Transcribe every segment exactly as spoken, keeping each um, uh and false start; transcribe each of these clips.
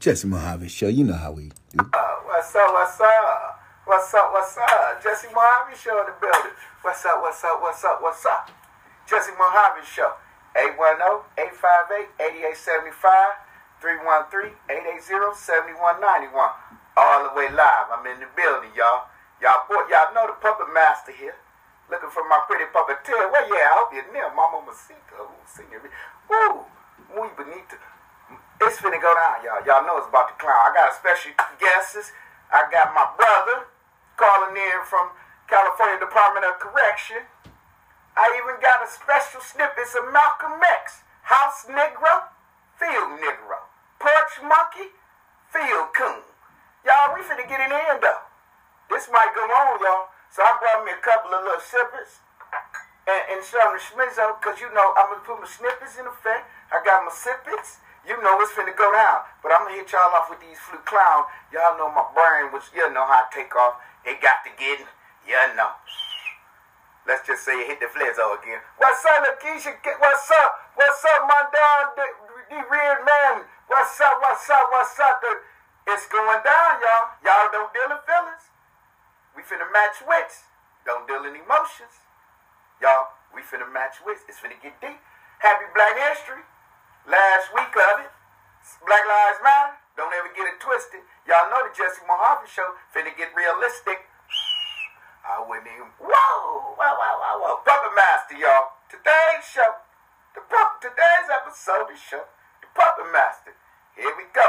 Jesse Mohave Show. You know how we do. What's up, what's up? What's up, what's up? Jesse Mohave Show in the building. What's up, what's up, what's up, what's up? Jesse Mohave Show. eight one zero, eight five eight, eight eight seven five, three one three, eight eight zero, seven one nine one. All the way live. I'm in the building, y'all. Y'all boy, y'all know the puppet master here. Looking for my pretty puppeteer. Well, yeah, I hope you're near. Mama Masita. Ooh, senior. Ooh, muy bonita. It's finna go down, y'all. Y'all know it's about to clown. I got special guests. I got my brother calling in from California Department of Correction. I even got a special snippet of Malcolm X. House Negro, field Negro. Porch monkey, field coon. Y'all, we finna get it in though. This might go on, y'all. So I brought me a couple of little snippets and, and some of the schmizzo, because you know I'm gonna put my snippets in effect. I got my snippets. You know it's finna go down, but I'm gonna hit y'all off with these flu clown. Y'all know my brain, which you know how I take off. It got to get, you know. Let's just say it hit the flizzo again. What's up, Lakeisha? What's up? What's up, my dog, the, the red man? What's up? What's up? What's up? The, it's going down, y'all. Y'all don't deal in feelings. We finna match wits. Don't deal in emotions, y'all. We finna match wits. It's finna get deep. Happy Black History. Last week of it, Black Lives Matter, don't ever get it twisted. Y'all know the Jesse Mohave Show finna get realistic. I wouldn't even, whoa, whoa, whoa, whoa, whoa. Puppet Master, y'all. Today's show, the pup, today's episode of the show, the Puppet Master. Here we go.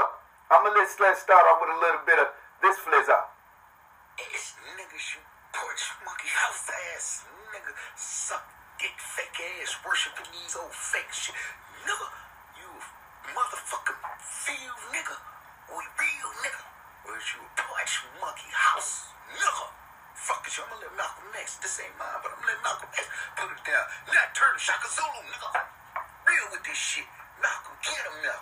I'm gonna let's, let's start off with a little bit of this flizzo. Ass niggas, you porch monkey house ass nigga, suck dick fake ass, worshiping these old fake shit. Nigga. Motherfucking field nigga, we real nigga. Where's you a porch monkey house nigga? Fuck it, I'm gonna let Malcolm X. This ain't mine, but I'm letting Malcolm X put it down. Nat Turner, Shaka Zulu nigga. Real with this shit. Malcolm, get him now.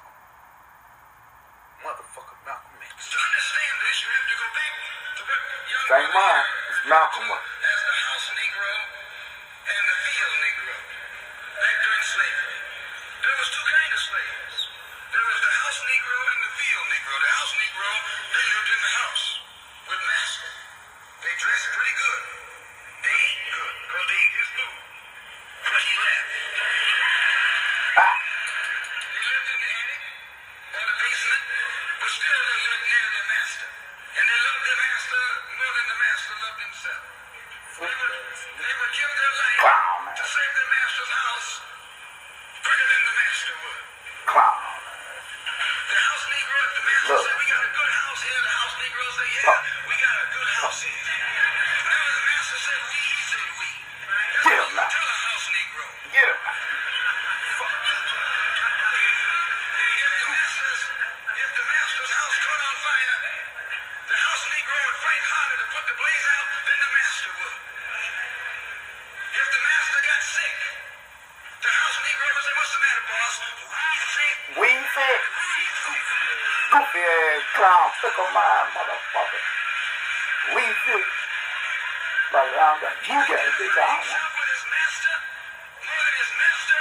Motherfucker Malcolm X. To understand this, you have to go back to what y'all ain't mine. It's Malcolm one. As the house Negro and the field Negro back during slavery, there was two kinds of slaves. There was the house Negro and the field Negro. The house Negro, they lived in the house with masters. They dressed pretty good. They ate good because they ate his food. But he left. Ah. They lived in the attic or the basement, but still they lived near their master. And they loved their master more than the master loved himself. They would, they would give their life wow, to save their master's house quicker than the master would. Wow. Look. Say we got a good house here. The house Negroes say, yeah, oh. we got a good house here. Now the master said, we, he said, we. Get him now. Tell the house Negro. Get him now. Fuck. If the master's, if the master's house caught on fire, the house Negro would fight harder to put the blaze out than the master would. If the master got sick, the house Negro would say, what's the matter, boss? We sick. We sick. Goofy ass clown, fickle mind, motherfucker. We do. But I don't got you got it, bitch. I don't know. With his master, more than his master.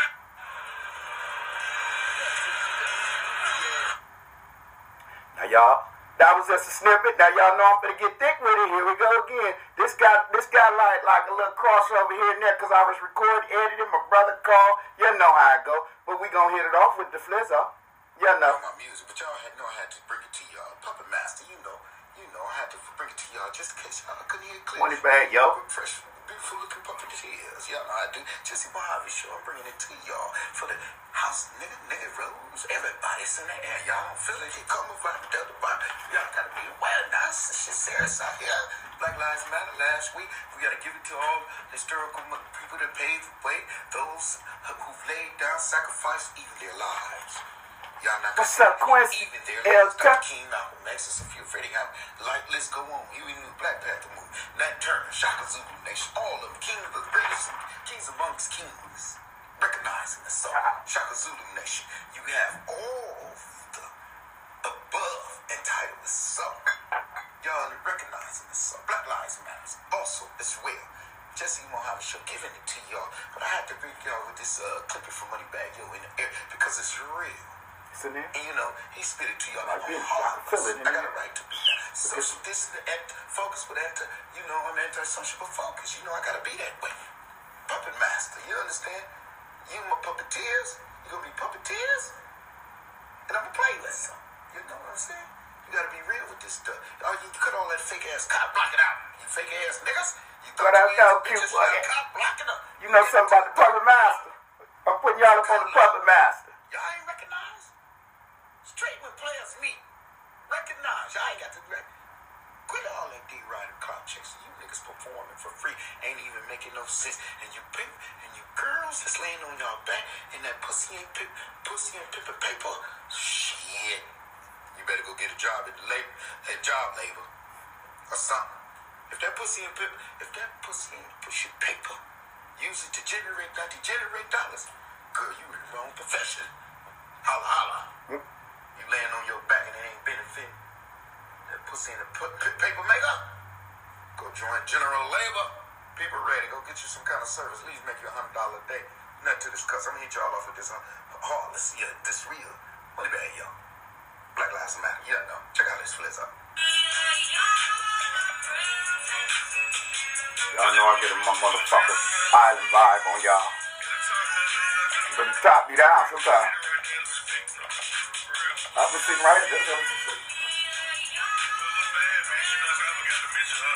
Now y'all, that was just a snippet. Now y'all know I'm gonna get thick with it. Here we go again. This guy, this guy like like a little crossover here and there because I was recording, editing. My brother called. You know how it go. But we gonna hit it off with the flizzo. Yeah, no. My music, but y'all had, know I had to bring it to y'all. Puppet Master, you know, you know, I had to bring it to y'all just in case y'all couldn't hear it clear. Moneybagg Yo. Fresh, beautiful looking puppet ears. Y'all know I do. Jesse Mohave Show, I'm bringing it to y'all for the house nigga, nigga rooms. Everybody's in the air, y'all. Feel it, you come around the other bar. Y'all gotta be wild, nice, and shit serious out here. Black Lives Matter last week. We gotta give it to all historical people that paid the way, those who've laid down, sacrificed, even their lives. Y'all not what's up, Quincy? Even there, Doctor King, Malcolm X, a few Freddy Krueger. Like, let's go on. You even knew Black Panther movie. Nat Turner, Shaka Zulu Nation, all of them. King of the greatest, kings amongst kings. Recognizing the soul. Shaka Zulu Nation. You have all the above entitled the soul. Y'all recognizing the soul. Black Lives Matter also as well. Jesse Mohave Show giving it to y'all. But I had to bring y'all with this uh, clipping from Moneybagg Yo in the air because it's real. in there? And you know, he spit it to y'all like, oh, heartless. I got a right to be that. Social distance, focus with anti, you know, I'm anti-social, but focus. You know, I got to be that way. Puppet master, you understand? You my puppeteers, you going to be puppeteers? And I'm a playlist. You know what I'm saying? You got to be real with this stuff. Oh, you cut all that fake-ass cop, block it out. You fake-ass niggas. You thought I was cute, cop, block it up. You know something about the puppet master. I'm putting y'all up on the puppet master. Y'all ain't recognize? Straight when players meet. Recognize. Y'all ain't got to recognize. Quit all that D Rodman clout chasing. You niggas performing for free. Ain't even making no sense. And you pimp and you girls that's laying on y'all back. And that pussy ain't pimp, pussy ain't pimping paper. Shit. You better go get a job at the labor, at job labor or something. If that pussy ain't pimp, if that pussy ain't pushing paper, use it to generate, not to generate dollars. Girl, you in the wrong profession. Holla, holla. Mm. You laying on your back and it ain't benefit. That pussy in the put, paper maker. Go join general labor. People ready. Go get you some kind of service. At least make you a hundred dollars a day. Nothing to discuss. I'm gonna hit y'all off with this. Oh, this, yeah, this real. Moneybagg Yo. Black Lives Matter. Yeah, no. Check out this flip up. Y'all know I get in my motherfucker island vibe on y'all. But you top me down sometimes. I've been sitting right there.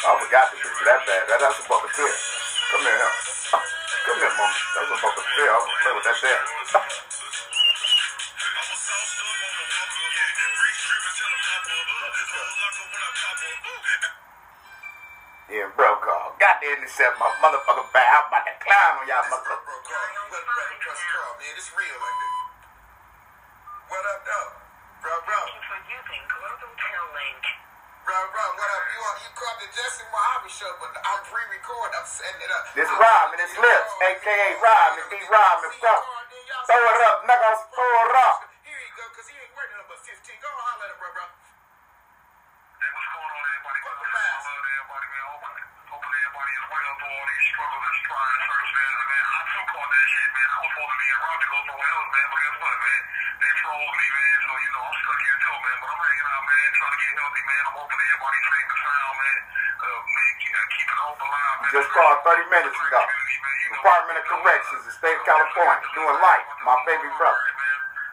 I forgot to get that bad. That, that's a bucket fill. Come here, help. Come here, mama. That's a bucket fill. I'm gonna play with that there. Yeah, bro, call. Got to intercept my motherfucking bag. I'm about to climb on y'all motherfuckers. Bro, bro, call. You better bro, press call, man. It's real like this. What up, though? Bro, bro. For using Global Tail Link. Bro, bro, what up? You are, you called the Jesse Mohave show, but I'm pre-recording. I'm setting it up. This Rodman, it's Lips, a k a. Rodman, D. Rodman, bro. Throw it up, niggas. Throw it up. Here you go, because he ain't working number fifteen. Go on, holler at him, bro, bro. Hey, what's going on, everybody? What's the mask? Everybody is well through all these struggles and strides, circumstances, man. I too caught that shit, man. I was supposed to be in route to go somewhere else, man, but guess what, man? They trolled me, man, so, you know, I'm stuck here too, man. But I'm hanging out, man, trying to get healthy, man. I'm hoping everybody's safe and sound, man. Uh, man, keeping hope alive, man. Just called thirty minutes ago. Department of Corrections, the state of California, doing life. My baby brother.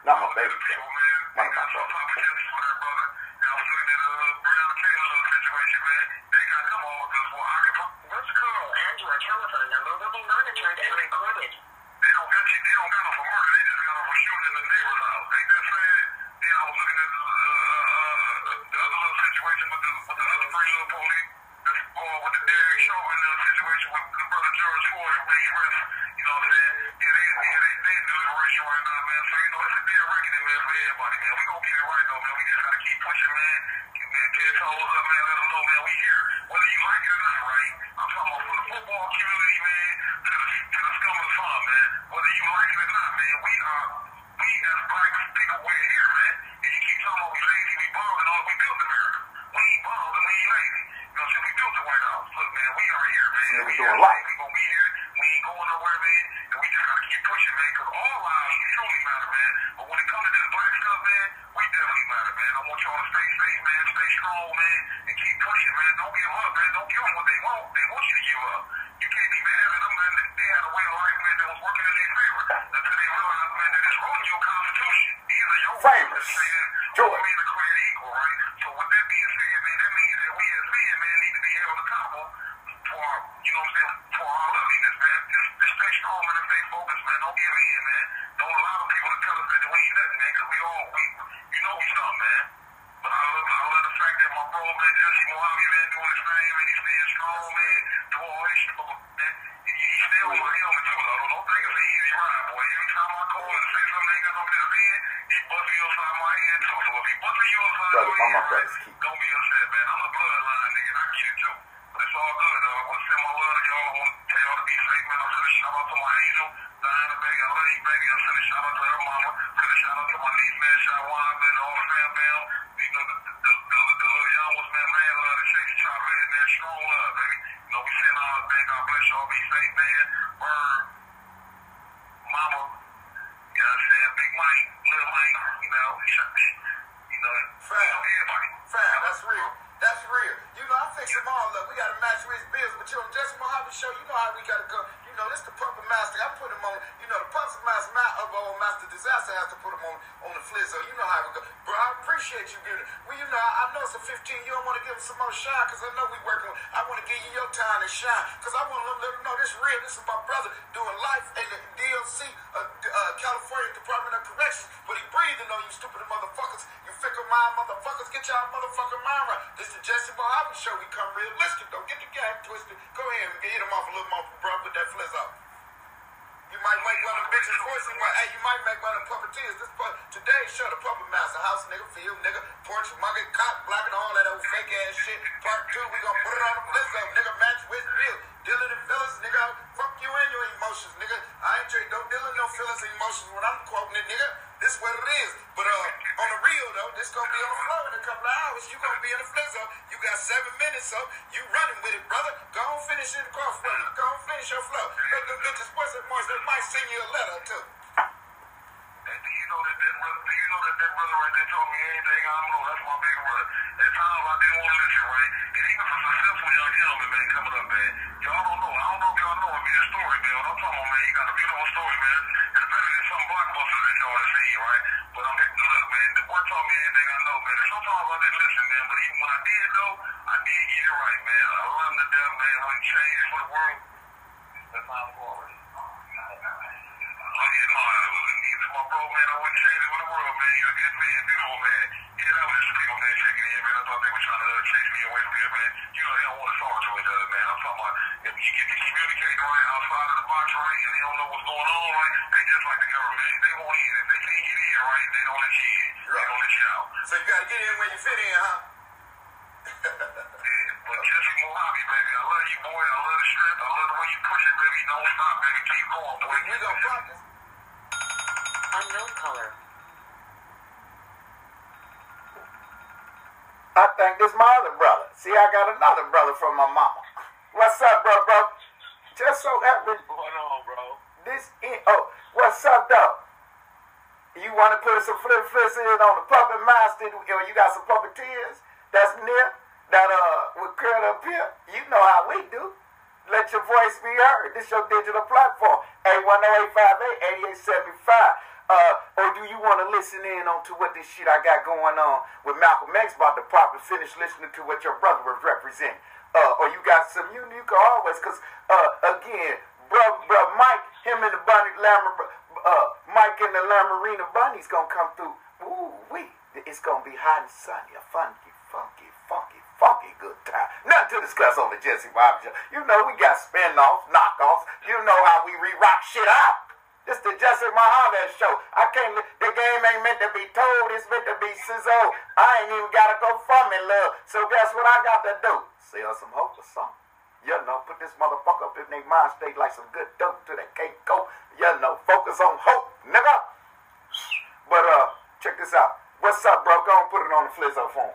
Not my baby brother. One of my brothers. anybody. Fam, that's real. That's real. You know, I fix them all up. We got to match with his bills. But, you know, Jesse Mohave show, you know how we got to go. You know, this the puppet master. I put him on. You know, the puppet master, my old master disaster has to put him on, on the flizz. So, you know how it go. Bro, I appreciate you giving it. Well, you know, I, I know it's a fifteen. You don't want to give him some more shine because I know we working on. I want to give you your time to shine because I want to let him know this real. This is my brother doing life in the D L C, uh, uh, California Department of Corrections. But he breathing on you stupid motherfuckers. You fickle mind motherfuckers. Get y'all motherfucking mind right. This is the Jesse Mohave show. We come realistic. Don't get the game twisted. Go ahead and get him off a little more, bro. Put that flizz up. You might make one of them bitches voicing one. Hey, you might make one of them puppeteers. This pu- today's show, the puppet master, house nigga, field nigga, porch monkey, cock blocking, all that old fake ass shit. Part two, we gonna put it on the list up, nigga. Match with Bill, Dylan and Phyllis, nigga. Fuck you and your emotions, nigga. I ain't don't deal with no feelings and emotions when I'm quoting it, nigga. This what it is. But uh, on the real though, this gonna be on the floor in a couple of hours. You gonna be in the flip zone. You got seven minutes, so you running with it, brother. Go on, finish it across, brother. Go on, finish your flow. Let them bitches sports at Mars. They might send you a letter too. And do you know that that brother? Do you know that that brother right there told me anything I don't know? That's my big brother. At times I didn't want to listen, right? And even for successful young gentlemen, man, coming up, man, y'all don't know. I don't know if y'all know. I mean, the story, man. What I'm talking about, man, you got a beautiful story, man. It's better than some blockbusters that y'all have seen, right? But I'm taking a look, man. The boy taught me anything I know, man. And sometimes I didn't listen, man. But even when I did, though, I did get it right, man. I love him to death, man. When he changed for the world, that's how I'm forward. Oh, yeah, no, it's my bro, man. I wouldn't change it for the world, man. You're a good man, beautiful man. Yeah, that was just people, man, checking in, man. I thought they were trying to chase me away from here, man. You know, they don't want to talk to each other, man. I'm talking about if you get to communicate right outside of the box, right, and they don't know what's going on, right, they just like the government. They won't in. If they can't get in, right, they don't let you in. Right. They don't let you out. So you got to get in where you fit in, huh? Yeah, but Jesse Mohave, baby, I love you, boy. I love the strength. I love the way you push it, baby. Don't stop, baby. Keep going, boy. We gonna practice. Unknown caller. I think this my other brother. See, I got another brother from my mama. What's up, bro, bro? Just so happens. What's going on, bro? This in, oh, what's up, though? You want to put some flip flips in on the puppet master? Or you got some puppeteers that's near that uh would curl up here? You know how we do. Let your voice be heard. This your digital platform. eight one zero, eight five eight, eight eight seven five. Uh, or do you want to listen in on to what this shit I got going on with Malcolm X about to pop and finish listening to what your brother was representing? Uh, or you got some, you, you can always, because, uh, again, bro, bro, Mike, him and the bunny, Lam- uh, Mike and the Lamarina bunnies going to come through. Ooh, wee. It's going to be hot and sunny, a funky, funky, funky, funky good time. Nothing to discuss on the Jesse Mohave show. You know, we got spin-offs, knockoffs. You know how we re-rock shit out. This the Jesse Mohave show. I can't, the game ain't meant to be told. It's meant to be sizzled. I ain't even got to go from it, love. So guess what I got to do? Sell some hope or something. You know, put this motherfucker up in their mind state like some good dope till they can't go. You know, focus on hope, nigga. But, uh, check this out. What's up, bro? Go and put it on the flizzo phone.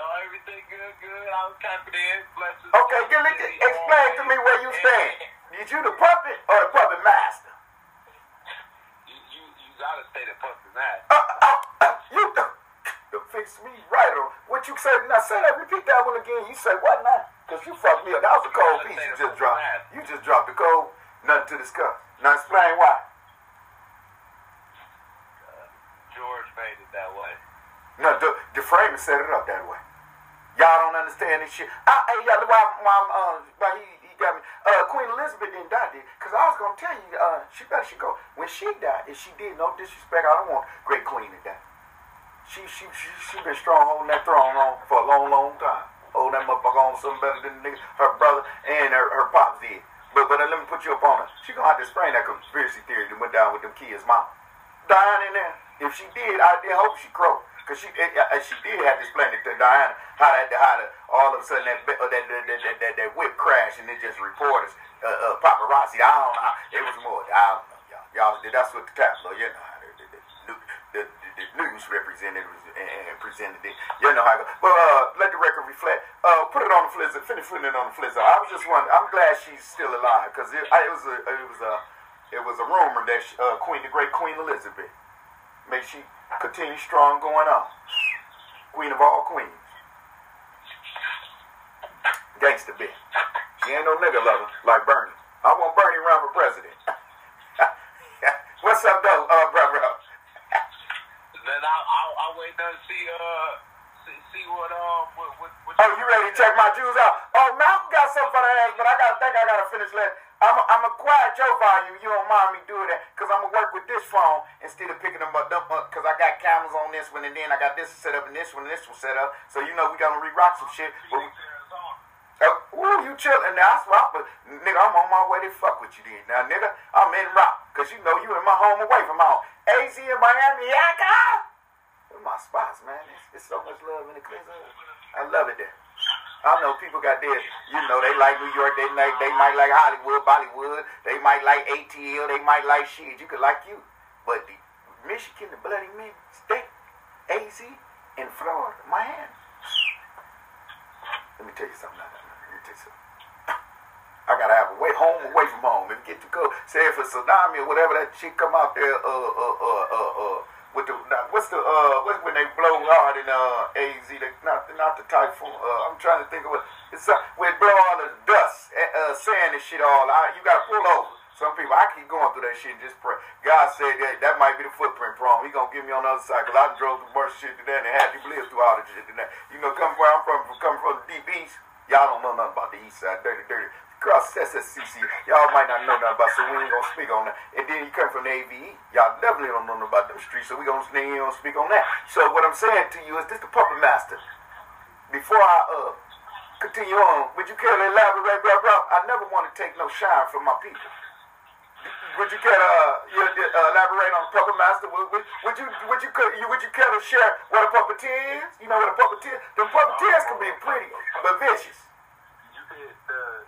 No, everything good, good. I was confident. Blessings. Okay, get, let, explain to me where you stand. Did you the puppet or the puppet master? Gotta stay the fuck is that. Uh, uh, uh, you don't fix me right on what you said. Now say that, repeat that one again. You say what now? Because you fucked me up. That was a cold piece you just dropped. You just dropped the cold. Nothing to discuss. Now explain why. Uh, George made it that way. No, the, the framer set it up that way. Y'all don't understand this shit. I, hey, y'all, why, why, uh, why he, got me. Uh, Queen Elizabeth didn't die, did? Because I was going to tell you, uh, she better should go. When she died, if she did, no disrespect, I don't want great queen to die. She she she she been strong holding that throne on for a long, long time. Hold that motherfucker on something better than the nigga, her brother and her, her pops did. But, but uh, let me put you up on her. She going to have to explain that conspiracy theory that went down with them kids' mama. Diana in there. If she did, I did hope she croaked. Because she, she did have to explain it to Diana, how that, how the, all of a sudden that, that, that, that, that, that whip crashed and it just reporters, uh, uh, paparazzi, I don't know, it was more, I don't know, y'all, y'all that's what the tabloid, you know, the, the, the, the news representatives and presented it, you know how it goes. But uh, let the record reflect, uh, put it on the flizzer, finish putting it on the flizzer. I was just wondering, I'm glad she's still alive, because it, it was a, it was a, it was a rumor that she, uh, Queen, the great Queen Elizabeth, may she continue strong going on. Queen of all queens. Gangsta bitch. She ain't no nigga lover like Bernie. I want Bernie around for president. What's up though, uh, brother? Then I'll, I'll, I'll wait to see, uh, see, see what, uh, what, what, what oh, you ready to check my Jews out? Oh, Malcolm got something for the ass, but I gotta think I gotta finish letting. I'm I'm gonna quiet your volume. You don't mind me doing that, cause I'm gonna work with this phone instead of picking them up, cause I got cameras on this one and then I got this set up and this one and this one set up. So you know we gonna re-rock some shit. But we, uh, ooh, you chillin' now? I swear, but nigga, I'm on my way to fuck with you then. Now, nigga, I'm in rock, cause you know you in my home away from home. A Z in Miami, yaka. They're my spots, man. It's, it's so much love in the place. I love it there. I know people got this, you know, they like New York, they like, they might like Hollywood, Bollywood, they might like A T L, they might like shit, you could like you. But the Michigan, the bloody men, state, A Z, and Florida, Miami. Let me tell you something. Let me tell you something. I gotta have a way home away from home. If it get too cold, say if a tsunami or whatever, that shit come out there, uh, uh, uh, uh, uh, with the, what's the, uh, what's when they blow hard in, uh, A Z, they, not, not the typhoon, uh, I'm trying to think of what, it's, uh, when it blow all the dust, uh, sand and shit all out, you gotta pull over. Some people, I keep going through that shit and just pray. God said that, that might be the footprint problem. He gonna give me on the other side, cause I drove through bunch of shit today and had you live through all the shit today. You know, come where I'm from, coming from the deep east, y'all don't know nothing about the east side, dirty, dirty. Cross S S C C, y'all might not know nothing about, so we ain't gonna speak on that. And then you come from the A V E, y'all definitely don't know nothing about them streets, so we gonna, ain't gonna speak on that. So what I'm saying to you is this: the puppet master. Before I uh continue on, would you care to elaborate, bro, bro? I never want to take no shine from my people. Would you care to uh, elaborate on the puppet master? Would, would, would you would you would you care to share what a puppeteer is? You know what a puppeteer? The puppeteers can be pretty but vicious. You did the.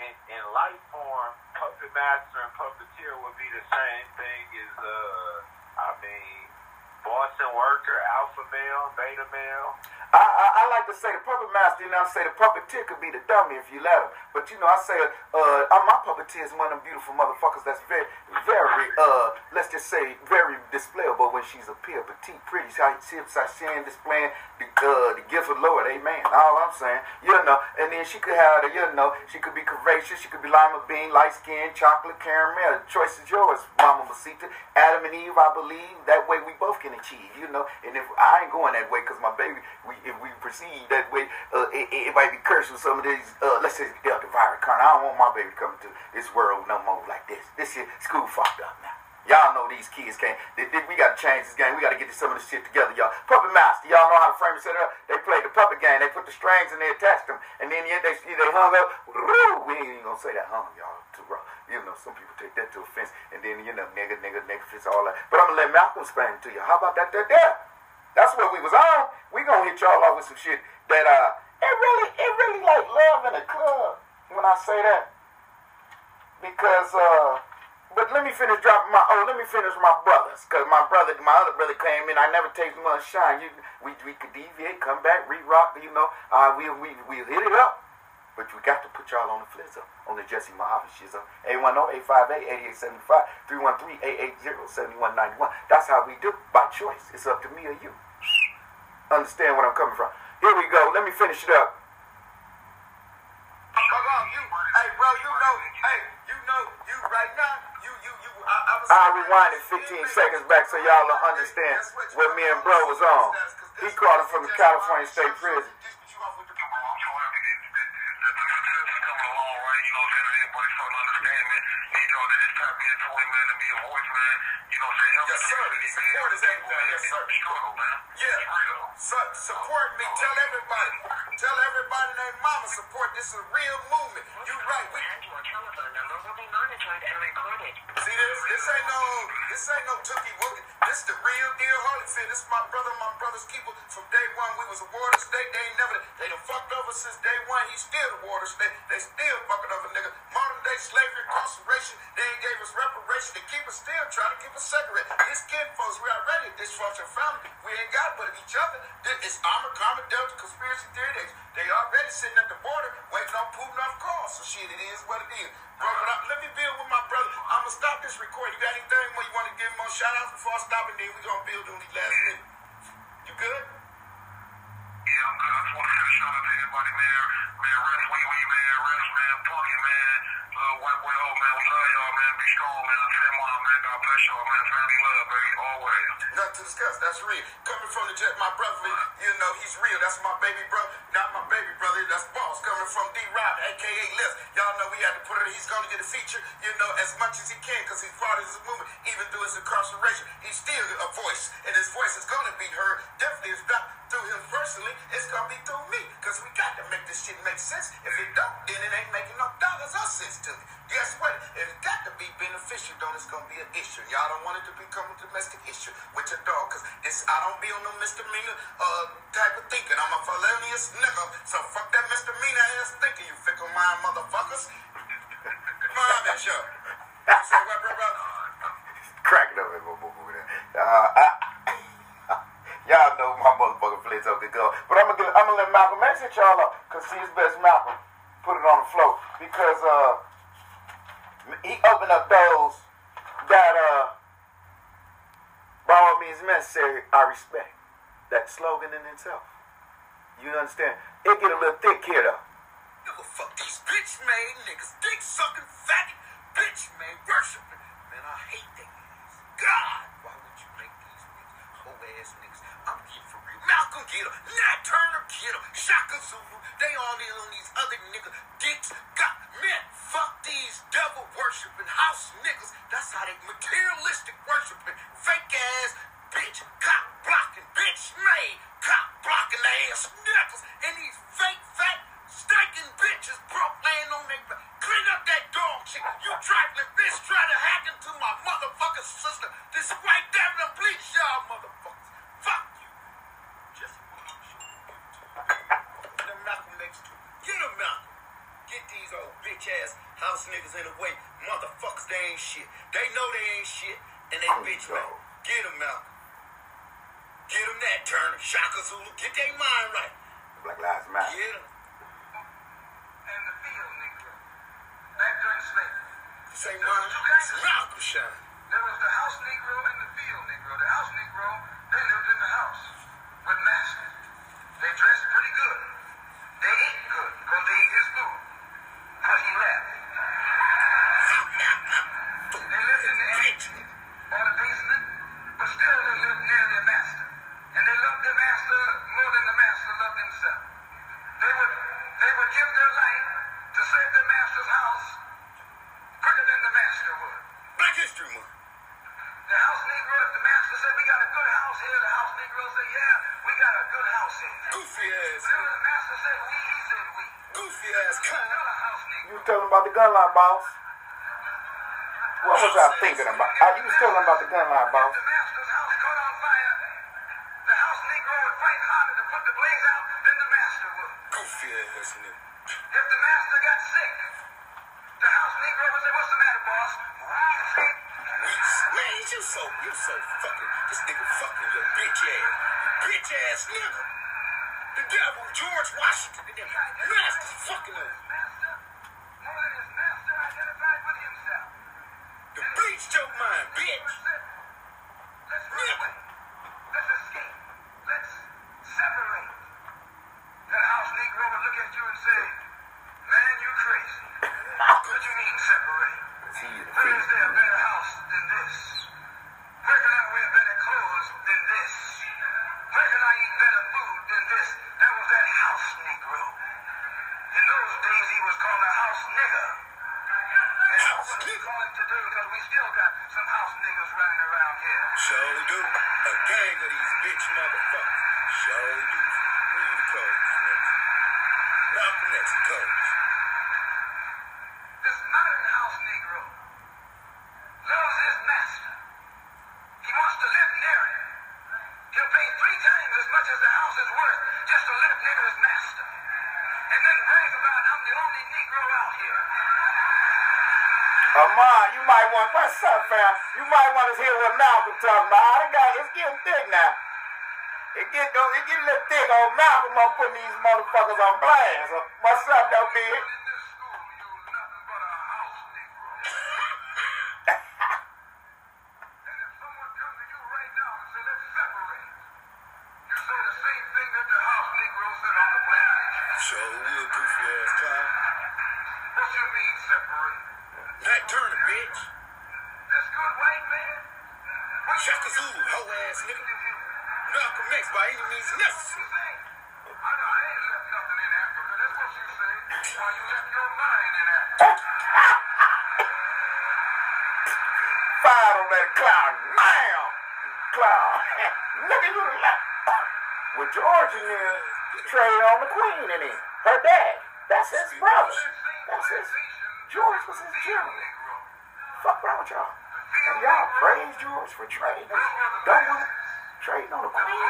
In, in life form, puppet master and puppeteer would be the same thing as, uh, I mean, boss and worker, alpha male, beta male. I, I, I like to say the puppet master, and I say the puppeteer could be the dummy if you let him. But, you know, I say, uh, my puppeteer is one of them beautiful motherfuckers that's very, very, uh, let's just say, very displayable when she's a peer, petite, pretty. She, she, she ain't displaying the, uh, the gift of the Lord, amen. All I'm saying, you know, and then she could have, the, you know, she could be curvaceous, she could be lima bean, light skin, chocolate, caramel. The choice is yours, Mama Masita. Adam and Eve, I believe, that way we both can achieve, you know. And if I ain't going that way, because my baby, we, if we proceed that way, uh, it, it might be cursed with some of these, uh, let's say, Delta virus. I don't want my baby coming to this world no more like this. This shit, school fucked up now. Y'all know these kids can't. They, they, we got to change this game. We got to get some of this shit together, y'all. Puppet master. Y'all know how to frame and set it up. They played the puppet game. They put the strings and they attached them. And then yeah, they, they hung up. We ain't going to say that hung, y'all. Too raw. You know, some people take that to offense. And then, you know, nigga, nigga, nigga, fits all that. But I'm going to let Malcolm explain it to you. How about that there? there? That's what we was on. We going to hit y'all off with some shit that, uh, it really, it really like love in a club when I say that. Because, uh... but let me finish dropping my, oh, let me finish my brothers, because my brother, my other brother came in, I never take much shine, you, we, we could deviate, come back, re-rock, you know, uh, we, we, we hit it up, but we got to put y'all on the flizzer, on the Jesse Mohave shizzer, eight one zero, eight five eight, eight eight seven five, three one three, eight eight zero, seven one nine one, that's how we do, by choice, it's up to me or you, understand where I'm coming from, here we go, let me finish it up. Come on, you, hey, bro, you know, hey, you know, you right now, you, you, you, I, I was... I rewinded fifteen seconds back so y'all will understand what me and bro was on. He called him from the California State Prison. Yes, sir. Support is everything. Yes, sir. Yeah. So, support me. Tell everybody. Tell everybody named Mama support. This is a real movement. You right. We... See this? This ain't no. This ain't no tookie wookie. This the real deal, Holyfield. This is my brother, my brother's keeper. From day one, we was a Warrior State. They ain't never. They done fucked over since day one. He's still the Warrior State. They still fucking over, nigga. Modern day slavery, incarceration. They ain't gave us reparations. They keep us still trying to give us separate. This kid, folks, we already dysfunction family. We ain't got but each other. It's armor, common, delta, conspiracy theory. They already sitting at the border waiting on Putin off call. So shit, it is what it is. Brother, let me build with my brother. I'm gonna stop this recording. You got anything more you want to give him on shout outs before I stop, and then we gonna build on these last minute. You good? good. I just want to send a shout out to everybody, man. Man, rest wee wee, man. Rest, man. Punky, man. Little white boy, old man. We love y'all, man. Be strong, man. Send mom, man. God bless y'all, man. Family love, baby. Always. Nothing to discuss. That's real. Coming from the jet, my brother, you know he's real. That's my baby brother. Not my baby brother. That's boss. Coming from D. Rodman, a k a. Liz. Y'all know we had to put it. He's going to get a feature, you know, as much as he can because he's part of this movement. Even through his incarceration, he's still a voice. And his voice is going to be heard. Definitely is not through him personally, it's gonna be through me, because we got to make this shit make sense. If it don't, then it ain't making no dollars or sense to me. Guess what? If it got to be beneficial, though, it's gonna be an issue. Y'all don't want it to become a domestic issue with your dog, because I don't be on no misdemeanor uh, type of thinking. I'm a felonious nigga, so fuck that misdemeanor ass thinking, you fickle mind motherfuckers. Mind that show. You say what, bro, bro? Cracking up, y'all know my motherfucking flips up to go. But I'm gonna, I'm gonna let Malcolm X hit y'all up, cause see his best Malcolm put it on the floor, because uh he opened up those that uh by all means necessary I respect. That slogan in itself. You understand? It get a little thick here though. Give a fuck these bitch made niggas, dick sucking faggot, bitch made worshiping. Man, I hate that. God, why would you make these niggas whole ass niggas? I'm getting for real. Malcolm, get him. Nat Turner, get him. Shaka Zulu, they all in on these other niggas. Dicks, God, man, fuck these devil worshiping house niggas. That's how they materialistic worshiping. Fake ass, bitch, cock blocking, bitch made, cock blocking ass niggas. And these fake, fat, stinking bitches broke laying on their back. Clean up that dog shit. You trifling bitch try to hack into my motherfucking sister. This white devil and bleach y'all motherfuckers. Fuck you. Just watch you. Get them Malcolm X too. Get them Malcolm. Get these old bitch ass house niggas in the way. Motherfuckers, they ain't shit. They know they ain't shit. And they bitch man. Get them Malcolm. Get them Nat Turner. Shaka Zulu. Get their mind right. Black Lives Matter. Get them. In the field, nigga. Back during slavery. Say there was two guys. There was the house Negro and the field Negro. The house Negro, they lived in the house with masters. They dressed pretty good. They ate good because they ate his food. But he left. They lived in the attic or the basement, but still they lived near their master. And they loved their master more than the master loved himself. They would They would give their life to save their master's house quicker than the master would. Black History Month. The house Negro, if the master said, we got a good house here, the house Negro said, yeah, we got a good house here. Goofy ass. Then the master said, we, he said, we. Goofy ass. House Negro. You were telling about the gun line, boss. What was I thinking about? I, you was telling about the gun line, boss. If the master's house caught on fire, the house Negro would fight harder to put the blaze out than the master would. Goofy ass nigga. If the master got sick, the house Negro would say, what's the matter, boss? Man, you so, you so fucking, this nigga fucking your bitch ass. Bitch ass nigga. The devil, George Washington, the devil. Master's fucking him. Master, more than his master identified with himself. The bleach joke mind, bitch. Let's run away. Let's escape. Let's separate. That house Negro would look at you and say, man, you crazy. What do you mean separate? Where is there a better house than this? Where can I wear better clothes than this? Where can I eat better food than this? That was that house Negro. In those days he was called a house nigger. And that's what we call him today, because we still got some house niggas running around here. Sure do. A gang of these bitch motherfuckers. Sure do. Who you call these niggas? Malcolm X coach. This modern house Negro loves his master. He wants to live near him. He'll pay three times as much as the house is worth just to live near his master. And then brag about, I'm the only Negro out here. Amon, you might want, what's up, fam? You might want to hear what Malcolm talking about. I got, it's getting thick now. It get, it get a little thick on Malcolm. I'm putting these motherfuckers on blast. What's up, though, big? That the house Negro said show real goofy ass clown. What you mean separate? Nat Turner, bitch. That's good wing man. Shaka Zulu, hoe ass nigga. Malcolm X by any means necessary. I know I ain't left nothing in Africa. That's what you say. Why you left your mind in Africa? Fire on that clown now, clown. Look at you left. With George in there, trade on the queen in it. Her dad. That's his brother. That's his. George was his general. Fuck around with y'all. And y'all praise George for trading. Don't want it. Trading on the queen.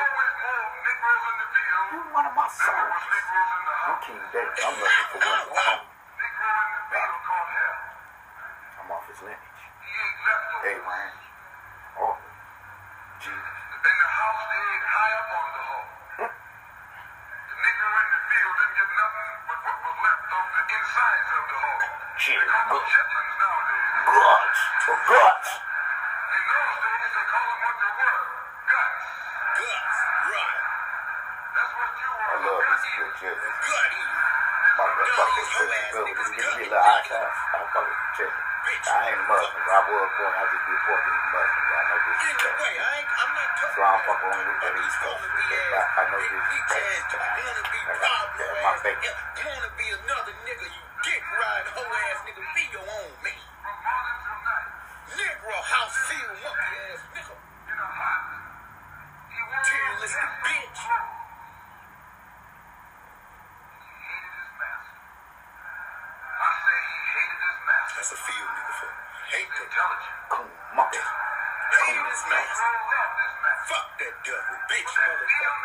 You one of my sons. I'm King David. I'm looking for one of them. I'm off his lineage. Abraham. Oh. Jesus. In the house, they ain't high up on the hole. The nigger in the field didn't get nothing but what was left on the insides of the hole. They call them chitlins nowadays. Guts. Guts. In those days, they call them what they were. Guts. Guts. Right. That's what you were. I love this good chitlin. Gutty. My fucking chitlin good. When you give me a little high class, I'm fucking chitlin. I ain't Muslim. I was born. I just reported as Muslim. I know this is so I'm fucking on with that East Coast. I know this is my faith. If you want to be another nigga, you dick ride hoe ass nigga. Be your own man. From morning till night. Negro house field monkey ass nigga. In a hot. Materialistic bitch. That's a field nigga for hate intelligent. Cool monkey. Hate this man. Fuck that devil, bitch, motherfucker.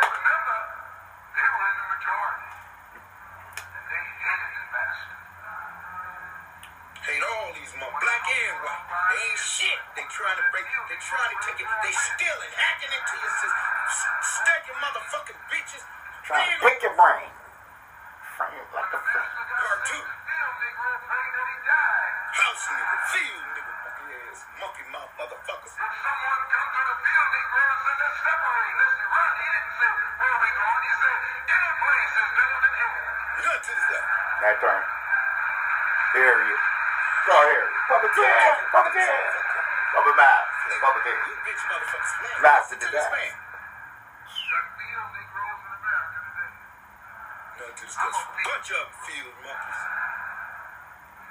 Remember, they were in the majority. And they hated his master. Hate all these more black and white. They ain't shit. They trying to break you. They trying to take it. They stealing, hacking into your system. Stacking motherfucking bitches. Trying to break your brain. Frame like a frame. Cartoon. House nigga, field nigga, monkey ass, monkey mouth motherfuckers. If someone comes to the field, they grow us and they separate. Let's run. He didn't say where we going. He said any place is better than here. None to the left. That turn. Here he is. Go here. Papa Ted. Papa Ted. Papa Miles. Papa Ted. You bitch motherfuckers. Miles to the left. That field, they grow us in America today. None to the left. Bunch of field monkeys.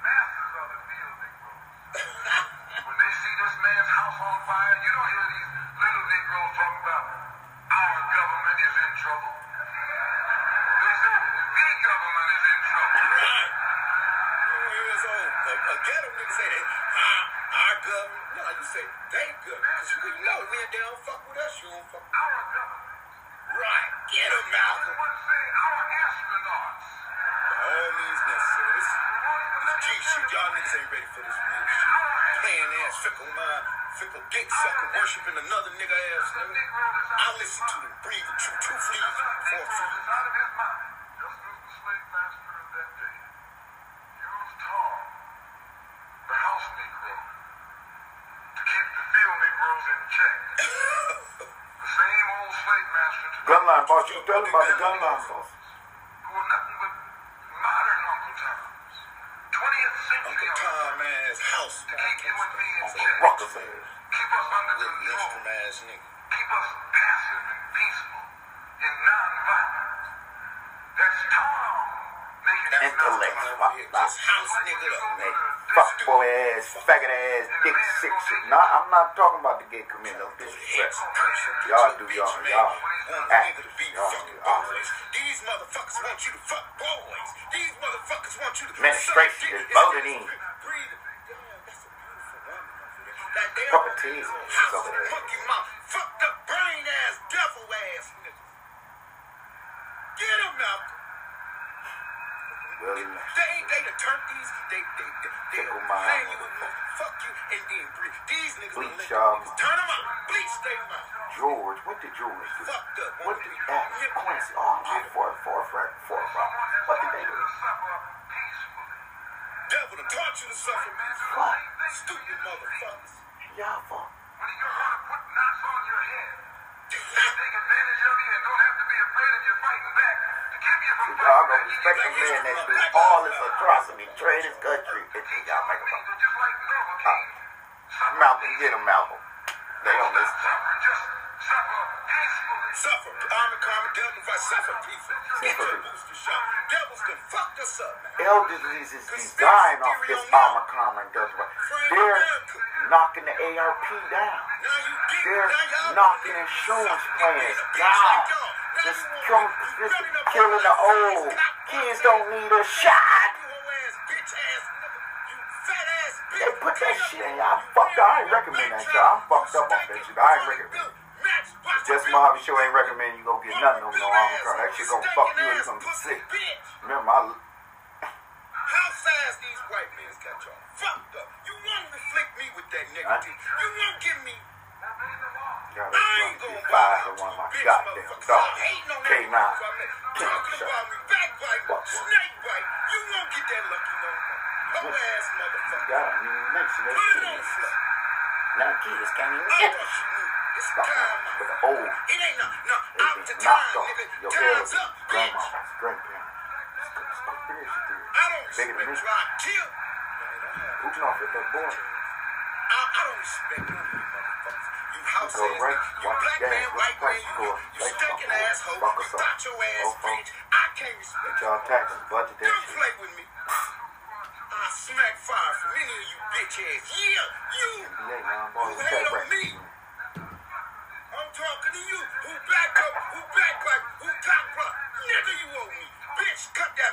Masters of the field, Negroes. When they see this man's house on fire, you don't hear these little Negroes talking about our government is in trouble. They say the government is in trouble. Right. You don't hear us old. A ghetto nigga say that our, our government. No, you say they government. Because you know, man, they don't fuck with us. You don't fuck with our government. Right. Get them, Malcolm. One say our astronauts. All means necessary. This G shit, y'all niggas ain't ready for this real shit. Playing ass, fickle mind, fickle dick sucker, worshiping another nigga ass nigga. I listen to them, breathe the truth, truthfully, for free. Out of his mind. Just as the slave master of that day, used Tom, the house Negro, to keep the field Negroes in check. The same old slave master today. Gunline, boss, you tell him about the gunline, boss. Who are nothing but modern Uncle Tom. Uncle Tom ass house to keep you and me in check. Rockefeller. Keep us under control. Keep us passive and peaceful and non-violent. That's Tom making us intellect. This house nigga up, man. Fuck boy ass, faggot ass, dick sick shit. No, I'm not talking about the gay community. Y'all do y'all. Y'all act. Y'all do y'all. These motherfuckers want you to fuck boys. These motherfuckers want you to fuck administration is voted in. Puppeteers. Monkey mouth. Fucked up brain ass, devil ass niggas. Get them out. Really nice. They ain't they the turkeys. They they they they will hang you with fuck you and then breathe. These niggas will let you niggas. Turn them out. Bleach them out. George, what did George do? Fucked up. What did uh, Quincy? Oh, my for for for for what did they do? Devil to taught you to suffer, man. Fuck, stupid motherfuckers. Y'all fuck. When you're gonna put knots on your head, take advantage of you and don't have to be a I'm gonna respect the man that did all this atrocity, trade his country, and he got like a uh, Malcolm, get him, Malcolm. They don't listen to him. Suffer, I'm a common devil if I suffer people. Get your booster shot. Devils can fuck us up, man. Elder disease is designed off this I'm a common devil. They're knocking the A R P down. They're knocking insurance plans down. Just Trump, just killing the old. Kids don't need a shot. They put that shit in y'all. Fucked up. I ain't recommend that shit. I'm fucked up on that shit. I ain't recommend it. Jesse Mohave show ain't recommend you go get nothing over no Obamacare. That shit gonna fuck you and you're gonna be sick. Remember, I... How fast these white men got y'all fucked up. You won't afflict me with that negativity. You won't give me... I ain't gonna buy one of my goddamn dogs. K nine. Talking about me, backbite, snakebite. You won't get that lucky no more. No ass motherfucker. Y'all don't even mention that shit. Put it on the floor. Now kids can't even get that shit. It's time with the old. It ain't no, no, out the time, nigga. Time's up, bitch. I don't respect rock kill. Whooping off at that boy. I don't respect none of you motherfuckers. You house ass, you black man, white man, you stinking asshole, you thought your ass bitch. I can't respect y'all taxes, budget. Don't play with me. I smack fire for many of you bitch ass. Yeah, you. Who hate on me? Talking to you, who back up, who back up, who cock block, nigga you owe me, bitch, cut that,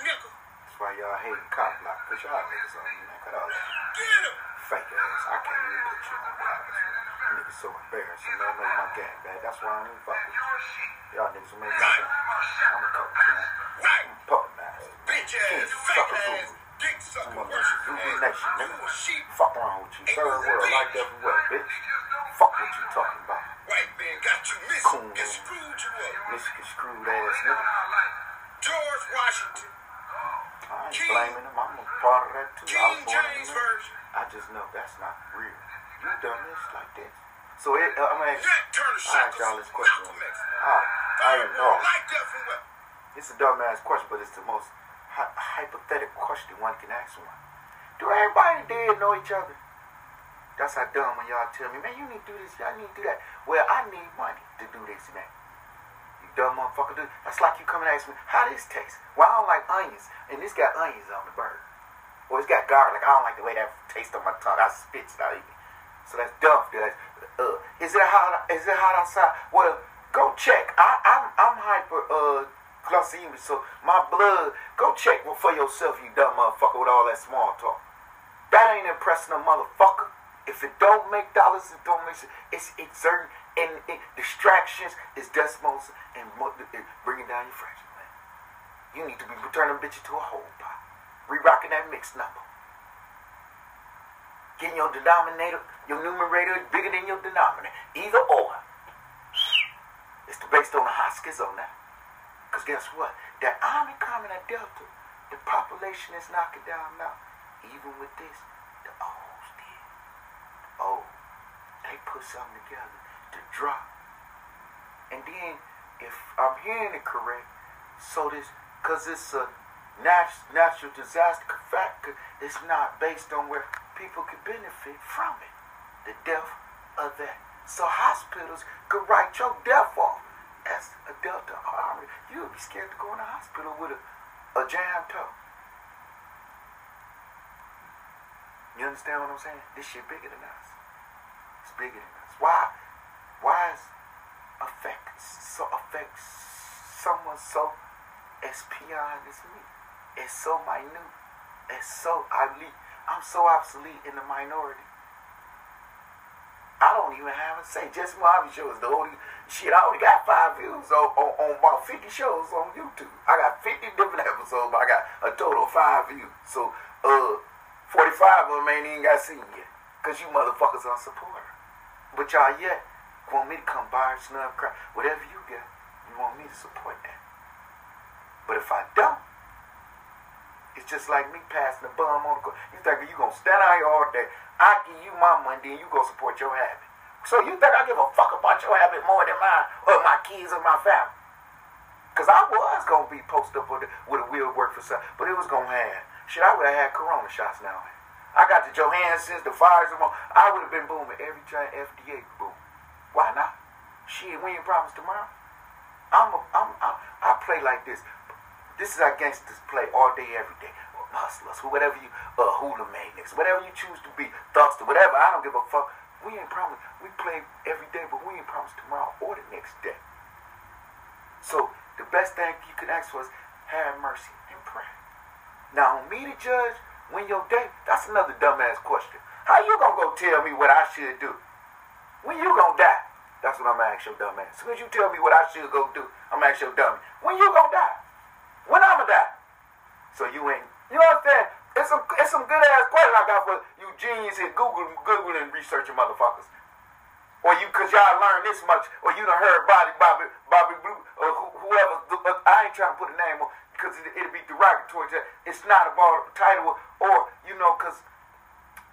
nigga. That's why y'all hate cock block, put y'all niggas on me, man, cut all that. Get him! Fake ass, I can't even put you on block, niggas so embarrassing, don't make my gang bad, that's why I don't even fuck with you. Y'all niggas will make my gang, I'm a couple of you, I'm a puppet master, bitch ass, fake ass, dick sucker, worship ass, you a sheep, fuck around with you, third world, like that for what, bitch? Fuck what you talking about. White man got you missing, get screwed you up. Michigan screwed ass nigga. George Washington. I ain't King, blaming him. I'm a part of that too. King James Version. I just know that's not real. You done this like this. So it, uh, I mean, Nat Turner, Shaka Zulu, Malcolm X. I am wrong. Like that from what? It's a dumbass question, but it's the most hy hypothetical question one can ask one. Do everybody dead know each other? That's how dumb when y'all tell me, man, you need to do this, y'all need to do that. Well, I need money to do this and that. You dumb motherfucker, dude. That's like you come and ask me, how this taste? Well, I don't like onions, and this got onions on the bird. Or it's got garlic. I don't like the way that tastes on my tongue. I spit it out. So that's dumb, dude. That's, uh, is it hot? Is it hot outside? Well, go check. I, I'm, I'm hyper. Uh, glycemic, so my blood. Go check for yourself, you dumb motherfucker, with all that small talk. That ain't impressing a motherfucker. If it don't make dollars, it don't make sense. It's exerting and it, distractions, it's desmos and it bringing down your friendship, man. You need to be returning bitch to a whole pot. Re-rocking that mixed number. Getting your denominator, your numerator is bigger than your denominator. Either or. It's based on a high schizo now. Because guess what? That I'm common at Delta, the population is knocking down now. Even with this, the old. Oh, they put something together to drop. And then, if I'm hearing it correct, so this, because it's a nat natural disaster factor, it's not based on where people could benefit from it. The death of that. So hospitals could write your death off as a Delta army. You would be scared to go in the hospital with a, a jammed toe. You understand what I'm saying? This shit bigger than us. It's bigger than us. Why? Why is affect so affect someone so as peon as me? It's so minute. It's so obsolete. I'm so obsolete in the minority. I don't even have a say. Just my show is the only shit. I only got five views on, on, on about fifty shows on YouTube. I got fifty different episodes, but I got a total of five views. So, uh. forty-five of them ain't even got seen yet. Because you motherfuckers aren't supporter. But y'all yet want me to come buy a snub crap. Whatever you got, you want me to support that. But if I don't, it's just like me passing the bum on the court. You think you going to stand out here all day. I give you my money, then you going to support your habit. So you think I give a fuck about your habit more than mine or my kids or my family. Because I was going to be posted up with a, with a wheel work for something, but it was going to have. Shit, I would have had corona shots now. I got the Johansson's, the Pfizer, I would have been booming every time F D A boom. Why not? Shit, we ain't promised tomorrow. I'm a, I'm, I'm, I play like this. This is how gangsters play all day, every day. Hustlers, whatever you, uh, hula maniacs, whatever you choose to be, thugs, whatever, I don't give a fuck. We ain't promised. We play every day, but we ain't promised tomorrow or the next day. So the best thing you can ask for is have mercy and pray. Now, on me to judge when your day, that's another dumbass question. How you gonna go tell me what I should do? When you gonna die? That's what I'm gonna ask your dumb ass. As soon as you tell me what I should go do, I'm gonna ask your dummy. When you gonna die? When I'ma die? So you ain't, you understand? It's some, it's some good ass questions I got for you genius here Google, Googling, researching motherfuckers. Or you, cause y'all learned this much, or you done heard Bobby, Bobby, Bobby Blue, or who, whoever. I ain't trying to put a name on, cause it, it'd be derogatory. To, it's not about title, or you know, cause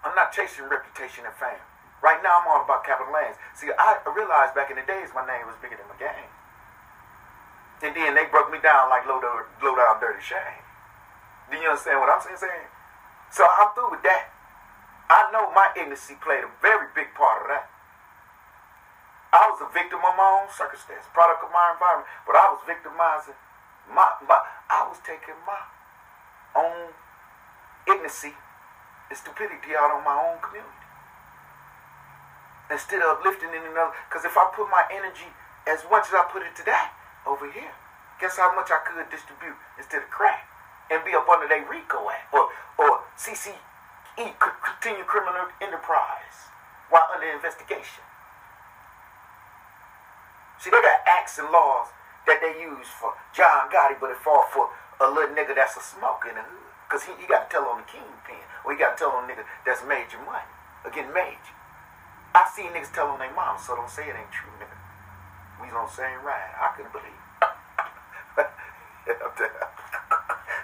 I'm not chasing reputation and fame. Right now, I'm all about capital lands. See, I realized back in the days my name was bigger than my game, and then they broke me down like low down, low down, dirty shame. Do you understand what I'm saying? So I'm through with that. I know my ignorance played a very big part of that. I was a victim of my own circumstance, product of my environment, but I was victimizing my, my I was taking my own ignorance and stupidity out on my own community. Instead of uplifting in another, because if I put my energy as much as I put it today over here, guess how much I could distribute instead of crack? And be up under their RICO Act or, or C C E, Continued Criminal Enterprise, while under investigation. See, they got acts and laws that they use for John Gotti, but it fall for a little nigga that's a smoke in the hood. Because he, he got to tell on the kingpin, or he got to tell on a nigga that's major money, or getting major. I seen niggas tell on their mom, so don't say it ain't true, nigga. We on the same ride, I couldn't believe it.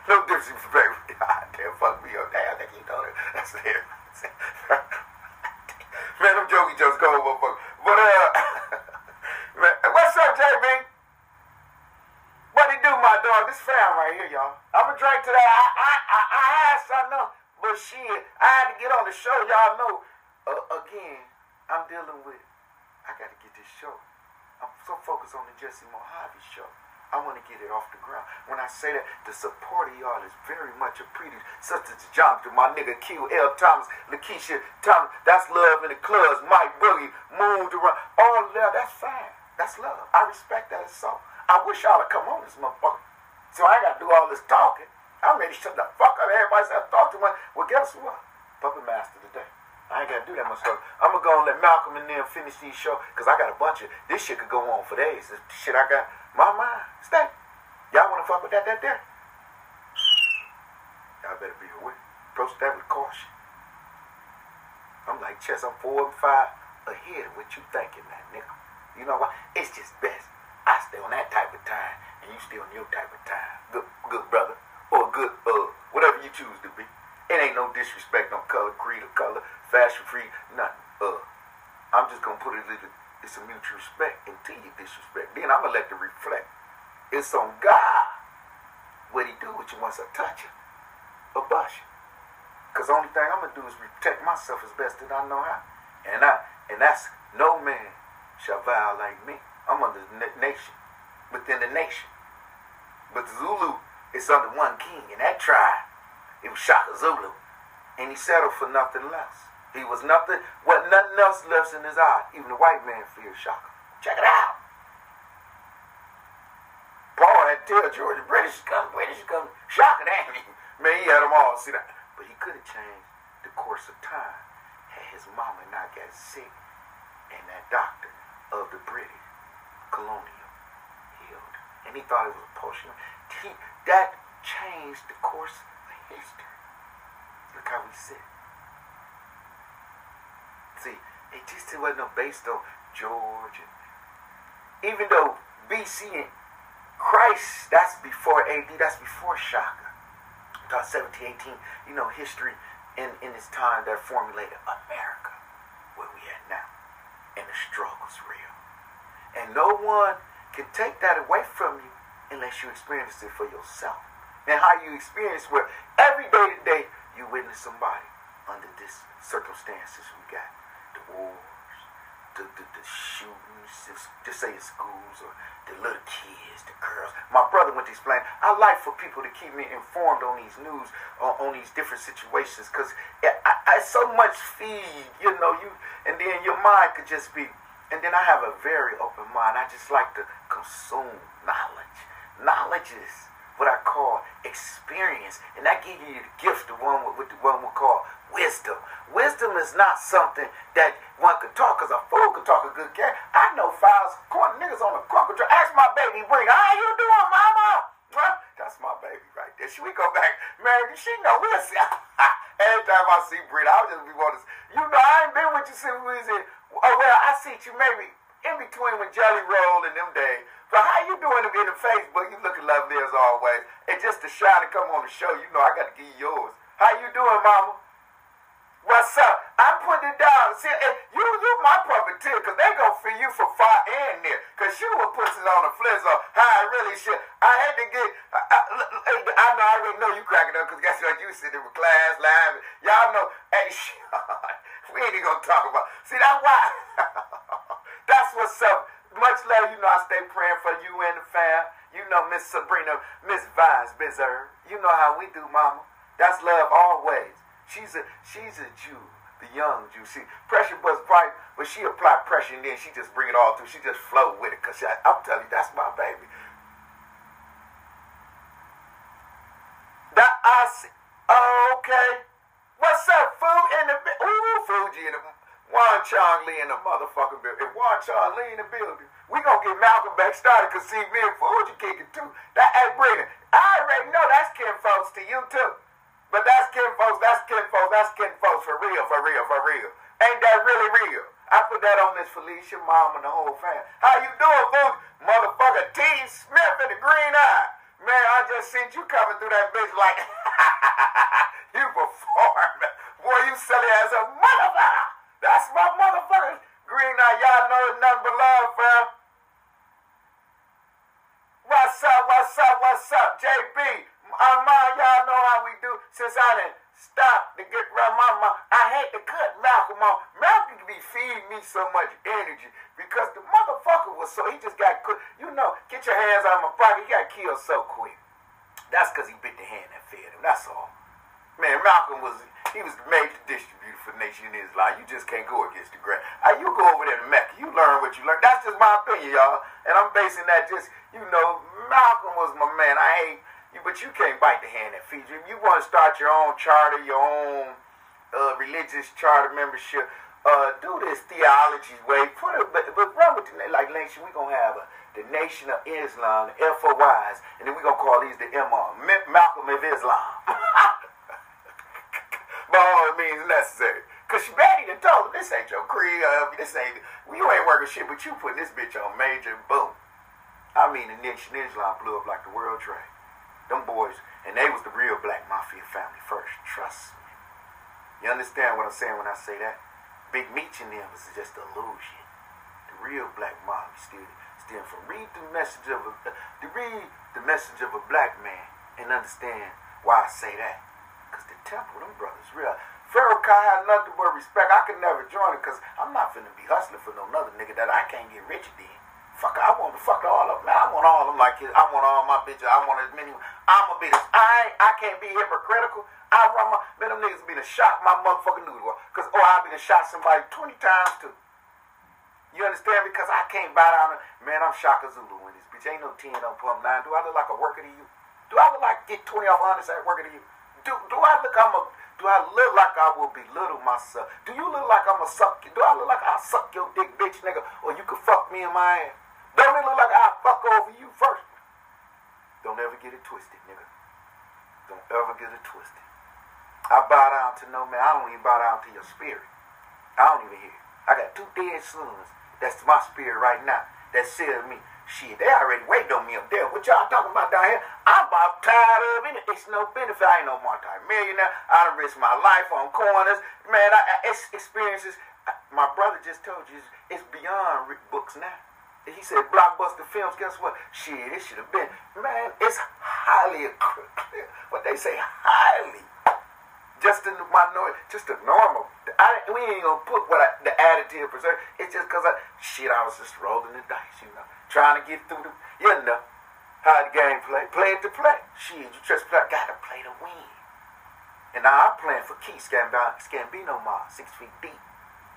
No difference from baby. God damn, fuck me up. Damn, nigga, you know that. That's it. Man, them jokey jokes go, motherfucker. But, uh, man, what's up, J B? What it do, my dog? This fam right here, y'all. I'm going to drink to that. I, I, I, I asked, I know. But shit, I had to get on the show. Y'all know. Uh, again, I'm dealing with, I got to get this show. I'm so focused on the Jesse Mohave show. I want to get it off the ground. When I say that, the support of y'all is very much appreciated. Such as Jonathan, my nigga Q, L. Thomas, Lakeisha Thomas, that's love in the clubs, Mike Boogie, Moon Durant, all of that, that's fine. That's love. I respect that assault. I wish y'all would come on this motherfucker. So I got to do all this talking. I'm ready to shut the fuck up. Everybody said I talk too much. Well, guess what? Puppet master today. I ain't got to do that much stuff. I'm going to go and let Malcolm and them finish these shows because I got a bunch of, this shit could go on for days. This shit I got, my mind, stay. Y'all want to fuck with that, that there? Y'all better be aware. Approach that with caution. I'm like, Chess, I'm four and five ahead of what you thinking, that nigga. You know what? It's just best. I stay on that type of time and you stay on your type of time. Good, good brother. Or good, uh, whatever you choose to be. It ain't no disrespect, no color, creed, or color, fashion, free, nothing. Uh, I'm just going to put it in, it's a mutual respect until you disrespect. Then I'm going to let it reflect. It's on God what he do with you once I touch you or bust you. Because the only thing I'm going to do is protect myself as best that I know how. And I, and that's no man shall vow like me. I'm under the nation, within the nation. But the Zulu is under one king, and that tribe, it was Shaka Zulu, and he settled for nothing less. He was nothing, what nothing else left in his eye. Even the white man feared Shaka. Check it out. Paul had to tell George, the British come, British come, Shaka, damn you. Man, he had them all, see that. But he could have changed the course of time had his mama not got sick and that doctor of the British colonial healed. And he thought it was a potion. He, that changed the course history. Look how we sit. See, it just it wasn't based on George. And even though B C and Christ, that's before A D, that's before Shaka. About seventeen eighteen, you know, history in, in its time that formulated America, where we at now. And the struggle's real. And no one can take that away from you unless you experience it for yourself. And how you experience where every day today you witness somebody under this circumstances we got. The wars, the, the, the shootings, just, just say in schools, or the little kids, the girls. My brother went to explain, I like for people to keep me informed on these news, uh, on these different situations, because I, I, I so much feed, you know, you, and then your mind could just be, and then I have a very open mind. I just like to consume knowledge. Knowledge is what I call experience, and I give you the gift of one with the one we call wisdom. Wisdom is not something that one could talk, because a fool could talk a good game. I know files, corn niggas on the corporate trail. Ask my baby, bring, how you doing, mama? Well, that's my baby right there. She we go back, Mary, she know we'll see. Every time I see Brit, I'll just be wanting, you know, I ain't been with you since we was in, oh well, I see you maybe in between when Jelly rolled and them days. But how you doing in the Facebook? You looking lovely as always. And just to shy to come on the show, you know I got to give you yours. How you doing, mama? What's up? I'm putting it down. See, you, you my puppeteer, because they going to feed you from far and near. Because you will put it on the flips on how I really should. I had to get, I, I, I know, I already know you cracking up, because guess what? You sitting with class, live. Y'all know, hey, we ain't even going to talk about. See, that's why. That's what's up. Much love, you know, I stay praying for you and the fam. You know, Miss Sabrina, Miss Vines, Miss Irv. You know how we do, mama. That's love always. She's a she's a Jew, the young Jew. She pressure was bright, but she applied pressure and then she just bring it all through. She just flow with it, because I'm telling you, that's my baby. That I see. Oh, okay. What's up, food in the ooh, Fuji in the Juan Chong Lee in the motherfucking building. If Juan Chong Lee in the building, we gonna get Malcolm back started, because see me and Fuji kicking too. That ain't bringing. I already know that's kin folks to you too. But that's kin folks, that's kin folks, that's kin folks for real, for real, for real. Ain't that really real? I put that on Miss Felicia, mom, and the whole family. How you doing, Fuji? Motherfucker T. Smith in the green eye. Man, I just seen you coming through that bitch like, you performing. Boy, you silly as a motherfucker. That's my motherfucking green eye. Y'all know it's nothing but love, fam. What's up, what's up, what's up, J B? I'm mine, y'all know how we do. Since I done stopped to get around my mom, I hate to cut Malcolm off. Malcolm be feeding me so much energy, because the motherfucker was so, he just got cooked. You know, get your hands out of my pocket. He got killed so quick. That's because he bit the hand that fed him. That's all. Man, Malcolm was, he was the major distributor for the nation in his life. You just can't go against the grain. Uh, you go over there to Mecca. You learn what you learn. That's just my opinion, y'all. And I'm basing that just, you know, Malcolm was my man. I hate you, but you can't bite the hand that feeds you. If you want to start your own charter, your own uh, religious charter membership, uh, do this theology way. Put it, but, but run with the nation. Like, nation, we're going to have a, the Nation of Islam, the F O Ys, and then we're going to call these the M R, Malcolm of Islam. By all means necessary. Because Shabbatty done told him, this ain't your crib, this ain't, you ain't working shit, but you put this bitch on major, boom. I mean, the Nation Islam blew up like the World Trade. Them boys, and they was the real Black Mafia family first, trust me. You understand what I'm saying when I say that? Big Meech and them was just an illusion. The real Black Mafia still, still from, read the message of a, the, read the message of a Black man and understand why I say that. Because the temple, them brothers real. Farrakhan had nothing but respect. I could never join it, because I'm not finna be hustling for no other nigga that I can't get rich then. Fuck, I want to fuck all of them. I want all of them like his. I want all my bitches. I want as many. I'm going to be this. I ain't, I can't be hypocritical. I run my, man, them niggas be to shock my motherfucking noodle. Because, oh, I be to shot somebody twenty times too. You understand? Because I can't buy down. Man, I'm Shaka Zulu in this bitch. Ain't no ten, no plumb nine. Do I look like a worker to you? Do I look like get twenty off one hundred at worker to you? Do, do I look I'm a, do I look like I will belittle myself? Do you look like I'm a suck? Do I look like I'll suck your dick, bitch, nigga? Or you can fuck me in my ass? Don't it look like I'll fuck over you first? Don't ever get it twisted, nigga. Don't ever get it twisted. I bow down to no man. I don't even bow down to your spirit. I don't even hear it. I got two dead sons. That's my spirit right now. That said me, shit, they already waiting on me up there. What y'all talking about down here? I'm about tired of it. It's no benefit. I ain't no multi-millionaire. I done risked my life on corners. Man, I, I, it's experiences. I, my brother just told you, it's beyond books now. he said Blockbuster Films, guess what? Shit, it should have been, man, it's highly, what they say, highly, just in the minority, just the normal, I, we ain't gonna put what I, the additive preserve, it's just cause I, shit, I was just rolling the dice, you know, trying to get through the, you know, how the game play, play it to play, shit, you just play, gotta play to win, and now I'm playing for Keith Scambino Mob, six feet deep.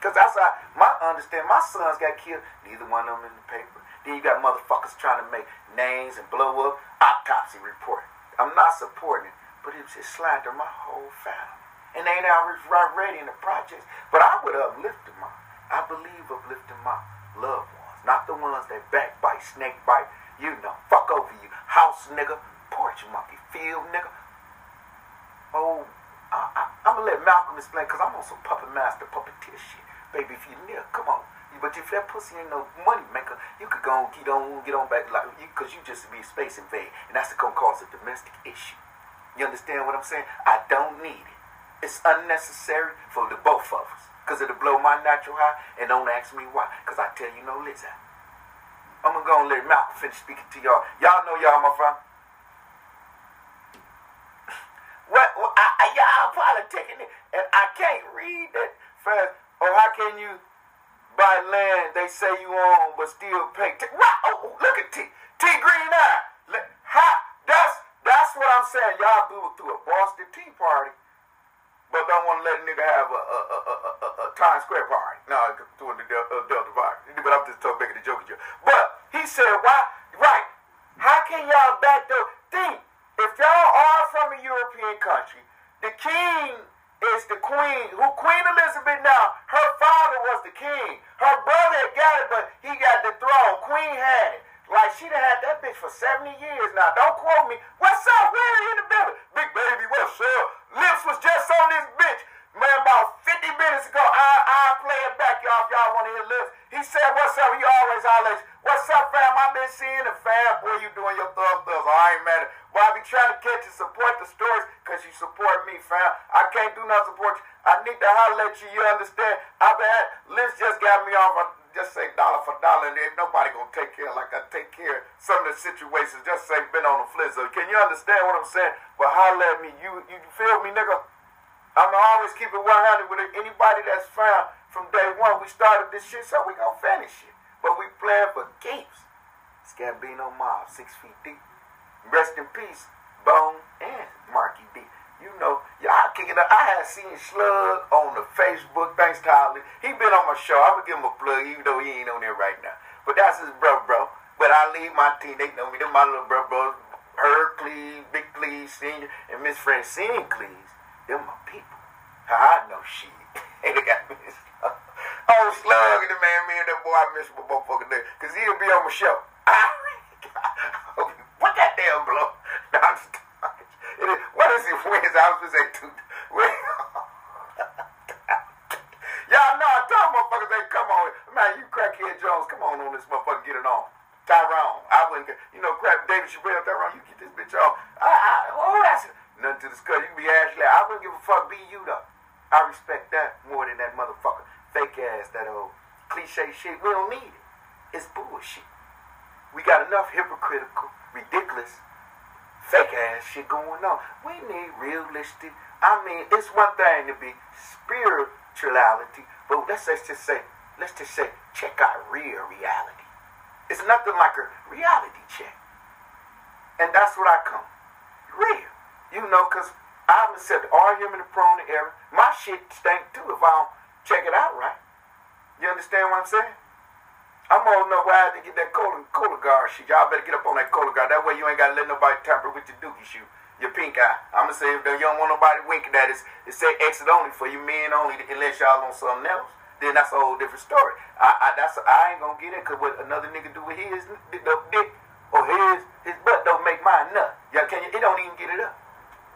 Because that's how my understanding. My sons got killed. Neither one of them in the paper. Then you got motherfuckers trying to make names and blow up. Autopsy report. I'm not supporting it. But it just slandered my whole family. And they ain't already in the projects. But I would uplift them all. I believe uplift them all. Loved ones. Not the ones that backbite, snakebite. You know, fuck over you. House nigga. Porch monkey. Field nigga. Oh, I, I, I'm going to let Malcolm explain. Because I'm on some puppet master puppeteer shit. Baby, if you near, come on. But if that pussy ain't no money maker, you could go on, get on, get on back like you, because you just be space invade, and that's gonna cause a domestic issue. You understand what I'm saying? I don't need it. It's unnecessary for the both of us, because it'll blow my natural high. And don't ask me why, because I tell you no lizard. I'm gonna go and let Malcolm finish speaking to y'all. Y'all know y'all, my friend. What? Well, I, I, y'all probably taking it, and I can't read that fast. Oh, how can you buy land they say you own but still pay? T- oh, look at T. T Green Eye. How? That's, that's what I'm saying. Y'all blew through a Boston Tea Party, but don't want to let a nigga have a, a, a, a, a, a Times Square party. No, I'm doing the Delta Del Divide. But I'm just talking, making a joke with you. But he said, why? Right. How can y'all back the thing? If y'all are from a European country, the king... It's the queen, who Queen Elizabeth now, her father was the king. Her brother had got it, but he got the throne. Queen had it. Like, she done had that bitch for seventy years now. Don't quote me. What's up? Where in the building? Big baby, what's up? Lips was just on this bitch. Man, about fifty minutes ago, I, I'll play it back, y'all, if y'all want to hear Lips. He said, what's up? He always, always, what's up, fam? I've been seeing the fam. Boy, you doing your thumbs thumbs. I ain't mad at it. Boy, I be trying to catch and support the stories because you support me, fam. I can't do nothing support you. I need to holler at you. You understand? I've been at Liz just got me off. I just say dollar for dollar, and ain't nobody going to take care like I take care of some of the situations. Just say been on the flizzer. Can you understand what I'm saying? But holler at me. You, you feel me, nigga? I'm always keep it one hundred with anybody that's found from day one. We started this shit, so we going to finish it. But we playing for keeps. Scambino Mob, six feet deep. Rest in peace, Bone and Marky D. You know, y'all kicking up. I had seen Slug on the Facebook. Thanks to Holly. He been on my show. I'm going to give him a plug, even though he ain't on there right now. But that's his bro, bro. But I leave my team. They know me. They're my little bro, bro. Her Cleese, Big Cleese, Senior, and Miss Francine Cleese. They're my people. How I know shit. Hey, they got me. Oh, Slug and the man, me and that boy, I miss my motherfucking nigga. Because he'll be on my show. I What that damn blow? No, I'm just talking. It is, what is it? Wednesday? I was supposed to say two. Y'all know I tell motherfuckers they come on. Man, you crackhead Jones, come on on this motherfucker, get it on. Tyrone, I wouldn't. You know, crap, David Chappelle, Tyrone, you get this bitch on. I, I, oh, that's it. Nothing to discuss. You can be Ashley. I wouldn't give a fuck. Be you though. I respect that more than that motherfucker. Fake ass, that old cliche shit. We don't need it. It's bullshit. We got enough hypocritical, ridiculous, fake ass shit going on. We need realistic. I mean, it's one thing to be spirituality, but let's just say, let's just say, check out real reality. It's nothing like a reality check. And that's what I come. Real. You know, because I'm accept all human prone to error. My shit stink too if I don't check it out right. You understand what I'm saying? I'm old enough where I had to get that cola, cola guard shit. Y'all better get up on that cola guard. That way you ain't got to let nobody tamper with your dookie shoe, your pink eye. I'm going to say, if you don't want nobody winking at it, it say exit only for you men only, unless y'all on something else. Then that's a whole different story. I, I, that's, I ain't going to get in, because what another nigga do with his dick or his his butt don't make mine nut. Y'all can you, it don't even get it up.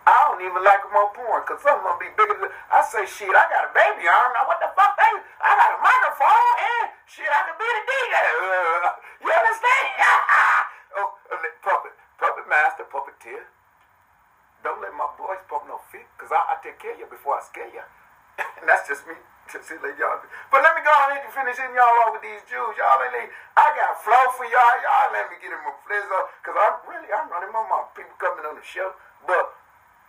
I don't even like them on porn, because some of them be bigger than... I say, shit, I got a baby arm. Now, what the fuck, baby? I got a microphone and... Shit, I can be the D J. Uh, you understand? Oh, puppet, puppet master, puppeteer. Don't let my boys pump no feet, because I, I take care of you before I scare you. And that's just me. See, let y'all, but let me go ahead and finish in y'all off with these Jews. Y'all ain't like, I got flow for y'all. Y'all let me get in my flizz up. Because I'm really, I'm running my mouth. People coming on the show. But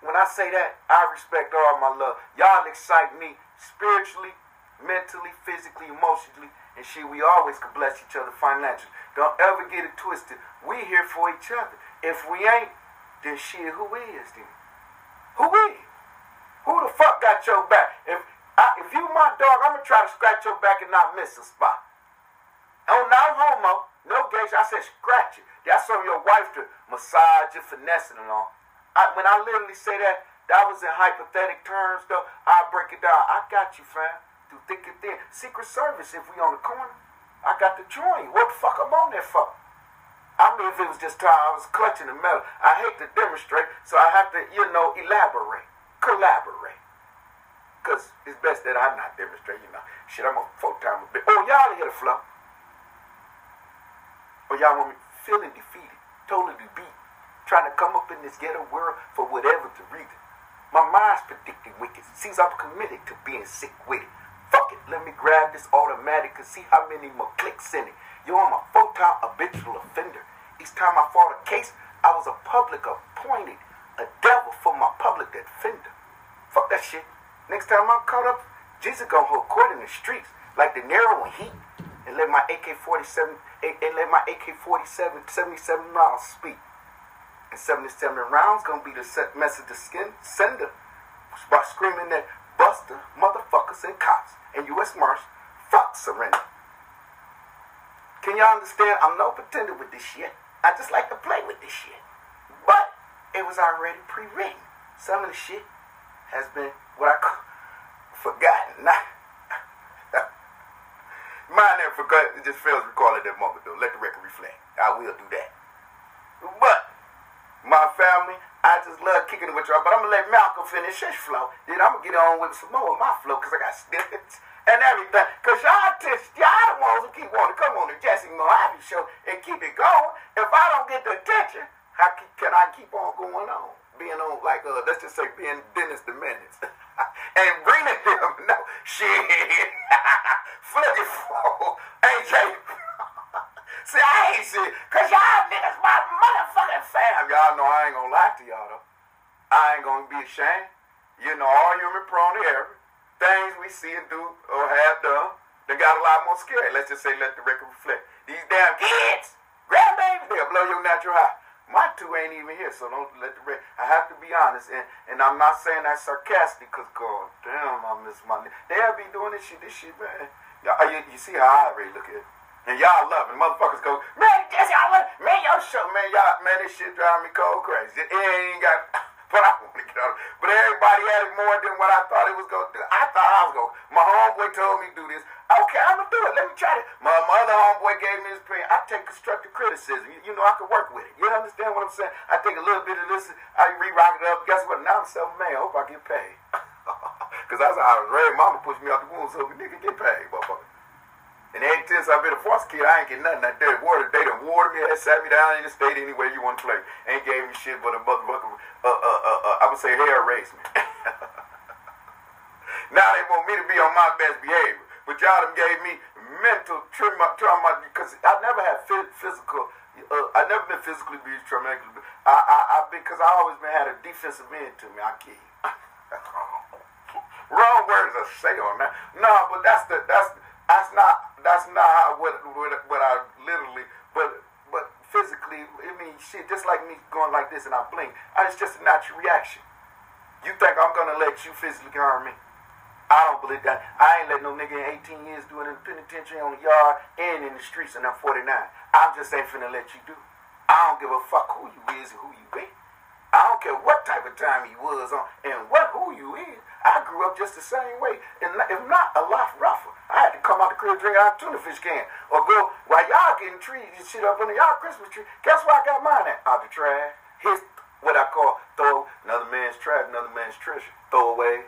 when I say that, I respect all my love. Y'all excite me spiritually, mentally, physically, emotionally. And shit, we always can bless each other financially. Don't ever get it twisted. We here for each other. If we ain't, then shit, who is then? Who is? Who the fuck got your back? If I, if you my dog, I'm going to try to scratch your back and not miss a spot. Oh, no homo, no gay. I said scratch it. That's on your wife to massage your finessing and all. I, when I literally say that, that was in hypothetical terms, though. I break it down. I got you, fam. Through thick and thin. Secret Service, if we on the corner. I got to join you. What the fuck I'm on there for? I mean, if it was just time, I was clutching the metal. I hate to demonstrate, so I have to, you know, elaborate. Collaborate. Because it's best that I not demonstrate, you know. Shit, I'm a full-time bitch. Oh, y'all hear the flow. Or y'all want me feeling defeated, totally beat, trying to come up in this ghetto world for whatever to read it. My mind's predicting wicked. Seems I'm committed to being sick with it. Fuck it, let me grab this automatic and see how many more clicks in it. Yo, I'm a full-time habitual offender. Each time I fought a case, I was a public appointed, a devil for my public defender. Fuck that shit. Next time I'm caught up, Jesus gonna hold court in the streets like the narrow and heat, and let my A K forty-seven and let my A K forty-seven seventy-seven miles speak. And seventy-seven rounds gonna be the message to skin sender by screaming that Buster, motherfuckers, and cops and U S Marshals, fuck surrender. Can y'all understand? I'm no pretender with this shit. I just like to play with this shit. But it was already pre-written. Some of the shit has been what I call forgotten. Mine never forgot. It just fails to recall at that moment, though. Let the record reflect. I will do that. But my family, I just love kicking it with y'all. But I'm going to let Malcolm finish his flow. Then I'm going to get on with some more of my flow because I got snippets and everything. Because y'all, y'all the ones who keep wanting to come on the Jesse Mohave show and keep it going. If I don't get the attention, how can I keep on going on? Being on, like, uh, let's just say being Dennis the Menace. And bringing them, no, shit. Flip it for A J. See, I hate shit. Because y'all niggas my motherfucking fam. Y'all know I ain't going to lie to y'all, though. I ain't going to be ashamed. You know, all human prone to error. Things we see and do or have done, they got a lot more scary. Let's just say let the record reflect. These damn kids, grandbabies, they'll blow your natural high. My two ain't even here, so don't let the rest. I have to be honest, and, and I'm not saying that sarcastic, because, God damn, I miss my nigga. They'll be doing this shit, this shit, man. Y'all, you, you see how I already look at it. And y'all love it. Motherfuckers go, man, just y'all love it. Man, your show, man, y'all, man, this shit drive me cold crazy. It ain't got, but I want to get out of it. But everybody had it more than what I thought it was going to do. I thought I was going to. My homeboy told me to do this. Okay, I'm going to do it. Let me try it. My, my other homeboy gave me his opinion. I take constructive criticism. You, you know, I can work with it. You understand what I'm saying? I take a little bit of this. I re-rock it up. Guess what? Now I'm self-made. I hope I get paid. Because that's how I was raised. Mama pushed me out the womb, so nigga get paid, motherfucker. And ever since I've been a foster kid, I ain't get nothing. That dirty water, they done watered me, they sat me down in the state any way you want to play. Ain't gave me shit but a motherfucker, uh, uh, uh, uh, I would say hair erasement. Now they want me to be on my best behavior. But y'all done gave me mental trauma, trauma because I never had physical, uh, I never been physically abused, traumatically abused. I, I, I, because I always been had a defensive end to me, I kid you. Wrong words I say on that. No, but that's the, that's the, that's not, That's not how what, what, what I literally, but but physically, I mean, shit, just like me going like this and I blink, I, it's just a natural reaction. You think I'm going to let you physically harm me? I don't believe that. I ain't let no nigga in eighteen years do it in the penitentiary, on the yard, and in the streets, and I'm forty-nine. I just ain't finna let you do. I don't give a fuck who you is and who you be. I don't care what type of time you was on and what who you is. I grew up just the same way, and if not a lot rougher. I had to come out the crib, drink out of tuna fish can. Or go, while y'all getting trees and shit up under y'all Christmas tree, guess where I got mine at? Out the trash. Here's what I call throw another man's trash, another man's treasure. Throw away.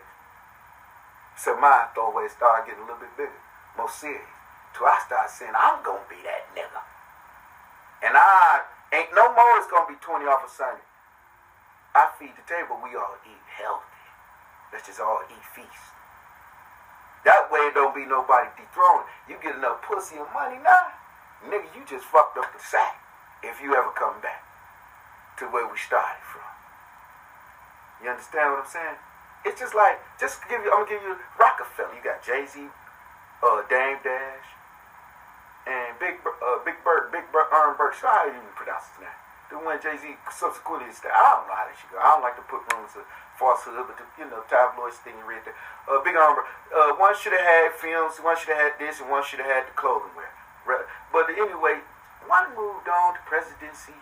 So my throwaways started getting a little bit bigger, more serious. Till I started saying, I'm going to be that nigga. And I ain't no more it's going to be twenty off a Sunday. I feed the table, we all eat healthy. Let's just all eat feast. That way there don't be nobody dethroned. You get enough pussy and money, nah. Nigga, you just fucked up the sack if you ever come back to where we started from. You understand what I'm saying? It's just like, just give you, I'm gonna give you Rockefeller. You got Jay-Z, uh, Dame Dash, and Big uh, Big Bird, Big Bird, Earn Bird. So how do you even pronounce his name? The one Jay-Z subsequently said, I don't know how that should go. I don't like to put rumors of falsehood, but the, you know, tabloids thing you read there. Uh, Big Earn Bird. Uh, one should have had films, one should have had this, and one should have had the clothing wear. But anyway, one moved on to presidency,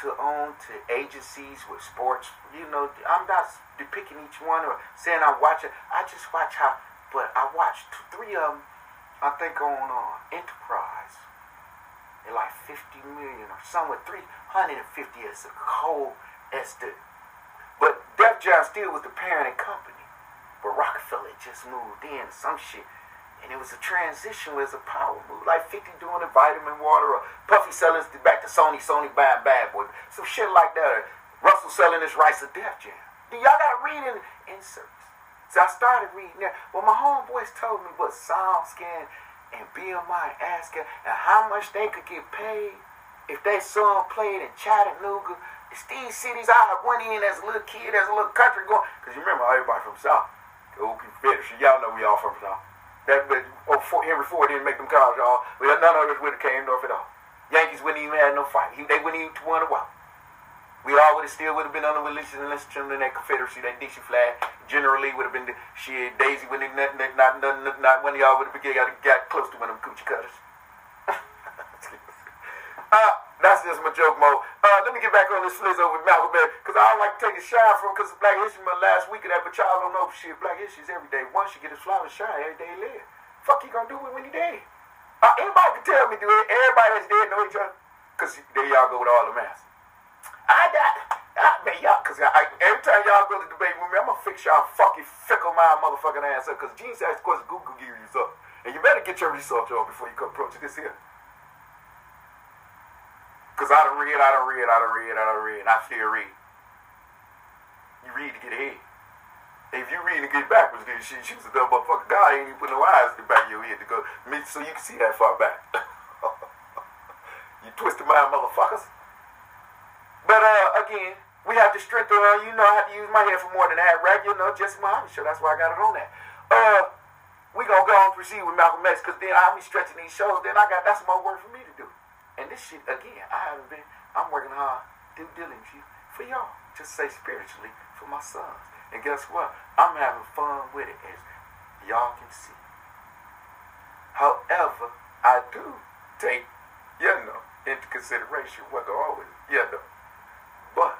to own to agencies with sports. You know, I'm not depicting each one or saying I watch it. I just watch how, but I watched three of them, I think, on uh, Enterprise. They're like fifty million or somewhere, three hundred fifty as a whole, as the, but Def Jam still was the parent and company. But Rockefeller just moved in, some shit. And it was a transition, it was a power move. Like fifty doing the vitamin water, or Puffy selling it back to Sony, Sony buying Bad Boy. Some shit like that. Russell selling his rights to Def Jam. Y'all got to read in inserts. So I started reading there. Well, my homeboys told me what SoundScan and B M I and ASCAP and how much they could get paid if they song played in Chattanooga. It's these cities I went in as a little kid, as a little country going. Because you remember, everybody from South. The O P Federation, y'all know we all from South. That, but oh, Henry Ford didn't make them calls, y'all. None of us would have came north at all. Yankees wouldn't even have no fight. He, they wouldn't even want to walk. We all would have still would have been under religion unless children in that Confederacy, that Dixie flag, generally would have been the shit. Daisy wouldn't have nothing, not, not, not, not one of y'all would have got, got close to one of them coochie cutters. uh, that's just my joke, Mo. Uh, let me get back on this flizzo with Malcolm X, because I don't like to take a shine from because it's Black History Month last week of that, but y'all don't know shit. Black History is every day. Once you get his flower shine, every day he live. Fuck, you gonna do it when he dead? Uh, anybody can tell me, dude. Everybody that's dead know each other. Because there y'all go with all the masses. I got, I bet y'all, because every time y'all go to debate with me, I'm going to fix y'all fucking fickle-minded motherfucking ass up, because Jesus asked the question, Google give you results. And you better get your research on before you come approach this here. Because I done read, I done read, I done read, I done read, and I still read. You read to get ahead. If you read to get backwards, then shit, you was a dumb motherfucker. God ain't even put no eyes in the back of your head to go, so you can see that far back. You twisted my motherfuckers. But, uh, again, we have to strengthen, uh, you know, I have to use my head for more than that, right? You know, Jesse Mohave show, that's why I got it on that. Uh, we gonna go on and proceed with Malcolm X, because then I'll be stretching these shows, then I got, that's more work for me to do. And this shit, again, I haven't been, I'm working hard, due diligence for y'all, just say spiritually, for my sons. And guess what? I'm having fun with it, as y'all can see. However, I do take, you know, into consideration what go on with it, you know. But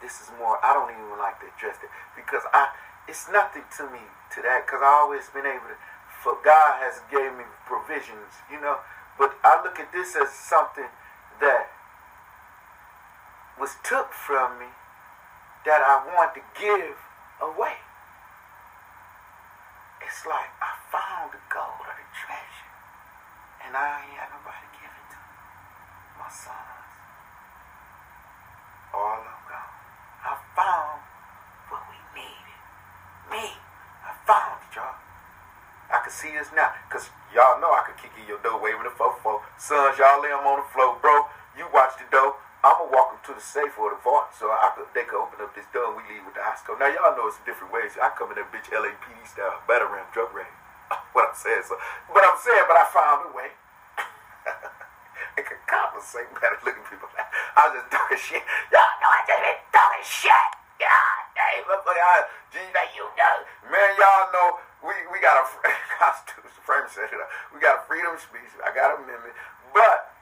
this is more, I don't even like to address it because I, it's nothing to me to that because I always been able to, for God has gave me provisions, you know, but I look at this as something that was took from me that I want to give away. It's like I found the gold or the treasure and I ain't had nobody give it to me. My son. All of God. I found what we needed. Me. I found it, y'all. I can see this now. Because y'all know I could kick in your door waving the fofo. Sons, y'all lay them on the floor. Bro, you watch the door. I'm going to walk them to the safe or the vault so I could, they could open up this door and we leave with the Oscar. Now, y'all know it's different ways. I come in that bitch L A P D style. Better ramp, drug raid. What I'm saying, so. But I'm saying, but I found a way. I could compensate better looking people like I was just talking shit. Y'all know I just been talking shit. God damn, motherfucker. You know. Man, y'all know we, we got a Constitution frame set it up. We got a freedom of speech. I got an amendment. But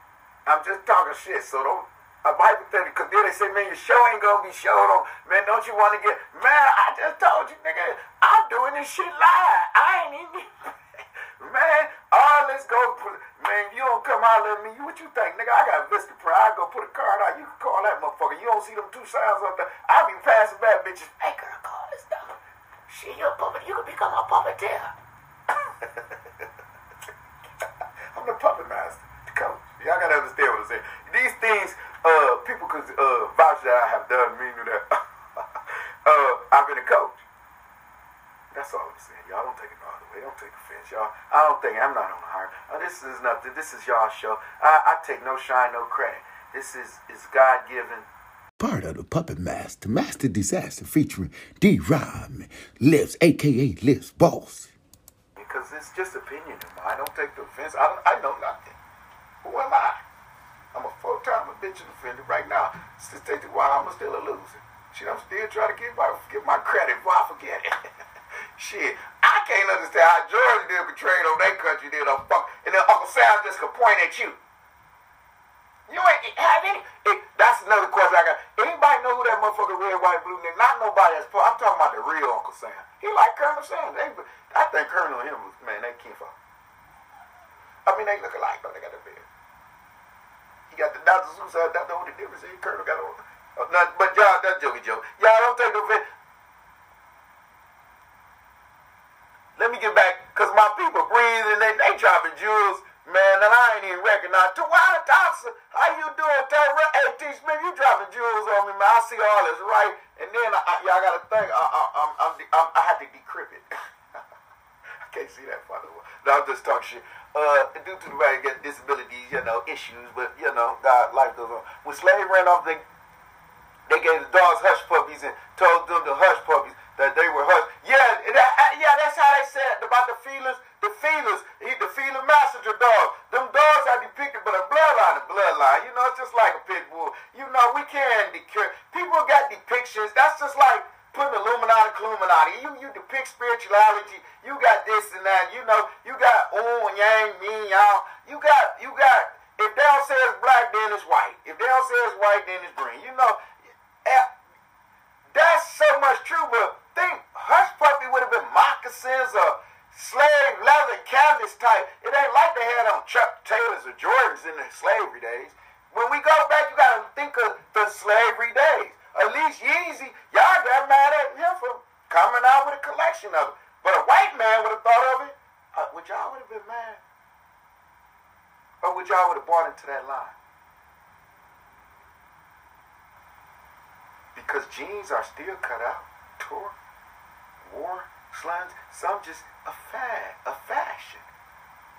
I'm just talking shit, so don't I'm hypothetical. Because then they say, man, your show ain't going to be showed on. Man, don't you want to get. Man, I just told you, nigga, I'm doing this shit live. I ain't even. Man, all this go. Man, you don't come out of me. What you think, nigga? I got a Vista Pride. I go put a card out. You can call that motherfucker. You don't see them two signs up there. I be passing back, bitches. Hey, girl, call this number. Shit, you're a puppet. You can become a puppeteer. I'm the puppet master, the coach. Y'all got to understand what I'm saying. These things, uh, people could uh, vouch that I have done, meaning that uh, I've been a coach. That's all I'm saying. Y'all don't take it all the way. Don't take offense, y'all. I don't think I'm not on the heart. Oh, this is nothing. This is y'all show. I, I take no shine, no credit. This is is God given. Part of the Puppet Master, Master Disaster, featuring D. Rodman, Lips, A K A Lips Boss. Because it's just opinion. I don't take the offense. I don't. I know nothing. Who am I? I'm a full-time bitch offender right now. Just take the while I'm still a loser. Shit, I'm still trying to get my get my credit before I forget it. Shit, I can't understand how Georgia did betrayed on that country did a fuck, and then Uncle Sam just could point at you. You ain't have any. It, that's another question I got. Anybody know who that motherfucker red, white, blue nigga? Not nobody that's poor. I'm talking about the real Uncle Sam. He like Colonel Sam. They, I think Colonel and him was, man, they kinfolk. I mean, they look alike, though. They got the beard. He got the Doctor Seuss. I don't know what the difference is. Colonel got on. Not, but y'all, that's jokey joke. Y'all don't take no offense. Let me get back, because my people breathing, they, they dropping jewels, man, and I ain't even recognized. Tawada Thompson, how you doing, Tara? Hey, T. Smith, you dropping jewels on me, man. I see all this right, and then I, I, y'all got to think, I, I, I'm, I'm, I'm, I had to decrypt it. I can't see that far. No, I'm just talking shit. Uh, due to the way I get disabilities, you know, issues, but, you know, God, life goes on. When slavery ran off, they... They gave the dogs hush puppies and told them to hush puppies that they were hush. Yeah, that, yeah, that's how they said about the feelers. The feelers, the feeler massacre dogs. Them dogs are depicted by the bloodline, the bloodline. You know, it's just like a pit bull. You know, we can't decure. People got depictions. That's just like putting Illuminati, Illuminati. You you depict spirituality. You got this and that. You know, you got ooh and yang, yin, yang. You got you got. If they don't say it's black, then it's white. If they don't say it's white, then it's green. You know. That's so much true, but think hush puppy would have been moccasins or slave leather canvas type. It ain't like they had on Chuck Taylors or Jordans in the slavery days. When we go back, you gotta think of the slavery days. At least Yeezy, y'all got mad at him for coming out with a collection of it. But a white man would have thought of it. Uh, would y'all would have been mad? Or would y'all would have bought into that line? Because jeans are still cut out, tore, wore, slimes, some just a fad, a fashion.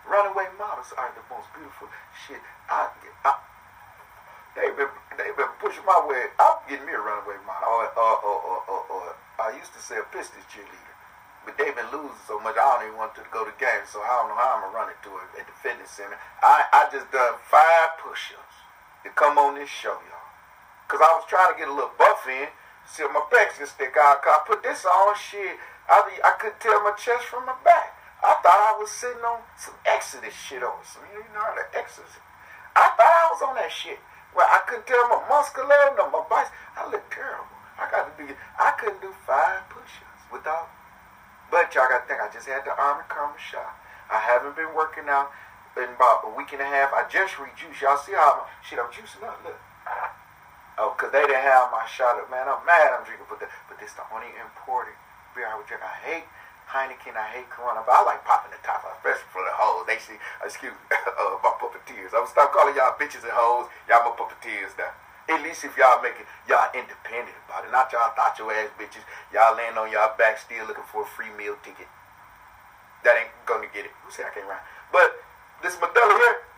Runaway models are the most beautiful shit. I, I they've been they've been pushing my way. I'm getting me a runaway model. Or, or, or, or, or, or I used to say a Pistons cheerleader, but they've been losing so much. I don't even want to go to games, so I don't know how I'm gonna run it to it at the fitness center. I I just done five push-ups to come on this show, y'all. Because I was trying to get a little buff in. See, my pecs just stick out. I put this on, shit. I, I couldn't tell my chest from my back. I thought I was sitting on some Exodus shit on. Some, you know how to Exodus. I thought I was on that shit. Well, I couldn't tell my muscle level, no, my biceps. I looked terrible. I got to do. I couldn't do five push-ups without. But y'all got to think, I just had the arm and karma shot. I haven't been working out in about a week and a half. I just rejuiced. Y'all see how I'm, shit, I'm juicing up. Look. Oh, because they didn't have my shot up, man. I'm mad I'm drinking, but, the, but this is the only imported beer I would drink. I hate Heineken. I hate Corona, but I like popping the top off, especially for the hoes. They see, excuse me, uh, my puppeteers. I'm going to stop calling y'all bitches and hoes. Y'all my puppeteers now. At least if y'all make it, y'all independent about it. Not y'all thought your ass bitches. Y'all laying on y'all back still looking for a free meal ticket. That ain't going to get it. Who said I can't rhyme? But this Modelo here.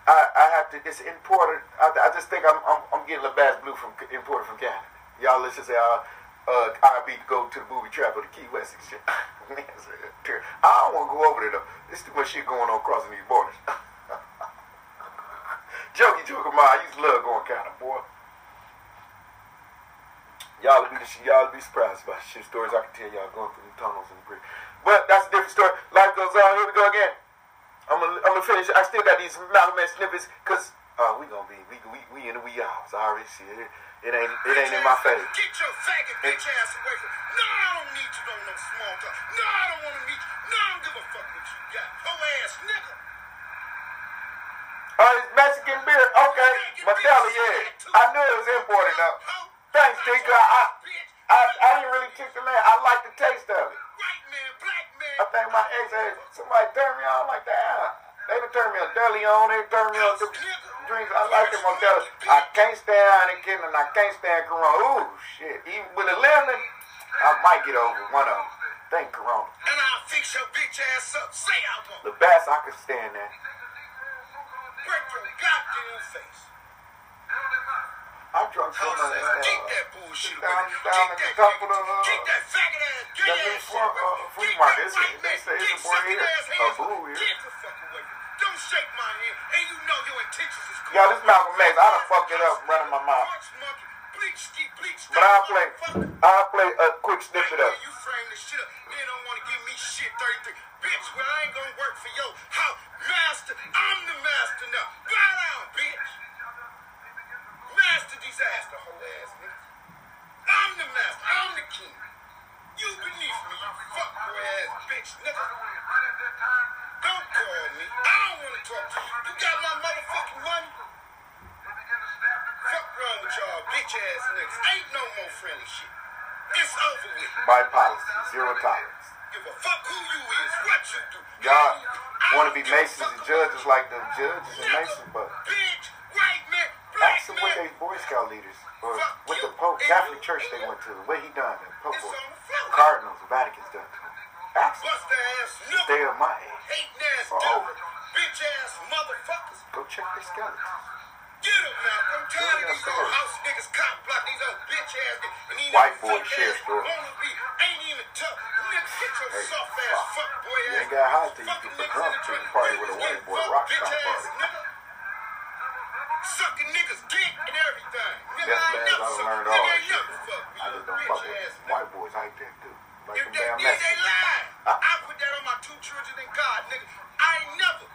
I, I have to, it's imported, I, I just think I'm, I'm I'm getting La Bass Blue from imported from Canada. Y'all, let's just say I, uh, I'll be go to the movie trap or the Key West and shit. I don't want to go over there, though. There's too much shit going on crossing these borders. Jokey joke of mine, I used to love going Canada, boy. Y'all will be, y'all be surprised by shit stories I can tell y'all going through the tunnels and the bridge. But that's a different story. Life goes on, here we go again. I'm gonna, I'm gonna finish. I still got these Malcolm X snippets, cause uh, we gonna be we we we in the wee hours. I already see it. It ain't it ain't in my face. Get your faggot bitch ass away from. No, I don't need you on no small talk. No, I don't want to meet you. No, I don't give a fuck what you got. Ho ass nigga. Oh, it's Mexican beer. Okay, Modelo, yeah. I knew it was imported though. Thanks, Tinker. I I I didn't really kick the name. I like the taste of it. I think my ex had somebody turned me on like that. Yeah. They done turned me on Deli on, they turned me on the drinks. I like them on Deli. I can't stand Heineken and I can't stand Corona. Ooh, shit. Even with a lemon, I might get over one of them. think, Corona. And I'll fix your bitch ass up. Say I won't. The best I can stand that. Break your goddamn face. I'm drunk so much. Keep that bullshit away. Keep that, keep that faggot ass. Get that ass shit away. Keep that white man. Keep sucking ass hands. Get the fuck away. Don't shake my hand. And you know your intentions is cool. Yo, this Malcolm X, I done fucked it up running my mouth. But I'll play, I'll play a quick snippet of it. You frame this shit up. They don't want to give me shit thirty-three. Bitch, well, I ain't gonna work for your house. Master, I'm the master now. Bow down, bitch. Master disaster, whole ass nigga. I'm the master. I'm the king. You beneath me, you fuck your ass bitch, nigga. Don't call me. I don't want to talk to you. You got my motherfucking money? Fuck wrong with y'all bitch ass niggas. Ain't no more friendly shit. It's over with. By policy, zero tolerance. Give a fuck who you is, what you do. Y'all want to be masons and judges like the judges and masons, but bitch, white man, black man. Ask them what they Boy Scout leaders or what the Pope Catholic Church they went to, what he done, the Pope or Cardinals, the Vatican's done to them. Ask them. They are my age. Or over. Bitch ass motherfuckers. Go check their skeletons. Get him, Malcolm. I'm tired of these old house niggas, cop block, these old bitch ass niggas. And these white boy shit, bro. Ain't even tough. Niggas, get your hey, soft fuck. ass fuck boy ass. You ain't got hot till you get the drunk to the party with a white boy rock shot party. Sucking niggas dick and everything. Nigga, I ain't never learned all that shit. I just don't fuck with white boys like that, dude. Like them damn niggas. They lying. I put that on my two children and God, nigga. I ain't never.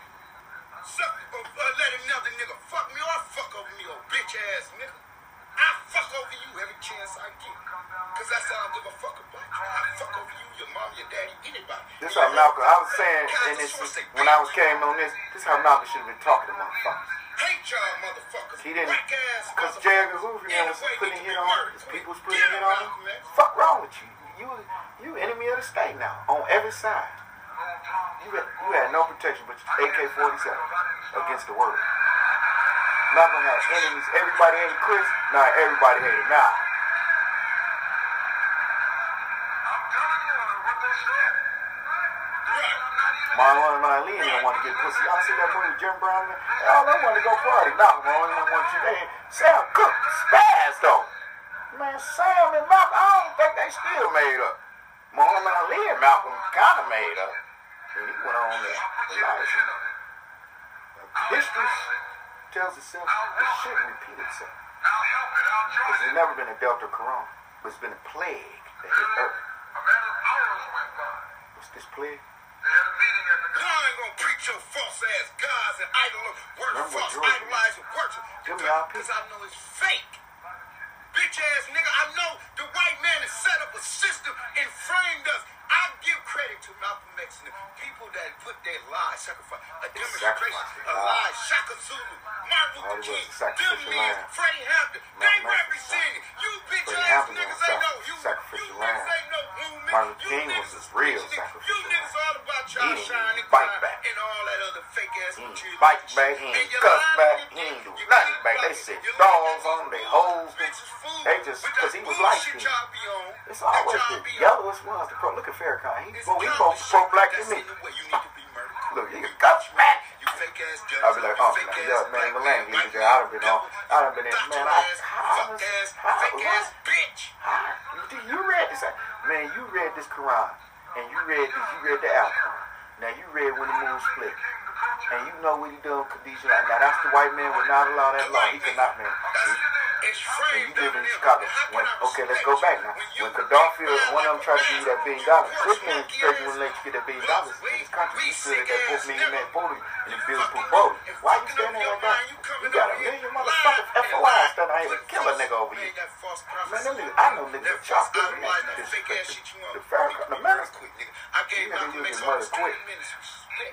Suck, uh, uh, let another nigga fuck me or I fuck over me, old bitch ass nigga. I fuck over you every chance I get. Cause that's all I give a fuck about you. I fuck over you, your mom, your daddy, anybody. This how Malcolm, I was saying in this, when I was came on this, this how Malcolm should have been talking to motherfuckers. Hate y'all motherfuckers. He didn't, cause J Edgar Hoover was putting it on his people's putting it on him. Fuck wrong with you. You you enemy of the state now, on every side. You had, you had no protection but A K forty-seven against the world. Malcolm had enemies. Everybody hated Chris. Now everybody hated now. I'm telling you what they said. Muhammad Ali didn't want to get pussy. Y'all see that movie with Jim Brown? Y'all don't want to go party. Malcolm only want you there. Sam Cooke, spaz though. Man, Sam and Malcolm, I don't think they still made up. Muhammad Ali and Malcolm kind of made up. And he went on to Elijah. History tells itself it shouldn't repeat itself. Because there's never been a Delta Corona. But it's been a plague that hit Earth. What's this plague? Y'all ain't gonna preach your false ass gods and idol words, false idolizing words. Because I know it's fake. Bitch ass nigga, I know the white man has set up a system and framed us. I give credit to Malcolm X and the people that put their lives, sacrifice, a demonstration, a lie, Shaka Zulu, Martin Luther King, them men, Freddy Hampton, they representing you bitch ass niggas ain't no you, you niggas ain't no movement, you niggas is real, you niggas all about y'all shining and all that other fake ass material. Bite back, he ain't cuss back, he ain't do nothing back, they sit dogs on, they hoes, they just, because he was like you. It's always the yellowest ones, the pro, look at Farrakhan, he's more pro-black than me. Look, you can cut your back. I'll be like, oh, yeah, man, the language, I'd have been on, I'd have been in, man, I, how was, how was, how, you read this, man, you read this Quran, and you read this, you read the Al-Quran, now you read when the moon split, and you know what he done, Khadijah, now that's the white man would not allow that law, he could not, man. And you live in Chicago. When, okay, let's go back now. When Gaddafi or one of them tried to give you that billion dollars, Chris man said you wouldn't let you get that billion dollars in this country. You said that that four million man voted and the bills were voted. Why you standing there like that? You got a million motherfuckers F O Is that I ain't gonna kill a nigga over here. Man, them niggas, I know niggas chopped up. The Farrakhan, the man is quick, nigga. You gotta use your mother quick.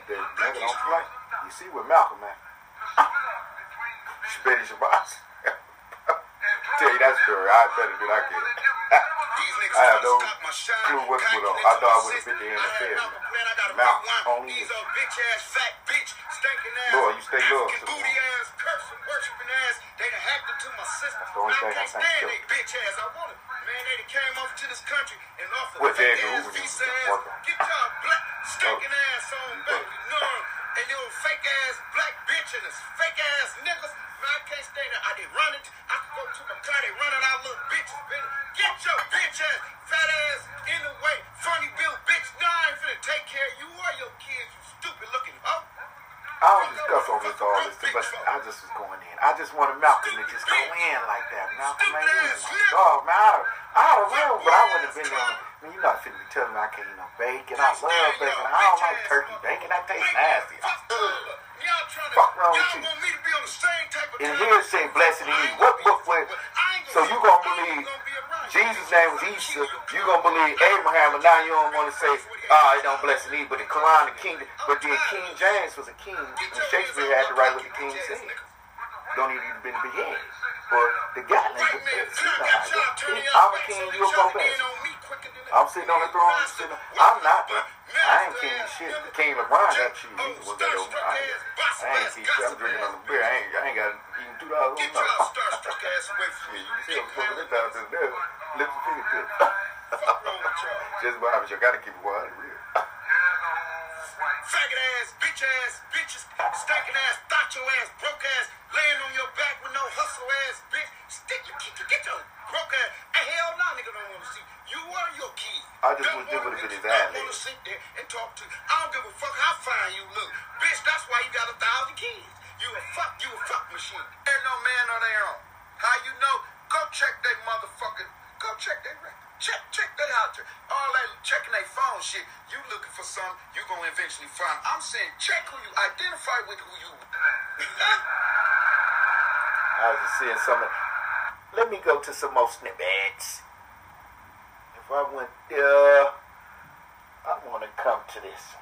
The nigga don't play. You see where Malcolm at? She bet he's your boss. Tell you that story, I better than I can. I have no clue what's going on. I thought I would have been there in the fair. Mouth on these. Lord, you stay low. That's the only thing I can't kill. What Jay Hoover used to work on. And your fake ass black bitch and this fake ass niggas. I can't stay there. I did run it. I could go to my car. They running out little bitches. Get your bitch ass, fat ass in the way. Funny bill bitch. Nah, I ain't finna take care of you or your kids, you stupid looking hoe. I don't discuss over this all this too much. I just was going in. I just wanted Malcolm to just go in like that. Malcolm, man, he was my dog, man. I, I don't know, but I wouldn't have been there. I mean, you're not finna be telling me I can't eat no bacon. I love bacon. I don't like turkey bacon. That tastes nasty. Ugh. Fuck wrong with you. And here it says, blessed he is. What book was? So you gonna believe Jesus' name was Easter. You gonna believe Abraham, and now you don't want to say, ah, oh, it don't bless me. But the Quran, the king, but then King James was a king, and Shakespeare had to write what the king said. Don't even even been beheaded. But the guy named I'm a king. You go back. I'm sitting on the throne. Sitting, I'm not. I ain't king shit. The king LeBron got you. I ain't king shit. I'm drinking on the beer. I ain't, I ain't got even two dollars. Get your starstruck ass away from me. You see, I'm pulling this out to this. Lift the finger to just what happens. You gotta keep it wild and real. Faggot ass, bitch ass, bitches, stacking ass, thought your ass, broke ass, laying on your back with no hustle ass, bitch. Stick your kick, get your broke ass. Hey, hell no, nah, nigga don't want to see. You are your kid. I just want to do what it is that. I want to sit there and talk to you. I don't give a fuck how fine you look. Bitch, that's why you got a thousand kids. You a fuck, you a fuck machine. There's no man on their own. How you know? Go check that motherfucking, go check that record. Check, check that out there. All that checking their phone shit. You looking for something you're going to eventually find. I'm saying check who you identify with, who you. I was just seeing something. Let me go to some more snippets. If I went there, I want to come to this.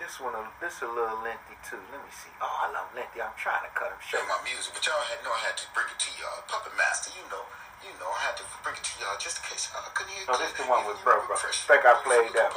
This one, this a little lengthy too. Let me see. Oh, I love lengthy. I'm trying to cut them short. My music, but y'all had know I had to bring it to y'all. Puppet Master, you know. You know, I had to bring it to y'all just in case y'all couldn't hear it. No, this is the one with Bro Bro. I think I played that.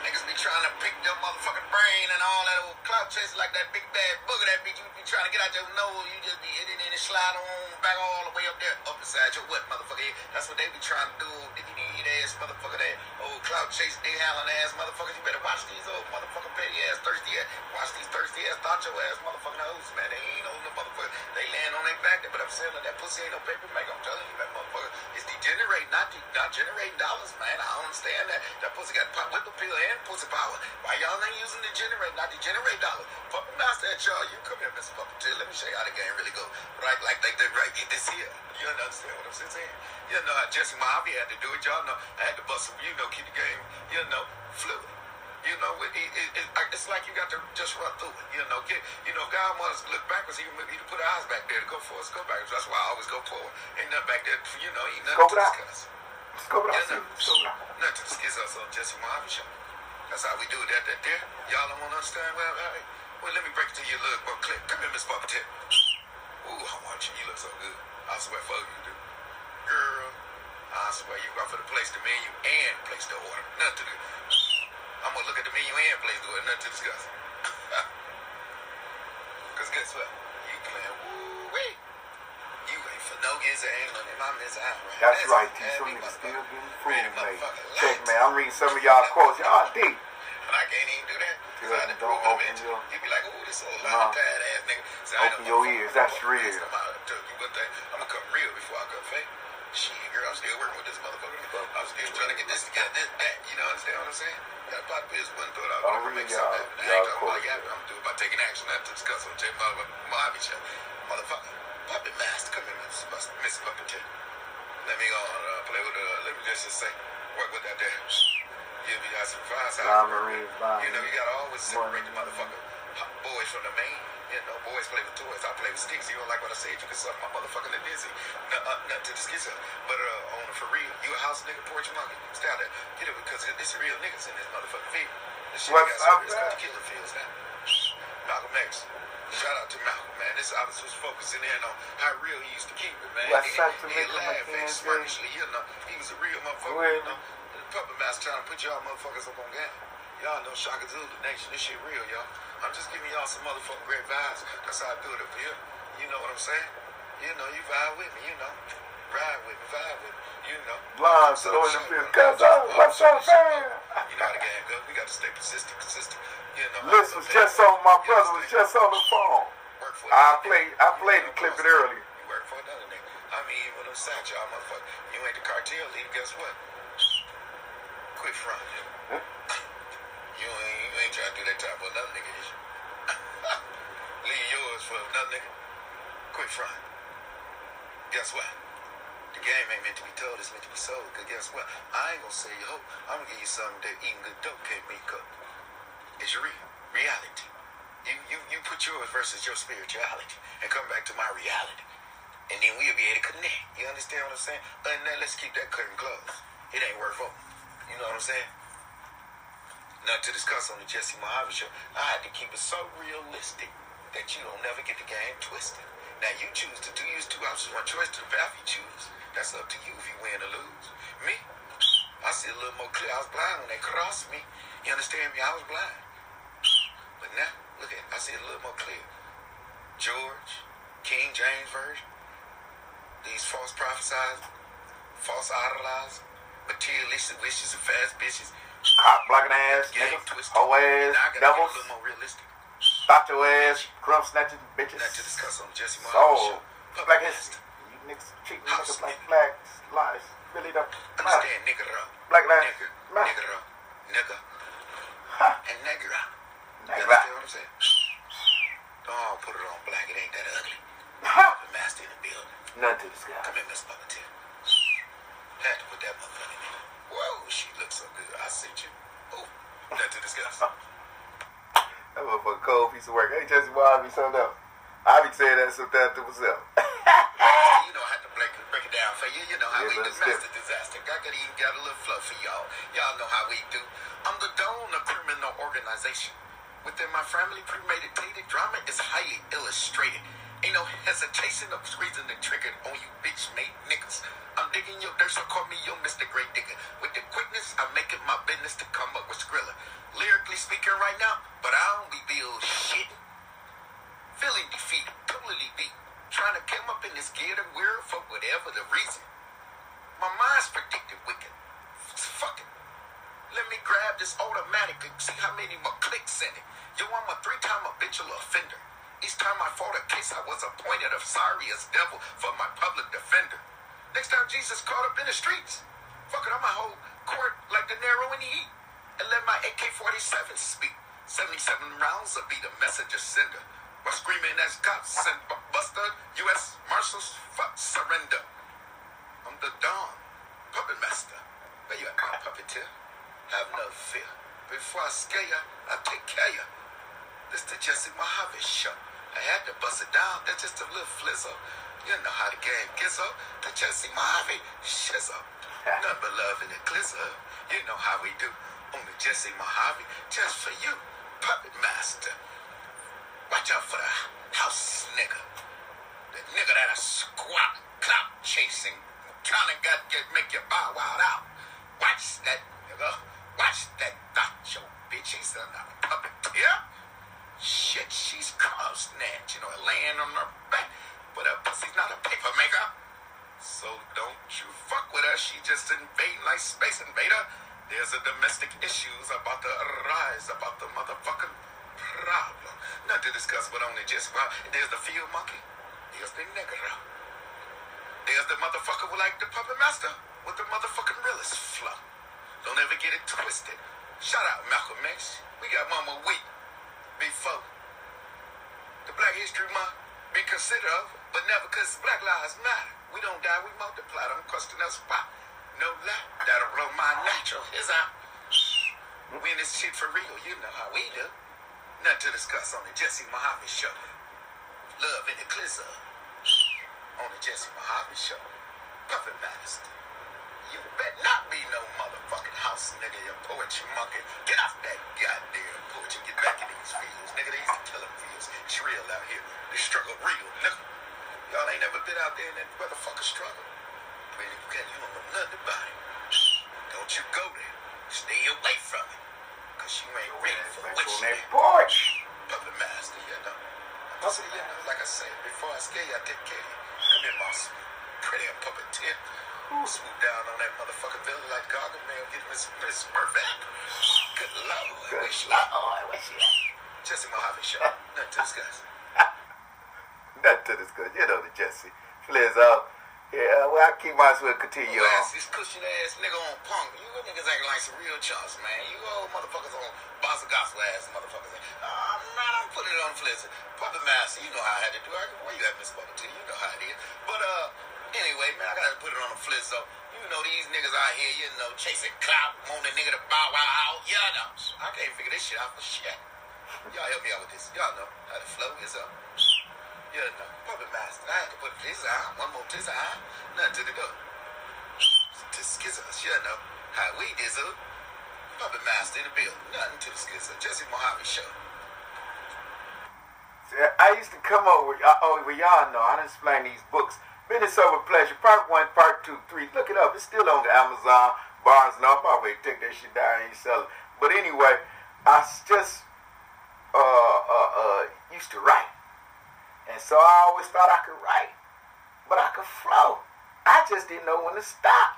Niggas be trying to pick their motherfucking brain and all that old clout chasing like that big bad booger. That bitch, you be trying to get out your nose. You just be hitting it and slide on back all the way up there. Up inside your what, motherfucker? That's what they be trying to do. Did you eat ass motherfucker, that old clout chasing, they howling ass motherfuckers? You better watch these old motherfucking petty ass, thirsty ass. Watch these thirsty ass, thought your ass motherfucking hoes, man. They ain't on the motherfucker. They laying on their back, but I'm saying that pussy ain't no paper, make. I'm telling you, that motherfucker is degenerating, not de- not generating dollars, man. I don't understand that. That pussy got pop with the pill and pussy power. Why y'all ain't using the generator, not to generate dollars? Puppet Master at y'all. You come here, Mister Puppeteer. Let me show you how the game really go. Right, like they did right this here. You understand what I'm saying? You know how Jesse Mohave had to do it. Y'all know I had to bust some, you know, keep the game, you know, fluid. You know, it, it, it, it's like you got to just run through it. You know, get, you know, God wants us to look backwards. He can put our eyes back there to go forward, go backwards. That's why I always go forward. Ain't nothing back there, you know, ain't nothing to discuss. Let's go back. Nothing to discuss us on Jesse Mohave show. That's how we do that, that there. Y'all don't want to understand? Well, right. Well, let me break it to you a little more clear. Come here, Miss Puppeteer. Ooh, I want you. You look so good. I swear for you, dude. Girl, I swear you got for the place the menu and place the order. Nothing to do. I'm gonna look at the menu and place the order, nothing to discuss. Cause guess what? You playing woo wee. You ain't for no giz or ain't nothing. My miss out right. That's right. These some niggas still getting food, mate. Check, man. I'm reading some of y'all quotes. Y'all deep. And I can't even do that. Cause I didn't prove them at you. You be like, ooh, this old lot of tired ass nigga. Open your ears. That's real. I'm gonna come real before I come fake. Shit, girl, I'm still working with this motherfucker. I'm still trying to get this together, this, that. You know what I'm saying? Got a pot of piss, one thought I was going to make something happen. I ain't talking about it. I'm doing by taking action. I have to discuss on Jay Mohave show. Motherfucker, Puppet Master, come in, Miss Puppeteer. Let me go on, uh, play with, uh, let me just say, work with that damn shit. You be out some fries out there. You know, you got to always separate the motherfucker. Boys from the main. You know, boys play with toys. I play with sticks. You don't like what I said? You can suck my motherfucking dizzy. Nothing to discuss. But uh, on the for real, you a house nigga, porch monkey. Stay out there. Get it because it's real niggas in this motherfucking field. This shit got some killing fields now. Malcolm X, Shout out to Malcolm, man. This officer's focusing in on how real he used to keep it, man. Well, he he laughed and smirkishly, you know. He was a real motherfucker, well, you know. The puppet master trying to put y'all motherfuckers up on game. Y'all know Shaka Zulu Nation. This shit real, y'all. I'm just giving y'all some motherfucking great vibes. That's how I do it up here. You know what I'm saying? You know, you vibe with me, you know. Ride with me, vibe with me, you know. Live, so in the field, cuz I was so fan. You know how the game goes. We got to stay persistent, consistent. You know, this was just on, my brother was just on the phone. I played, I played the clip it earlier. You work for another nigga. I mean, even them side y'all motherfucker. You ain't the cartel leader, guess what? Quit front, you know. You ain't, you ain't trying to do that time for another nigga. Leave yours for another nigga. Quit front. Guess what? The game ain't meant to be told, it's meant to be sold. Because guess what? I ain't gonna sell you hope. I'm gonna give you something that eating good dope can't make up. It's your real reality. You, you you put yours versus your spirituality and come back to my reality. And then we'll be able to connect. You understand what I'm saying? And now let's keep that curtain closed. It ain't worth voting. You know what I'm saying? Now to discuss on the Jesse Mohave show, I had to keep it so realistic that you don't never get the game twisted. Now you choose to do use two options. One choice to the path you choose. That's up to you if you win or lose. Me, I see a little more clear. I was blind when they crossed me. You understand me? I was blind. But now, look at it. I see it a little more clear. George, King James Version, these false prophesies, false idolized, materialistic wishes and fast bitches. Cop blocking ass, niggas, hoe ass, devils, stop your ass, crumb snatching bitches. Not to discuss on Jesse Mohave. So, black history. You niggas treat niggas like black lives. Really don't understand nigga. Black lives. Nigga. Nigga. Nigga. Huh. And negra. Negra. You understand what I'm saying? Don't put it on black. It ain't that ugly. The master in the building. None to this guy. Come here, Miss Puppeteer. Had to put that motherfucker in there. Whoa, she looks so good. I sent you. Oh, none to discuss. That motherfucker cold piece of work. Hey, Jesse Mohave, something up. I be saying that sometimes to myself. You know how to break, break it down for you. You know how yeah, we do master disaster. I could even got a little fluff for y'all. Y'all know how we do. I'm the don of criminal organization. Within my family, premeditated drama is highly illustrated. Ain't no hesitation of squeezing the trigger on you bitch made niggas. I'm digging your dirt, so call me your Mister Great Digger. With the quickness, I'm making my business to come up with Skrilla. Lyrically speaking right now, but I don't be build shitting. Feeling defeated, totally beat. Trying to come up in this gear and weird for whatever the reason. My mind's predicted wicked. Fuck it. Let me grab this automatic and see how many more clicks in it. Yo, I'm a three-time habitual offender. Each time I fought a case, I was appointed of sorry as devil for my public defender. Next time Jesus caught up in the streets, fuck it, I'ma hold court like the narrow in the heat and let my A K forty-seven speak. seventy-seven rounds will be the messenger sender. While screaming as cops and buster, U S Marshals, fuck surrender. I'm the Don, puppet master. Where you at, my puppeteer? Have no fear. Before I scare ya, I take care ya. This the Jesse Mohave show. I had to bust it down. That's just a little flizzle. You know how the game gets up. The Jesse Mohave shizzle. None but love in the glizzer. You know how we do. On the Jesse Mohave, just for you, puppet master. Watch out for the house nigga. The nigga that a squat, clout chasing, trying to get, get, make you bow wow out. Watch that. Watch that thought, yo bitch. She's another puppeteer. Shit, she's crumb snatch, you know, laying on her back. But her pussy's not a paper maker. So don't you fuck with her. She just invading like Space Invader. There's a domestic issues about to arise, about the motherfucking problem. Not to discuss, but only just well. There's the field monkey. There's the negro. There's the motherfucker who like the puppet master with the motherfucking realest flow. Don't ever get it twisted. Shout out Malcolm X. We got Mama Week before. The Black History Month be considered of, but never because Black Lives Matter. We don't die, we multiply. Don't question us why. No lie. That'll blow my natural. Is out. We in this shit for real. You know how we do. Nothing to discuss on the Jesse Mohave show. Love in the glizzer. On the Jesse Mohave show. Puppet Master. You better not be no motherfucking house nigga, you poetry monkey. Get off that goddamn poetry. Get back in these fields, nigga. They used to kill them fields. It's real out here. This struggle real, nigga. Y'all ain't never been out there in that motherfucking struggle. Pretty good, you don't know nothing about it. Don't you go there. Stay away from it. Cause you ain't ready for what you need. Puppet master, you know. I said, you know, like I said, before I scare you, I take care of you. Come here, Moss. Pretty puppeteer. Ooh, swoop down on that motherfucking villain like Goggle Man, get him his perfect. Good lord, I wish you. Oh, I wish you. Jesse Mohave show. Nothing to discuss. Nothing to discuss. You know the Jesse. Flizzo. Yeah, well, I keep my as well continue on. This cushion ass nigga on punk. You niggas acting like some real chumps, man. You old motherfuckers on boss of gospel ass motherfuckers. Uh, man, I'm putting it on Flizzo. Puppet master, you know how I had to do it. Where you at, Miss Bubba T? You know how it is. But, uh, anyway, man, I gotta put it on the Flizzo. You know these niggas out here, you know, chasing clout, want the nigga to bow wow out. Yeah, no. I can't figure this shit out for shit. Y'all help me out with this. Y'all know how the flow is up. Yeah, no, puppet master. I had to put this on, one more this on, nothing to go. To skizzer, yeah, no. How we dizzle. Puppet master in the build, nothing to the skizzer. Jesse Mohave show. See, I used to come up with, oh, well, y'all know, I done explained these books. Minnesota Pleasure, Part one, Part two, three. Look it up. It's still on the Amazon, Barnes and Noble. Probably take that shit down and you sell it. But anyway, I just uh, uh, uh, used to write. And so I always thought I could write, but I could flow. I just didn't know when to stop.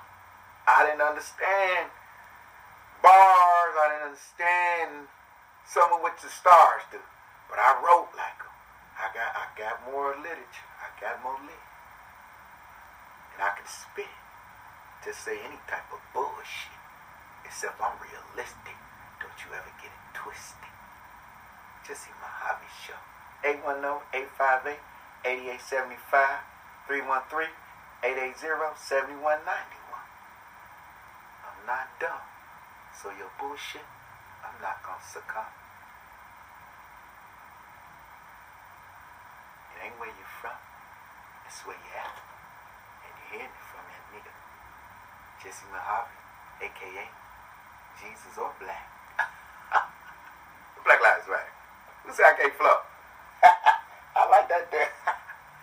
I didn't understand bars. I didn't understand some of what the stars do. But I wrote like them. I got, I got more literature. I got more literature. And I can spit to say any type of bullshit, except I'm realistic. Don't you ever get it twisted. Just see my hobby show. eight one zero, eight five eight, eight eight seven five, three one three, eight eight zero, seven one nine one. I'm not dumb, so your bullshit, I'm not gonna succumb. It ain't where you from, it's where you at. Hear me from that nigga, Jesse Mohave, a k a. Jesus or Black. Black Lives Matter. Who said I can't flow? I like that there.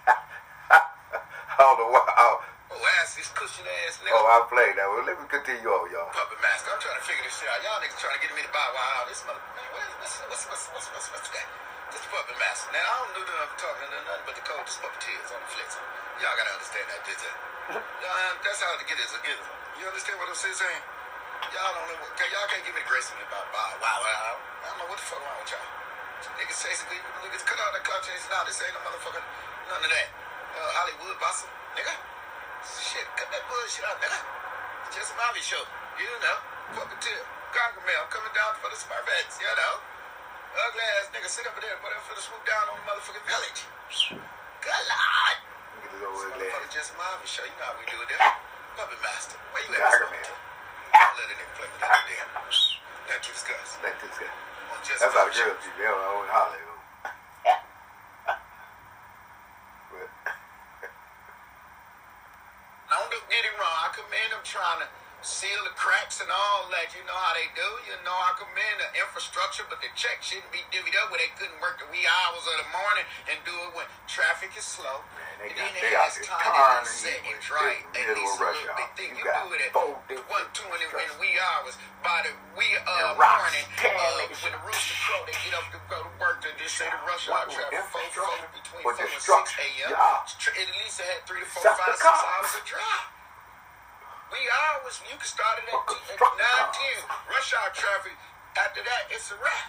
I don't know why. Oh, ass, this cushion ass nigga. Oh, I played that one. Let me continue on, y'all. Puppet master, I'm trying to figure this shit out. Y'all niggas trying to get me to buy wow. This mother, man, what is, what's, what's, what's, what's, what's, what's that? This puppet master. Now, I don't do nothing talking to nothing but the coldest puppeteers on the flicks. Y'all gotta understand that, did you? Y'all, that's how to get this again. You understand what I'm saying? Y'all don't know what, y'all can't give me grace in about Bob. Wow, wow. I don't know what the fuck wrong with y'all. Niggas chasing people, niggas cut out that clout chasing out. This ain't no motherfucking, none of that. Uh, Hollywood bustle, nigga. Shit, cut that bullshit out, nigga. It's just a mommy show, you know. Fucking tip. Gargamel coming down for the Smurfettes, you know. Ugly ass nigga sit up in there, whatever, for the swoop down on the motherfucking village. Good lord. Motherfucker Jesse Mohave show, you know how we do it there. Puppet master, where you at? Don't let a nigga play with that damn. Thank you, discuss. Thank you, discuss. That's how girls do. They don't holler. Don't get it wrong. I commend them trying to seal the cracks and all that. You know how they do. You know, I commend the infrastructure, but the check shouldn't be divvied up where they couldn't work the wee hours of the morning and do it when traffic is slow. Man, they and got, then they got this time to set and dry. They need some little big thing. You, you do it at one twenty in the wee hours. By the wee uh, morning, uh, when the rooster crow, they get up to go to work. They just say the rush hour traffic between four and six a m At least they had three to four, five, six hours of drive. We always, you can start it at nine ten, rush hour traffic. After that, it's a wrap.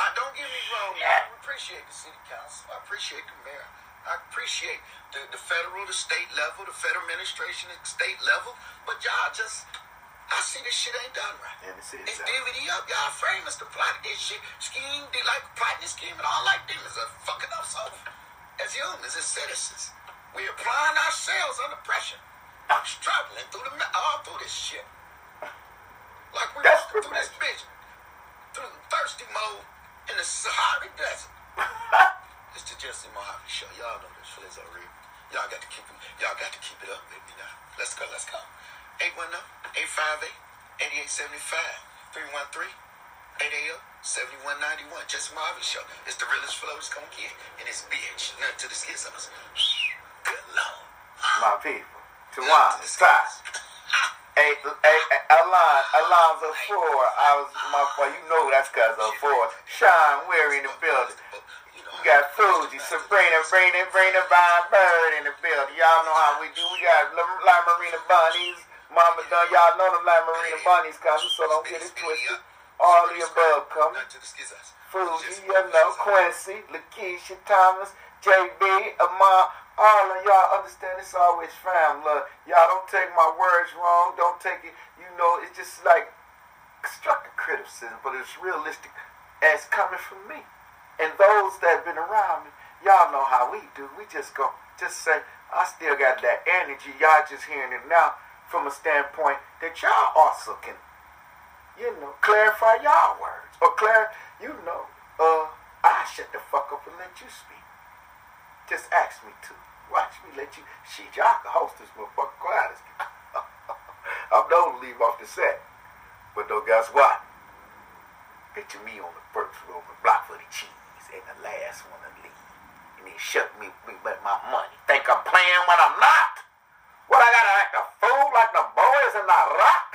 I don't get me wrong, I appreciate the city council. I appreciate the mayor. I appreciate the, the federal, the state level, the federal administration, the state level. But y'all just, I see this shit ain't done right. It's D V D up. Y'all frame us to plot this shit. Scheme, they like plotting scheme and all like them is a fucking up. So, as humans, as citizens, we applying ourselves under pressure. I'm struggling through the all through this shit. Like we're walking through this bitch, through thirsty mode in the Sahara Desert. It's the Jesse Mohave show. Y'all know this shit is already. Y'all got to keep it. Y'all got to keep it up, baby. Now let's go. Let's go. eight one zero, eight five eight, eight eight seven five, three one three, eight eight zero, seven one nine one. Jesse Mohave Show. It's the realest flow it's gonna get in this bitch. Nothing to the skits on us. Good Lord. My people. To one, five. Hey, hey, Alon, Alonzo Ford, I was, my boy, you know that's cause of Ford. Sean Weary in the building. We got Fuji, Sabrina, Brina, Brina, Brian Bird in the building. Y'all know how we do. We got La, La Marina Bunnies. Mama done, y'all know them La Marina Bunnies coming, so don't get it twisted. All the above coming. Fuji, you know, Quincy, Lakeisha Thomas, J B, Amar. All of y'all understand it's always fam, love. Y'all don't take my words wrong. Don't take it, you know, it's just like constructive criticism, but it's realistic as coming from me. And those that have been around me, y'all know how we do. We just go, just say, I still got that energy. Y'all just hearing it now from a standpoint that y'all also can, you know, clarify y'all words. Or clarify, you know, uh, I shut the fuck up and let you speak. Just ask me to. Watch me let you. Shit, y'all can host this motherfucker quiet. I'm known to leave off the set. But though, guess what? Picture me on the first row of the block for the cheese and the last one to leave. And then shut me with my money. Think I'm playing when I'm not? What, I gotta act a fool like the boys in Iraq?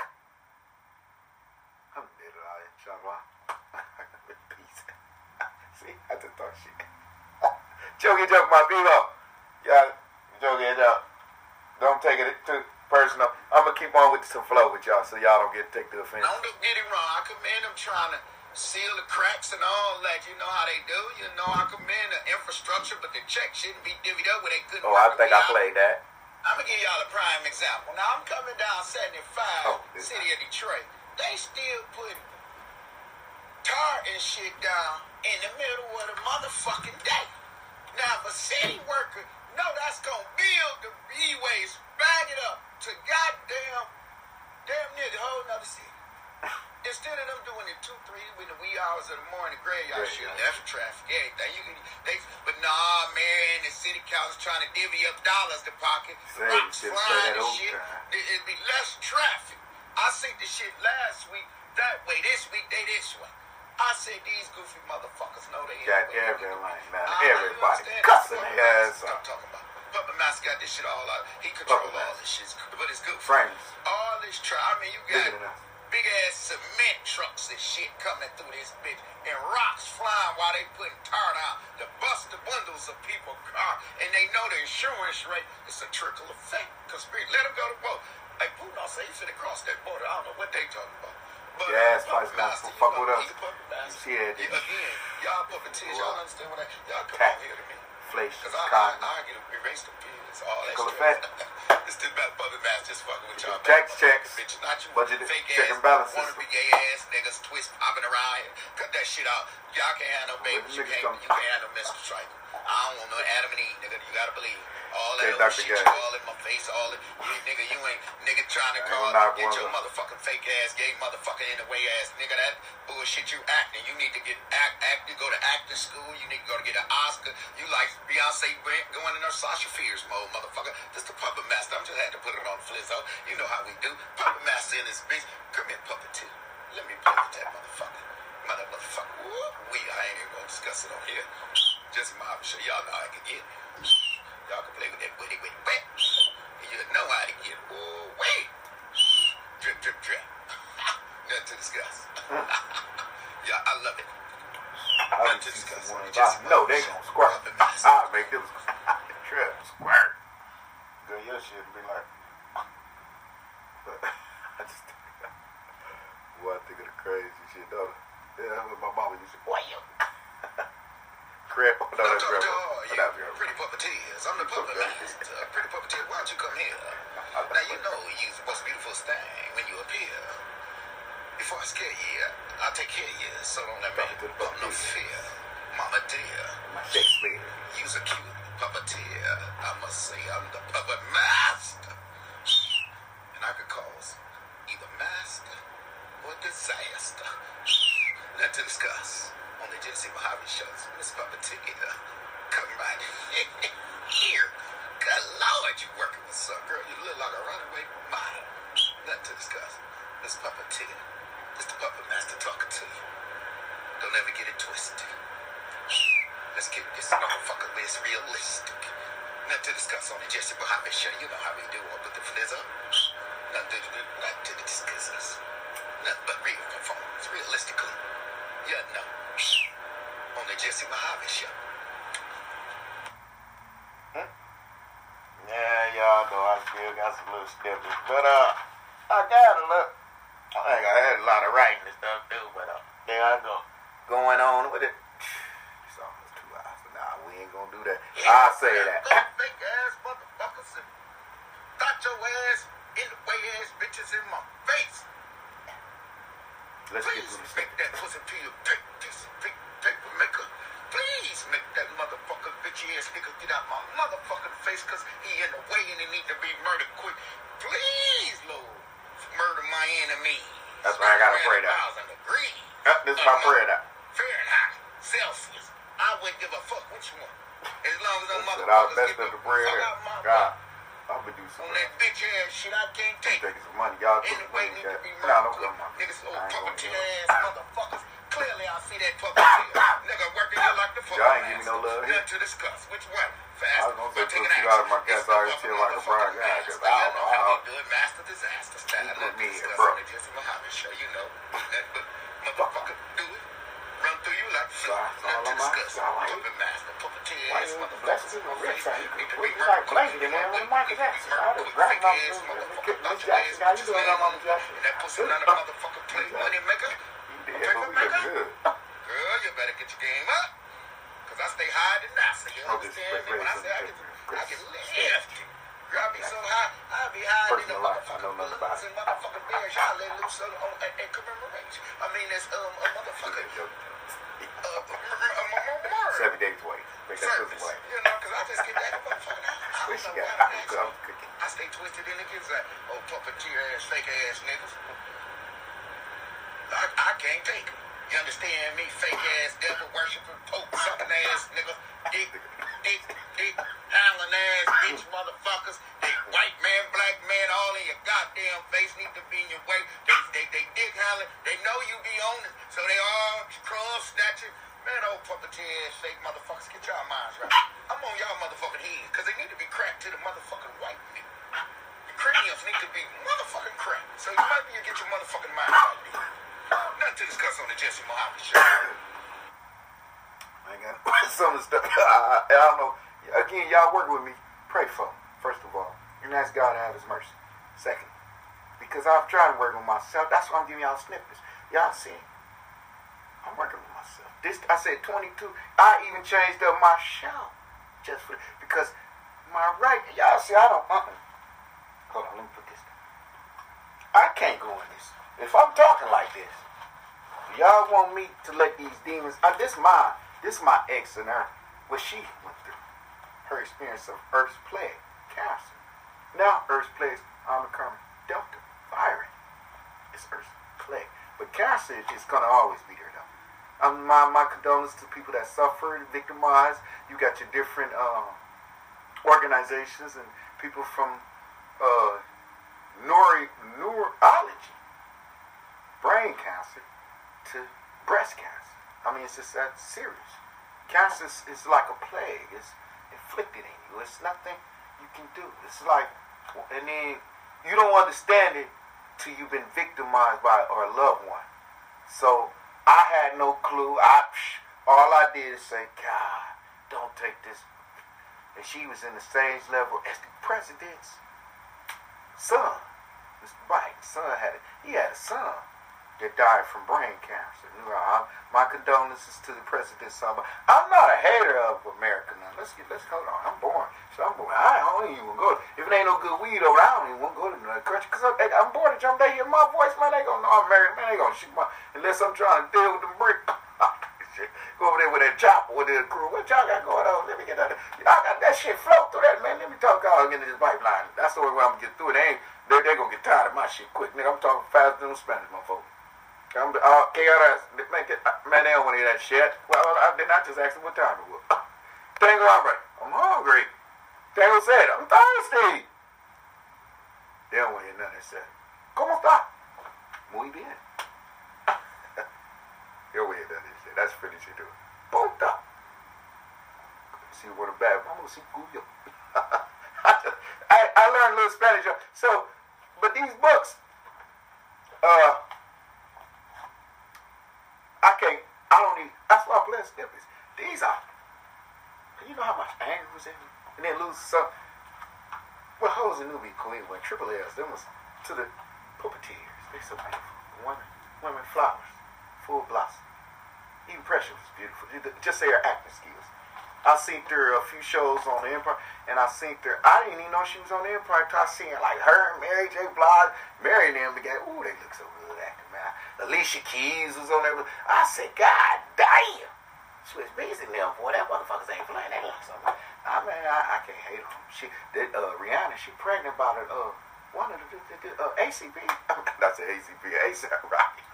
I'm literally inshallah. Peace. See, I just thought shit. Joke it up, my people. Y'all, joke it up. Don't take it too personal. I'm going to keep on with some flow with y'all so y'all don't get take the offense. Don't get it wrong. I commend them trying to seal the cracks and all that. You know how they do. You know, I commend the infrastructure, but the check shouldn't be divvied up where they couldn't. Oh, I think I played that. I'm going to give y'all a prime example. Now, I'm coming down seventy-five, oh, city of Detroit. They still put tar and shit down in the middle of the motherfucking day. Now, if a city worker, no, that's going to build the B-ways, bag it up to goddamn, damn near the whole nother city. Instead of them doing it two, three, when the wee hours of the morning, the graveyard shit, left traffic, everything. You can, they, but nah, Mayor and the city council trying to divvy up dollars to pocket, rocks flying and shit. It'd be less traffic. I seen the shit last week that way, this week they this way. I said these goofy motherfuckers know they ain't. Got every line, man. Everybody cussing their ass off. Puppet Master got this shit all out. He control all this shit, but it's good. Friends. All this tra- I mean, you got big ass cement trucks and shit coming through this bitch, and rocks flying while they putting tar down to bust the bundles of people's car, and they know the insurance rate. It's a trickle effect. Cause let them go to vote. Like Putin, I say he finna cross that border. I don't know what they talking about. Yeah, it's probably not some fuck with us. You see that? Again, y'all puppeteers, y'all understand what I, y'all come on here to me. Inflation, cotton. I get erased the penis, all that shit. It's the best puppet mask, just fucking with y'all. Tax checks, budget, check and balances. Wanna be gay ass niggas twist popping around here. Cut that shit out. Y'all can't have no babies, you can't have no Mister Striker. I don't want no Adam and Eve, nigga. You gotta believe. All that old shit, you all in my face, all that. You nigga, you ain't nigga trying to call. Get your motherfucking fake ass, gay motherfucker in the way ass nigga. That bullshit you acting. You need to get act, act, you go to acting school. You need to go to get an Oscar. You like Beyonce going in her Sasha Fierce mode, motherfucker. This the puppet master. I'm just had to put it on the flizzo. You know how we do. Puppet master in this bitch. Come here, puppeteer. Let me puppet that motherfucker. Mother motherfucker. Woo. We, I ain't even gonna discuss it on here. Just my show. Y'all know how I can get. Y'all can play with that booty with wet. You know how to get. Ooh, wait. Drip, drip, drip. Nothing to discuss. Yeah, I love it. Nothing to discuss. No, they gonna squirt. I'll make them trip, squirt. Girl, your shit be like. But I just think. Boy, I think of the crazy shit, though. Yeah, that's what my mama used to. Boy, you. Crip. No, that's Crip. Yeah, pretty puppeteers. I'm the puppet master. Pretty puppeteer, why don't you come here? Now, you know you're the most beautiful thing when you appear. Before I scare you, I'll take care of you, so don't let me bump no fear. Mama dear, you's a cute puppeteer. I must say I'm the puppet master. And I could cause either master or disaster. Let's discuss. On the Jesse Mohave Shows, Miss Puppeteer, come right here. Good Lord, you working with some girl. You look like a runaway model. nothing to discuss. This puppeteer, this the puppet master talking to you. Don't ever get it twisted. Let's keep this motherfucker list realistic. Nothing to discuss on the Jesse Mohave show. You know how we do it, but the flizz up. Nothing to do, nothing to discuss. Nothing but real performance, realistically. Yeah, no. On the Jesse Mohave show. Yeah, y'all know I still got some little skeptics, but uh, I got a lot. I think I had a lot of writing and stuff too, but uh, there I go, going on with it. It's almost two hours. Nah, we ain't gonna do that. I'll say that. Fake ass motherfuckers and got your ass in the way ass bitches in my face. Let's Please get make that pussy to your big piece of big paper maker. Please make that motherfucker bitch ass nigga get out my motherfucking face, cause he in the way and he need to be murdered quick. Please, Lord. Murder my enemy. That's why I gotta pray that. Yep, this is my prayer now. Fahrenheit, Celsius. I wouldn't give a fuck which one. As long as them motherfuckers get the fuck out my God, I'm gonna do some on that bitch ass shit. I can't take. Taking some money, y'all. Anyway, need to be murdered. Niggas, old puppeteer ass motherfuckers. Clearly, I see that puppeteer nigga working you like the fuck. Y'all ain't give me no love here. Nothing to discuss. Which one? I was gonna say two out of my guts. I already feel like a brown guy because I don't know how to do it. Master disaster style. Let me here, bro. Jesse Mohave show, you know, but motherfucker, do it. Run through you like flies. Not to discuss. Puppet master, puppeteer, motherfucker. We're like blanking, man. We're Michael Jackson. I was right now. Motherfucker, Michael Jackson. How you doing, Michael Jackson? That pussy not a motherfucker play money maker. Money maker. Girl, you better get your game up. I stay higher than NASA, you understand me? When I say I can, I can lift you. Girl, I be so high, I be higher than the motherfucking balloons and motherfucking bears. Y'all let loose on a commemoration. I mean, that's um a motherfucking memorial. Seven days wait. Make that service. You know, because I just get that motherfucking high. I don't know why I'm asking. I stay twisted in the kids like, oh, puppeteer ass, fake ass niggas. I, I can't take them. You understand me? Fake ass devil worshiping Pope sucking ass nigga, dick, dick, dick, howling ass bitch motherfuckers. They white man, black man, all in your goddamn face need to be in your way. They they they dick howling. They know you be on it, so they all crumb snatching. Man, old puppeteer ass fake motherfuckers, get y'all minds right. I'm on y'all motherfucking heads, cause they need to be cracked to the motherfucking white nigga. The craniums need to be motherfucking cracked. So you might be you get your motherfucking mind right, dude. Nothing to discuss on the Jesse Mohave show. I got some of the stuff. I, I, I don't know. Again, y'all working with me. Pray for me, first of all. And ask God to have his mercy. Second, because I've tried to work on myself. That's why I'm giving y'all snippets. Y'all see, I'm working with myself. This I said twenty-two. I even changed up my show. Just for because my right. Y'all see, I don't. Uh-uh. Hold on, let me put this down. I can't go in this. If I'm talking like this, y'all want me to let these demons, uh, this my, this my ex and her, what she went through, her experience of Earth's plague, cancer. Now Earth's plague is Omicron, Delta, virus. It's Earth's plague. But cancer is going to always be there, though. Um, my, my condolences to people that suffered, victimized. You got your different um, organizations and people from uh, neuro, neurology, brain cancer, to breast cancer. I mean, it's just that serious. Cancer is, is like a plague. It's inflicted in you. It's nothing you can do. It's like, and then you don't understand it till you've been victimized by or a loved one. So I had no clue. I all I did is say, God, don't take this. And she was in the same level as the president's son, Mister Biden's son had it. He had a son that died from brain cancer. My condolences to the president. I'm not a hater of America now. Let's get, let's hold on. I'm born, so I'm born. I don't even go. If it ain't no good weed over, I don't even want to go to another country because I'm, I'm born. Jump they hear my voice, man. They gonna know I'm married, man. They gonna shoot my unless I'm trying to deal with them brick. Go over there with that chopper with that crew. What y'all got going on? Let me get out of there. Y'all got that shit flow through that, man. Let me talk y'all into this pipeline. That's the only way I'm gonna get through it. They ain't they're they gonna get tired of my shit quick, nigga. I'm talking faster than Spanish, my folks. I'm the uh, K R S. Man, they don't want to hear that shit. Well, I, then I just asked them what time it was. Tango, I'm right. I'm hungry. Tango said, I'm thirsty. They don't want to hear nothing said. ¿Cómo está? Muy bien. Your way of doing this shit. That's Freddy should do. Punta. Si bueno, bad. Vamos si cuyo. I, I learned a little Spanish. So, but these books, uh, I can't, I don't even, that's why I play skeptics. These are, you know how much anger was in me? And then lose some. Well, hoes and newbie queen, when triple L's, them was to the puppeteers. They so beautiful. Women, women flowers, full blossom. Even Precious was beautiful. Just say her acting skills. I seen her a few shows on the Empire, and I seen her. I didn't even know she was on the Empire until I seen her, like her and Mary J. Blige. Mary and them began, ooh, they look so good acting, man. Alicia Keys was on there. I said, God damn. She was busy now, boy. That motherfuckers ain't playing that like something. I mean, I, I can't hate them. She, that, uh, Rihanna, she pregnant by the, uh, one of the, the, the uh, A C B. That's an A C B, A S A P Rocky.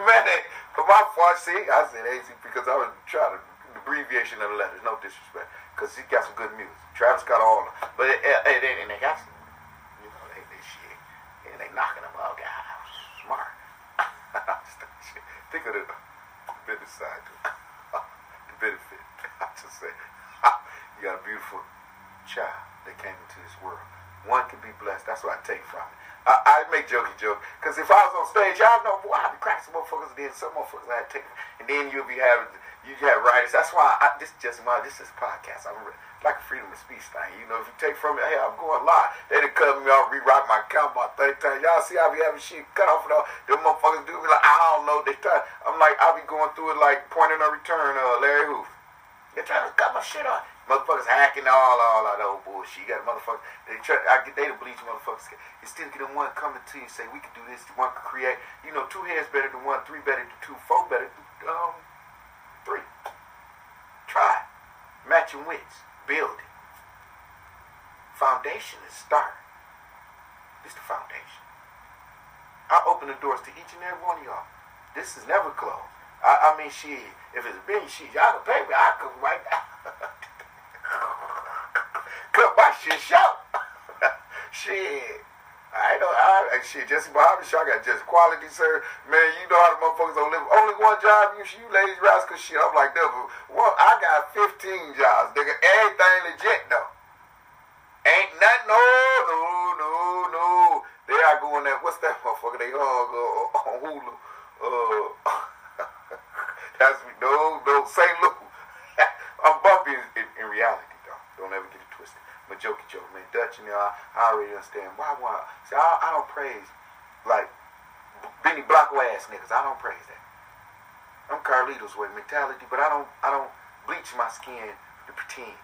Man, they, for my part, see, I said A C B because I was trying to. Abbreviation of the letters, no disrespect, because he got some good music. Travis got all of them, but it, it, it, and they got some, you know, they, they shit, and they knocking them out. God, I was smart. I just shit. Think of the business side, the benefit. I just say, you got a beautiful child that came into this world. One can be blessed. That's what I take from it. I, I make jokey joke, because if I was on stage, y'all know, boy, I'd be cracking some motherfuckers, and then some motherfuckers I'd take, and then you'll be having. You have writers. That's why I, this just my this is podcast. I'm like a freedom of speech thing. You know, if you take from it, hey, I'm going live. They done cut me off, rewrite my account about thirty times. Y'all see, I be having shit cut off and all. Them motherfuckers do be like, I don't know this time. I'm like, I be going through it like point of no return. Uh, Larry Hoof. They trying to cut my shit off. Motherfuckers hacking all all that old bullshit. You got motherfuckers. They try. I get they to believe you motherfuckers. You still get them one coming to you and say we can do this. One can create. You know, two heads better than one. Three better than two. Four better than um. Three, try, matching wits, building. Foundation is start. This is the foundation. I open the doors to each and every one of y'all. This is never closed. I, I mean, she, if it's big, she, y'all can pay me, I could right now. Cut my shit short. Shit. I know, I, shit, Jesse Mohave, I got just quality, sir. Man, you know how the motherfuckers don't live. Only one job, you, you ladies, rascal, shit. I'm like, no, well, I got fifteen jobs, nigga. Everything legit, though. Ain't nothing, no, no, no, no. They are going that, what's that motherfucker? They all go on Hulu. Uh, that's me, no, no, Saint Louis. I'm bumpy in, in, in reality, though. Don't ever get it twisted. But jokey joke, man, Dutch, you know, I, I already understand. Why, why? See, I, I don't praise, like, Benny Blanco ass niggas. I don't praise that. I'm Carlito's way, mentality, but I don't I don't bleach my skin to pretend.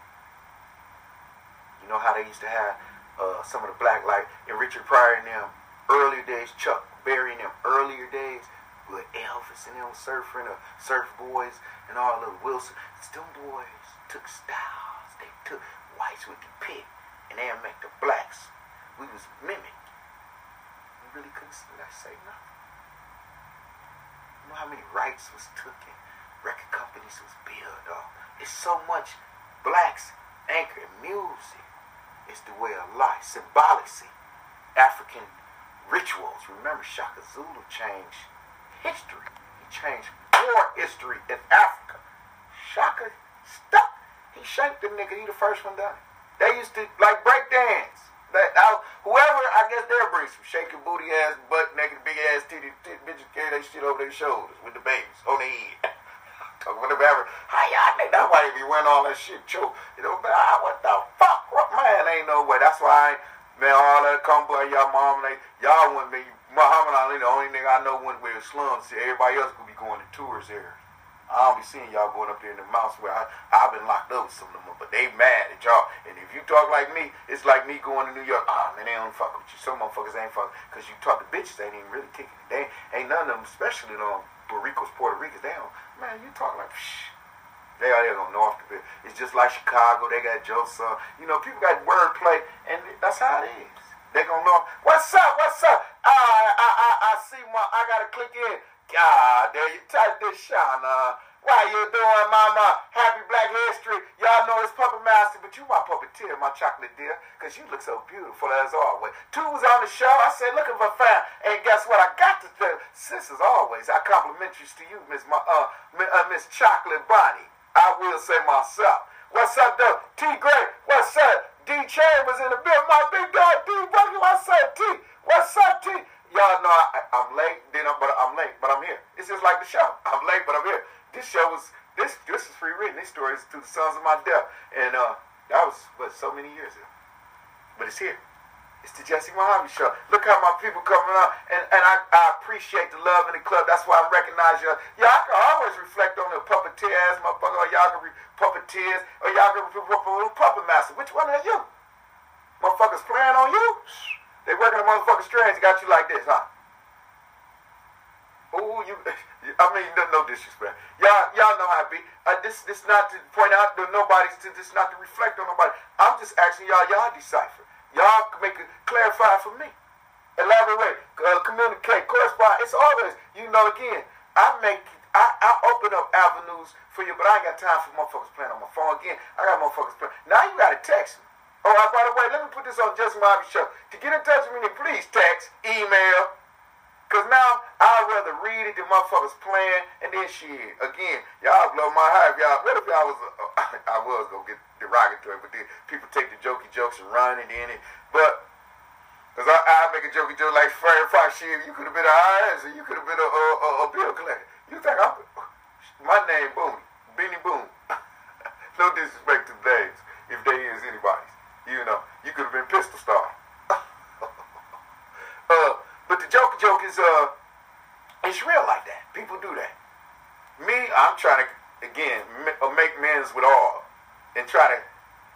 You know how they used to have uh, some of the black, like, in Richard Pryor and them, earlier days, Chuck Berry and them, earlier days, with Elvis and them surfing, or Surf Boys, and all the Wilson. It's them boys took styles, they took... Whites would depict, and they'll make the blacks. We was mimic. We really couldn't say nothing. You know how many rights was took and record companies was built off. It's so much blacks anchor in music. It's the way of life, symbolically. African rituals. Remember, Shaka Zulu changed history. He changed war history in Africa. Shaka stuck. He shanked the nigga. He the first one done it. They used to, like, break dance. That, I, whoever, I guess they'll bring some shaking booty ass, butt naked, big ass titty, titty bitches carry that shit over their shoulders with the babies on their head. Talking about whatever. How y'all think that might be wearing all that shit choke? You know, but ah, what the fuck? Man, ain't no way. That's why I ain't, man, all that combo, y'all mom, they, y'all wouldn't be, Muhammad Ali, the only nigga I know went with the slums. See, everybody else could be going to tours there. I don't be seeing y'all going up there in the mountains where I, I've been locked up with some of them, but they mad at y'all. And if you talk like me, it's like me going to New York. Ah, oh, man, they don't fuck with you. Some motherfuckers ain't fucking because you talk to bitches, they ain't even really kicking it. They ain't, ain't none of them, especially them Boricos, Puerto Ricans. They don't, man, you talk like, shh. They out there going north to bit. It's just like Chicago. They got jokes on. You know, people got wordplay, and that's how it is. They going north. What's up? What's up? I, I, I, I see my, I got to click in. God, there you type this shana. How you doing, mama? Happy Black History. Y'all know it's Puppet Master, but you my puppeteer, my chocolate dear, because you look so beautiful as always. Two's on the show. I said, looking for fam. And guess what? I got to tell sisters always. I complimentaries to you, Miss my, uh, uh, Miss Chocolate Body. I will say myself. What's up, though? T. Gray. What's up? D. Chambers in the bill. My big guy, D. Bucky. What's up, T? What's up, T? Y'all know I, I, I'm late. Then I'm, but I'm late, but I'm here. It's just like the show. I'm late, but I'm here. This show was, this this is free written. These stories to the sons of my death. And uh, that was, what, so many years ago. But it's here. It's the Jesse Mohave Show. Look how my people coming on. And, and I, I appreciate the love in the club. That's why I recognize y'all. Y'all can always reflect on the puppeteers, motherfucker. Or y'all can be puppeteers. Or y'all can be puppet master. Which one are you? Motherfuckers playing on you? They working the motherfucking strands. Got you like this, huh? Ooh, you... I mean, no, no disrespect. Y'all, y'all know how it be. Uh, this, this not to point out to nobody. To this not to reflect on nobody. I'm just asking y'all. Y'all decipher. Y'all make it clarify for me. Elaborate. Uh, communicate. Correspond. It's always. You know, again, I make. I, I open up avenues for you, but I ain't got time for motherfuckers playing on my phone again. I got motherfuckers playing. Now you gotta text me. Oh, by the way, let me put this on Jesse Mohave Show. To get in touch with me, please text, email. Because now, I'd rather read it than motherfuckers playing. And then shit, again, y'all blow my hype. Y'all, what if y'all was, uh, I was going to get derogatory, but then people take the jokey jokes and run it in it. But, because I, I make a jokey joke like, Freddy Fox shit, you could have been an I R S, or you could have been a, a, a, a bill collector. You think I'm, my name Boone, Benny Boone. No disrespect to names, if they is anybody's. You know, you could have been Pistol Star. uh, But the joke joke is, uh, it's real like that. People do that. Me, I'm trying to, again, make amends with all. And try to,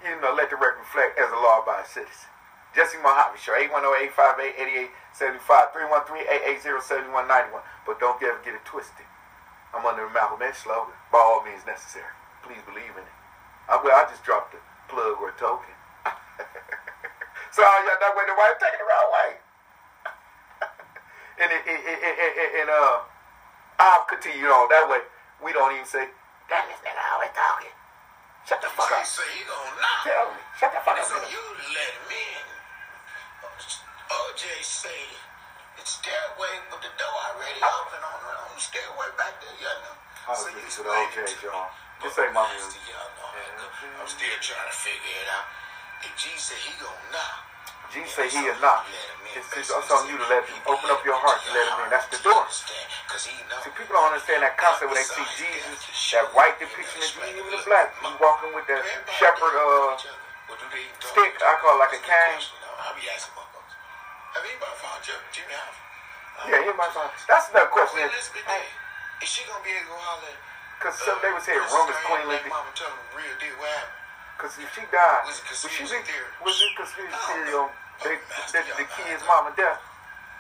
you know, let the record reflect as a law-abiding citizen. Jesse Mohave Show, eight one zero, eight five eight, eight eight seven five, three one three, eight eight zero, seven one nine one. But don't ever get it twisted. I'm under the Malcolm X slogan, by all means necessary. Please believe in it. I, I just dropped a plug or a token. So y'all that way the way, take it the right way. And, and, and, and, and uh, I'll continue on. That way, we don't even say, damn, this nigga always talking. Shut the you fuck up. Say you gonna lie. Tell me. Shut the fuck it's up. It's on you to let him in. O J say, it's stairway, but the door already oh. open on the on stairway back there, y'all know. I was so listening to O J, y'all. Just say my music. I'm still trying to figure it out. And G said he gonna knock. G say he is not. It's, it's, it's on you to let him open up your heart to let him in. That's the door. See, people don't understand that concept when they see Jesus, that white depiction of Jesus, even the black. He's walking with that shepherd uh, stick, I call it like a cane. Yeah, he might find. That's another question. Is she gonna be able to holler? Because some they would say Rome is queenly. Because if she died, was it conspiracy theory? Was it conspiracy theory on the kid's mama death?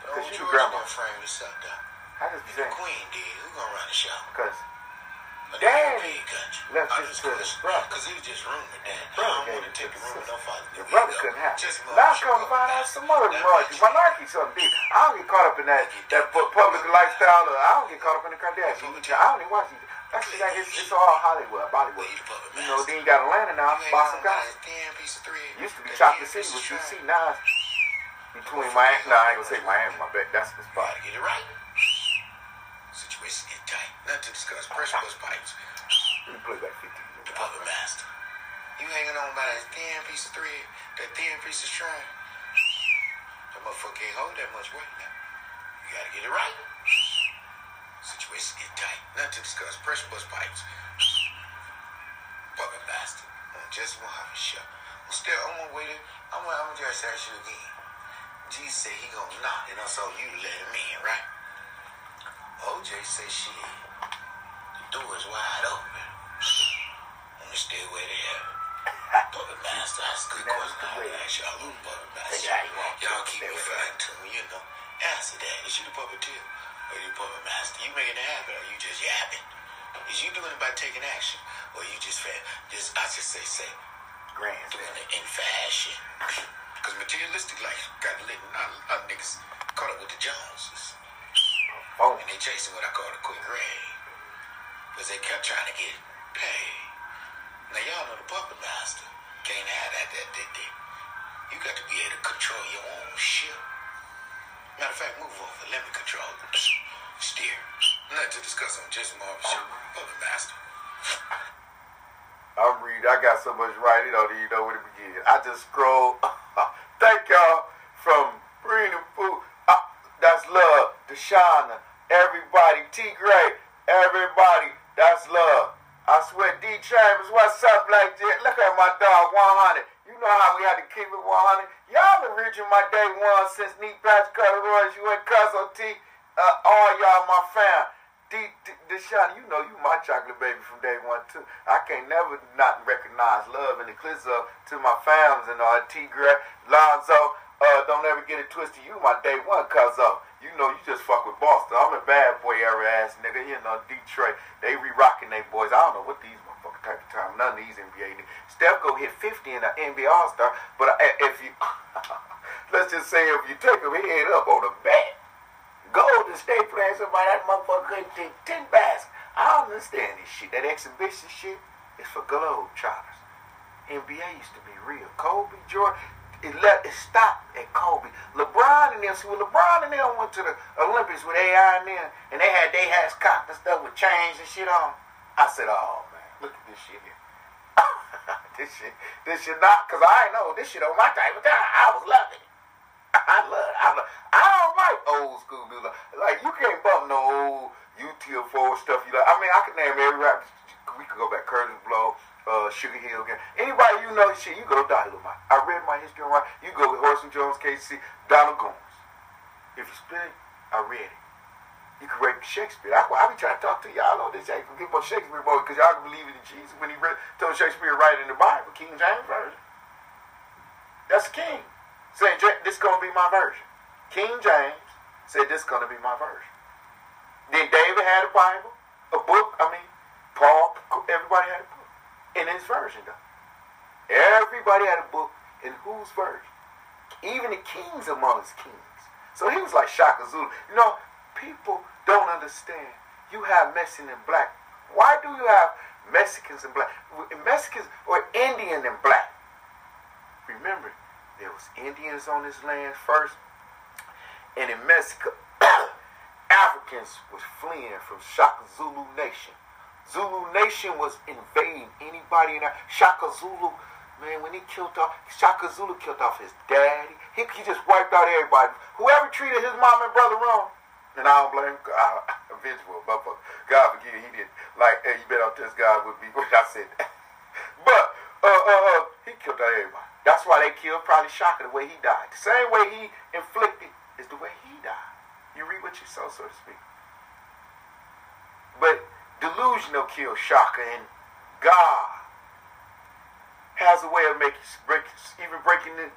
Because you grandma. Frame this up, I just be saying. The queen did. Who gonna run the show? Because daddy left his brother. Because he was just rooming that. Brother couldn't take the room with no father. Your brother couldn't have it. Now she gonna find out some other monarchy. Monarchy something big. I don't get caught up in that that public lifestyle. I don't get caught up in the Kardashians. I don't even watch it. That's like it's, it's all Hollywood, Bollywood. You know, then you got Atlanta now, Boston guys. Used to be Chocolate City, but you see now between Miami. Nah, I ain't gonna say Miami, my bet. That's the spot. Get it right. Situation get tight. Nothing to discuss. Pressure was pipes. You play back fifteen. The puppet master. You hanging on by that thin piece of thread, that thin piece of string. That motherfucker can't hold that much weight now. You gotta get it right. Situation get tight. Nothing to discuss. Pressure bus pipes. Puppet bastard. On Jesse Mohave Show. I'm still on my way to. I'm gonna just ask you again. G said he gonna knock, and I saw you let him in, right? O J said shit. The door is wide open. On the stairway to heaven. Puppet bastard. That's a good question. I'm gonna ask y'all. Puppet bastard. Y'all keep me flying to me, you know. Answer that. Is you the puppeteer? Are you puppet master? You making it happen, or you just yapping? Is you doing it by taking action, or you just fat? Just I just say say, grand doing it in fashion, cause materialistic life got lit. Not a lot of niggas caught up with the Joneses, oh. and they chasing what I call the quick grade. But because they kept trying to get paid. Now, y'all know the puppet master can't have that, that, did they? You got to be able to control your own ship. Matter of fact, move over. Let me control the steer. Nothing to discuss. I'm just more of a puppet master. I'm reading. I got so much writing. I don't even know where to begin. I just scroll. Thank y'all from Freedom Food. Uh, that's love. Deshana. Everybody. T-Gray. Everybody. That's love. I swear, D. Chambers, what's up, Black Jet? Look at my dog, one hundred. You know how we had to keep it one hundred. Y'all been reaching my day one since Knee Patch Cutter Royce, you and Cuzzo T. Uh, all y'all my fam. D. D Deshaun, you know you my chocolate baby from day one, too. I can't never not recognize love and the Clizzo to my fams and all. T. Greg, Lonzo, uh, don't ever get it twisted. You my day one, Cuzzo. You know, you just fuck with Boston. I'm a bad boy, every ass nigga. You know, Detroit, they re-rocking they boys. I don't know what these motherfuckers type of time. None of these N B A niggas. Steph go hit fifty in an N B A All-Star, but if you, let's just say if you take him head up on the bat, Golden State playing somebody, that motherfucker couldn't take ten baskets. I don't understand this shit. That exhibition shit is for globetrotters. N B A used to be real. Kobe, Jordan. It, let, it stopped at Kobe. LeBron and them, see, when LeBron and them went to the Olympics with A I and them, and they had their hats cocked and stuff with chains and shit on, I said, oh, man, look at this shit here. this shit, this shit not, because I know this shit on my type of time. I was loving it. I love it. I, love it. I don't like old school music. Like, you can't bump no old U T F O stuff you like. I mean, I can name every rapper. We could go back, Curtis Blow. Uh, Sugar Hill again. Anybody you know, shit, you go die with my. I read my history on why. You go with Orson Jones, K C, Donald Gomes. If you split it, I read it. You can read Shakespeare. I, I be trying to talk to y'all on this. I can get more Shakespeare boy because y'all can believe in Jesus when he read, told Shakespeare to write in the Bible, King James Version. That's the king. Saying, this is going to be my version. King James said, this is going to be my version. Then David had a Bible, a book, I mean, Paul, everybody had a book. In his version, though. Everybody had a book in whose version? Even the kings amongst kings. So he was like Shaka Zulu. You know, people don't understand. You have Mexican and black. Why do you have Mexicans and black? Mexicans or Indian and black? Remember, there was Indians on this land first. And in Mexico, Africans was fleeing from Shaka Zulu Nation. Zulu Nation was invading anybody in there. Shaka Zulu, man, when he killed off, Shaka Zulu killed off his daddy. He, he just wiped out everybody. Whoever treated his mom and brother wrong, and I don't blame God, I'm vengeful, motherfucker. God forgive you, he did. Like, hey, you bet out this guy would be, which I said that. But, uh, uh, uh, he killed out everybody. That's why they killed probably Shaka the way he died. The same way he inflicted is the way he died. You read what you sow, so to speak. But, delusional kill Shaka, and God has a way of making break, even breaking the,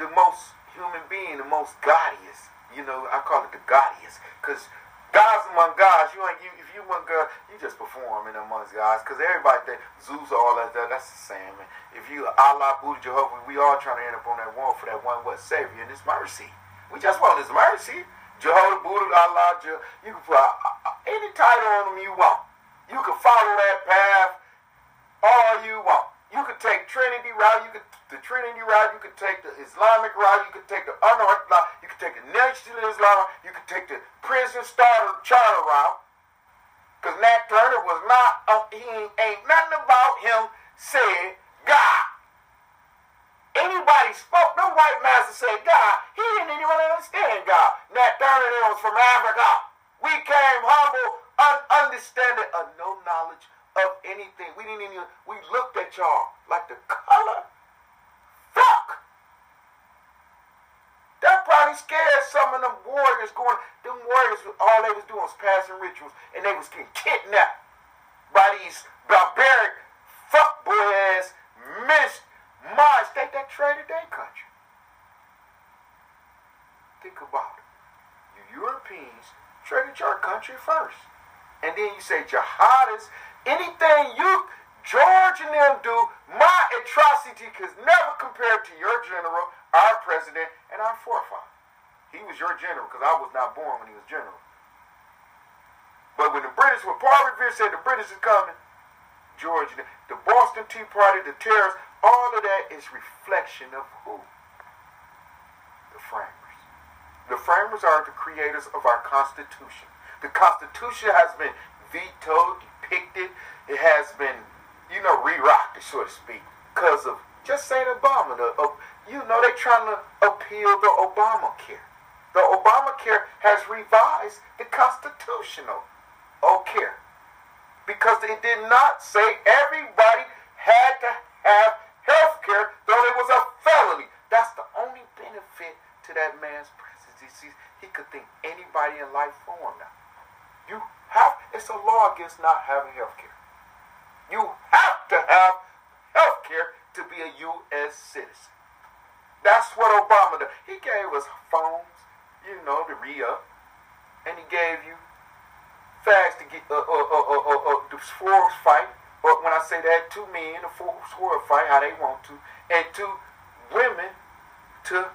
the most human being, the most godiest. You know, I call it the godiest, because gods among gods. You ain't you if you want God, you just performing amongst gods. Because everybody think Zeus all that stuff. That's the same. And if you Allah, Buddha, Jehovah, we all trying to end up on that one for that one what Savior and His mercy. We just want His mercy. Jehovah, Buddha, Allah, Jehovah. You can put any title on them you want. You can follow that path all you want. You can take Trinity route, you could the Trinity route, you could take the Islamic route, you could take the unorthodox, you could take the Nation of Islam, you could take the prison starter charter route. Because Nat Turner was not, uh, he ain't nothing about him saying God. Anybody spoke, no white master said God. He didn't even understand God. Nat Turner was from Africa. We came humble. Understanding or no knowledge of anything. We didn't even, we looked at y'all like the color. Fuck! That probably scared some of them warriors going, them warriors, all they was doing was passing rituals, and they was getting kidnapped by these barbaric fuckboy ass missed Mars. They that traded their country. Think about it. You Europeans traded your country first. And then you say, jihadists, anything you, George and them do, my atrocity is never compared to your general, our president, and our forefather. He was your general because I was not born when he was general. But when the British, when Paul Revere said the British is coming, Georgia, the Boston Tea Party, the terrorists, all of that is reflection of who? The framers. The framers are the creators of our Constitution. The Constitution has been vetoed, depicted. It has been, you know, re-rocked, so to speak, because of just saying Obama. The, uh, you know, they're trying to appeal the Obamacare. The Obamacare has revised the constitutional care because it did not say everybody had to have health care, though it was a felony. That's the only benefit to that man's presidency. He could think anybody in life for him now. You have, it's a law against not having health care. You have to have health care to be a U S citizen. That's what Obama did. He gave us phones, you know, to re-up. And he gave you fags to get, uh, uh, uh, uh, uh, uh, the swords fight. Or when I say that, two men, the sword fight, how they want to. And two women to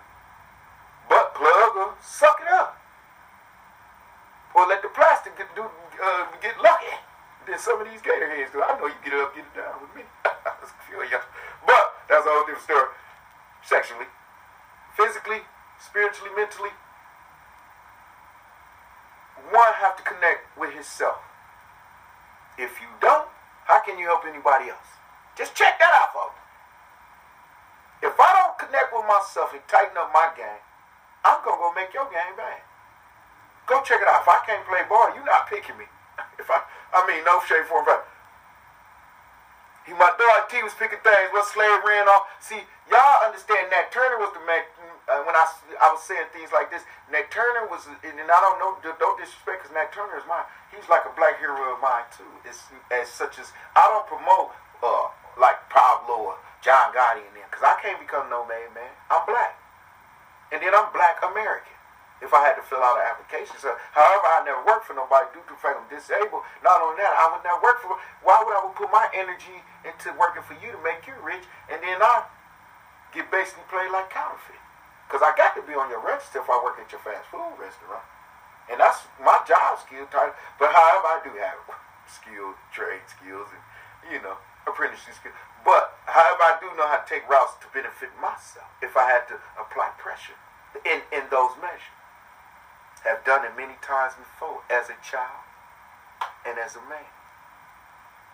butt plug or suck it up. Or let the plastic get, do, uh, get lucky. Then some of these gator heads, because I know you get it up, get it down with me. That's peculiar. But that's a whole different story. Sexually, physically, spiritually, mentally, one have to connect with himself. If you don't, how can you help anybody else? Just check that out, folks. If I don't connect with myself and tighten up my game, I'm gonna go make your game bang. Go check it out. If I can't play ball, you're not picking me. If I, I mean, no shape for him. He, my dog T was picking things. What slave ran off. See, y'all understand Nat Turner was the man. Uh, when I, I was saying things like this, Nat Turner was, and I don't know, don't disrespect, because Nat Turner is mine. He's like a black hero of mine too. It's as such as I don't promote uh, like Pablo or John Gotti and them, because I can't become no made man. I'm black, and then I'm black American. If I had to fill out an application, so however, I never worked for nobody due to the fact I'm disabled. Not only that, I would never work for. Why would I would put my energy into working for you to make you rich, and then I get basically played like counterfeit? Because I got to be on your register if I work at your fast food restaurant, and that's my job skill title. But however, I do have skills, trade skills, and you know, apprenticeship skills. But however, I do know how to take routes to benefit myself if I had to apply pressure in in those measures. Have done it many times before as a child and as a man.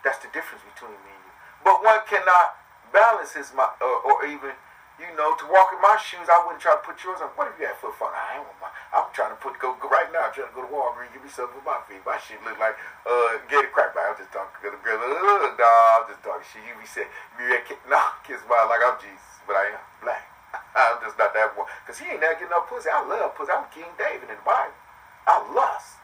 That's the difference between me and you. But one cannot balance his my uh, or even, you know, to walk in my shoes. I wouldn't try to put yours on. What if you had foot fun? I ain't want my. I'm trying to put go, go right now. I'm trying to go to Walgreens, give me something for my feet. My shit look like uh get a crack. By I'm just talking to the girl. Uh, nah, I'm just talking shit. You be saying, no, kiss mine like I'm Jesus, but I am black. I'm just not that one. Because he ain't never getting no pussy. I love pussy. I'm King David in the Bible. I lust.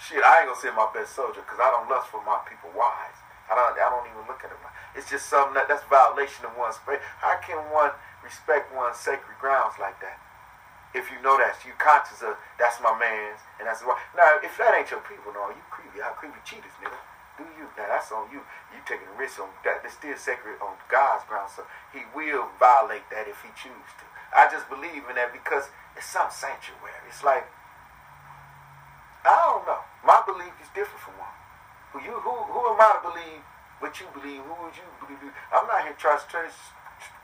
Shit, I ain't going to send my best soldier because I don't lust for my people wives. I don't I don't even look at them. It's just something that, that's violation of one's faith. How can one respect one's sacred grounds like that? If you know that, you conscious of, that's my man's, and that's why. Now, if that ain't your people, no, you creepy. How creepy cheaters, nigga. Do you? Now, that's on you. You taking a risk on that. It's still sacred on God's ground, so he will violate that if he chooses to. I just believe in that because it's some sanctuary. It's like, I don't know. My belief is different from one. Who you? Who, who am I to believe what you believe? Who would you believe? I'm not here trying to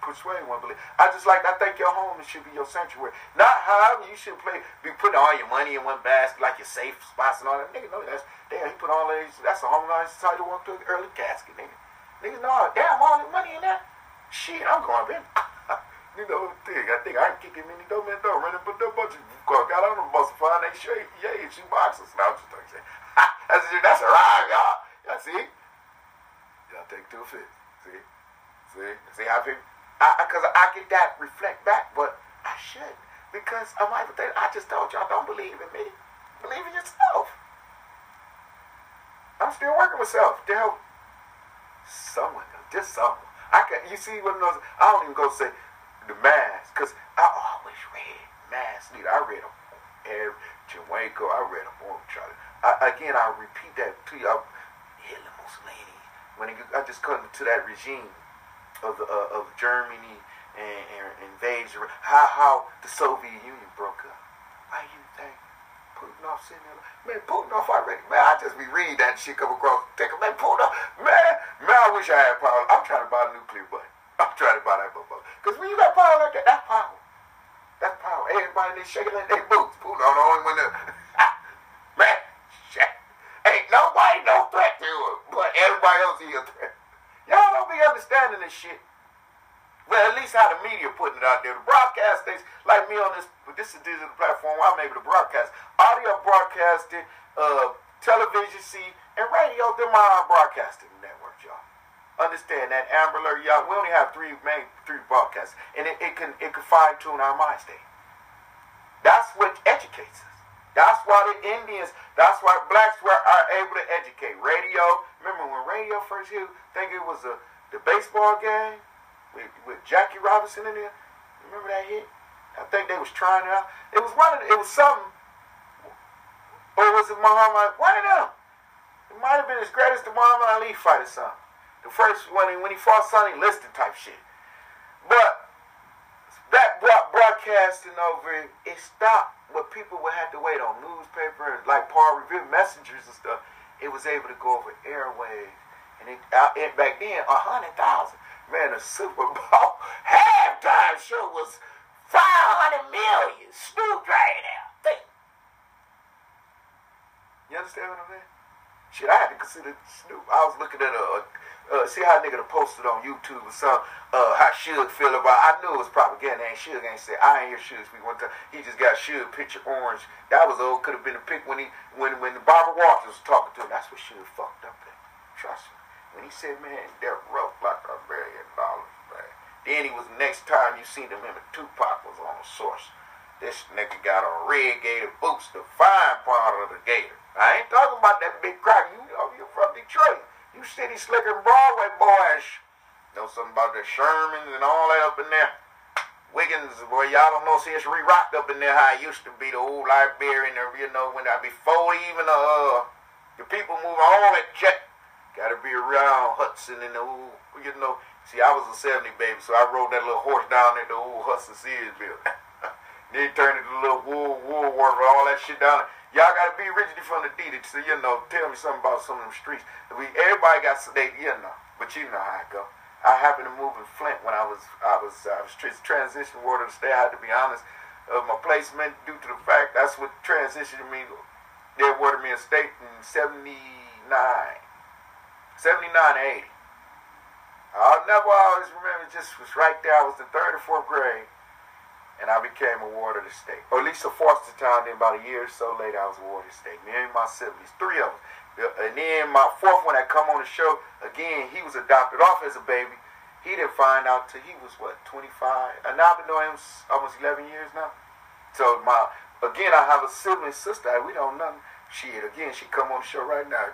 persuade one belief. I just like, I think your home should be your sanctuary. Not however you should play, be putting all your money in one basket, like your safe spots and all that. Nigga, no, that's, damn, he put all these, that's a homeless title walk to an early casket, nigga. Nigga, no, damn, all the money in that? Shit, I'm going, man. You know, thing. I think I can kick him in the door, man, door, running, put that bunch of, got on the bus, find that shit, yeah, it's you boxes. Now I'm just like, that's, that's a rhyme, y'all. Y'all see? Y'all take two fifths. See? See? See how people, because I, I, I get that reflect back, but I should. Because I'm like, I just told y'all, don't believe in me. Believe in yourself. I'm still working myself to help someone, just someone. I can, you see what those? I don't even go say the mass, cause I always read mass leader. I read them on every Jamaica. I read them on Charlie. I, again, I repeat that to you. I, Hitler, Mussolini. When it, I just come to that regime of the, uh, of Germany and, and invasion, how how the Soviet Union broke up. Why do you think Putin Putinoff sitting there like, man, Putinoff already, man, I just be reading that shit come across the ticket. Man, Putinoff, man, man, I wish I had power. I'm trying to buy a nuclear button. I'm trying to buy that motherfucker. Because when you got power like that, that's power. That's power. Everybody, they shaking in their boots. Putinoff the only one that, man, shit. Ain't nobody no threat to him, but everybody else is a threat. Y'all don't be understanding this shit. Well, at least how the media putting it out there. The broadcast things, like me on this, this is digital platform where I'm able to broadcast. Audio broadcasting, uh, television, see, and radio, they're my broadcasting network, y'all. Understand that, Amber Alert, y'all, we only have three main, three broadcasts, and it, it can it can fine-tune our mind state. That's what educates us. That's why the Indians, that's why blacks were, are able to educate. Radio, remember when radio first hit, think it was a, the baseball game? With, with Jackie Robinson in there, remember that hit? I think they was trying it out. It was one of the, it was something, or was it Muhammad? One of them. It might have been as great as the Muhammad Ali fight or something. The first one when he fought Sonny Liston type shit. But that brought broadcasting over. It stopped what people would have to wait on newspaper and like Paul Revere messengers and stuff. It was able to go over airwaves, and it, it back then a hundred thousand. Man, the Super Bowl halftime show was five hundred million. Snoop right out there. You understand what I'm saying? Shit, I had to consider Snoop. I was looking at a, uh, see how a nigga posted on YouTube or something, uh, how Suge feel about, I knew it was propaganda, and Suge ain't said, I ain't hear Suge speak one time. He just got Suge picture orange. That was old, could have been a pic when he, when, when Barbara Walters was talking to him. That's what Suge fucked up there. Trust me. When he said, man, they're rough like a billion dollars, man. Then he was, next time you seen him, him and Tupac was on the source. This nigga got on red gator boots, the fine part of the gator. I ain't talking about that big crack. You know, you're from Detroit. You city slicker Broadway boys. Know something about the Shermans and all that up in there. Wiggins, boy, y'all don't know, see, it's re-rocked up in there how it used to be. The old Liberian, you know, when I, before even the, uh, the people move on that jet. Gotta be around Hudson and the old, you know. See, I was a seventy baby, so I rode that little horse down there, the old Hudson Searsville. Then turned into little wool, wool water, all that shit down there. Y'all gotta be originally from the D, so you know, tell me something about some of them streets. We, everybody got sedated, you know, but you know how it go. I happened to move in Flint when I was, I was, I was transitioning water to stay. I had to be honest. Uh, my placement, due to the fact, that's what transitioned me. They awarded me a state in seventy-nine, seventy-nine to eighty. I'll never always remember, just was right there. I was in third or fourth grade, and I became awarded a state. Or at least a foster town, then about a year or so later, I was awarded a state. Me and my siblings, three of us. And then my fourth one that come on the show, again, he was adopted off as a baby. He didn't find out till he was, what, twenty-five? And now I've been knowing him almost eleven years now. So, my again, I have a sibling sister. We don't know. She, again, she come on the show right now.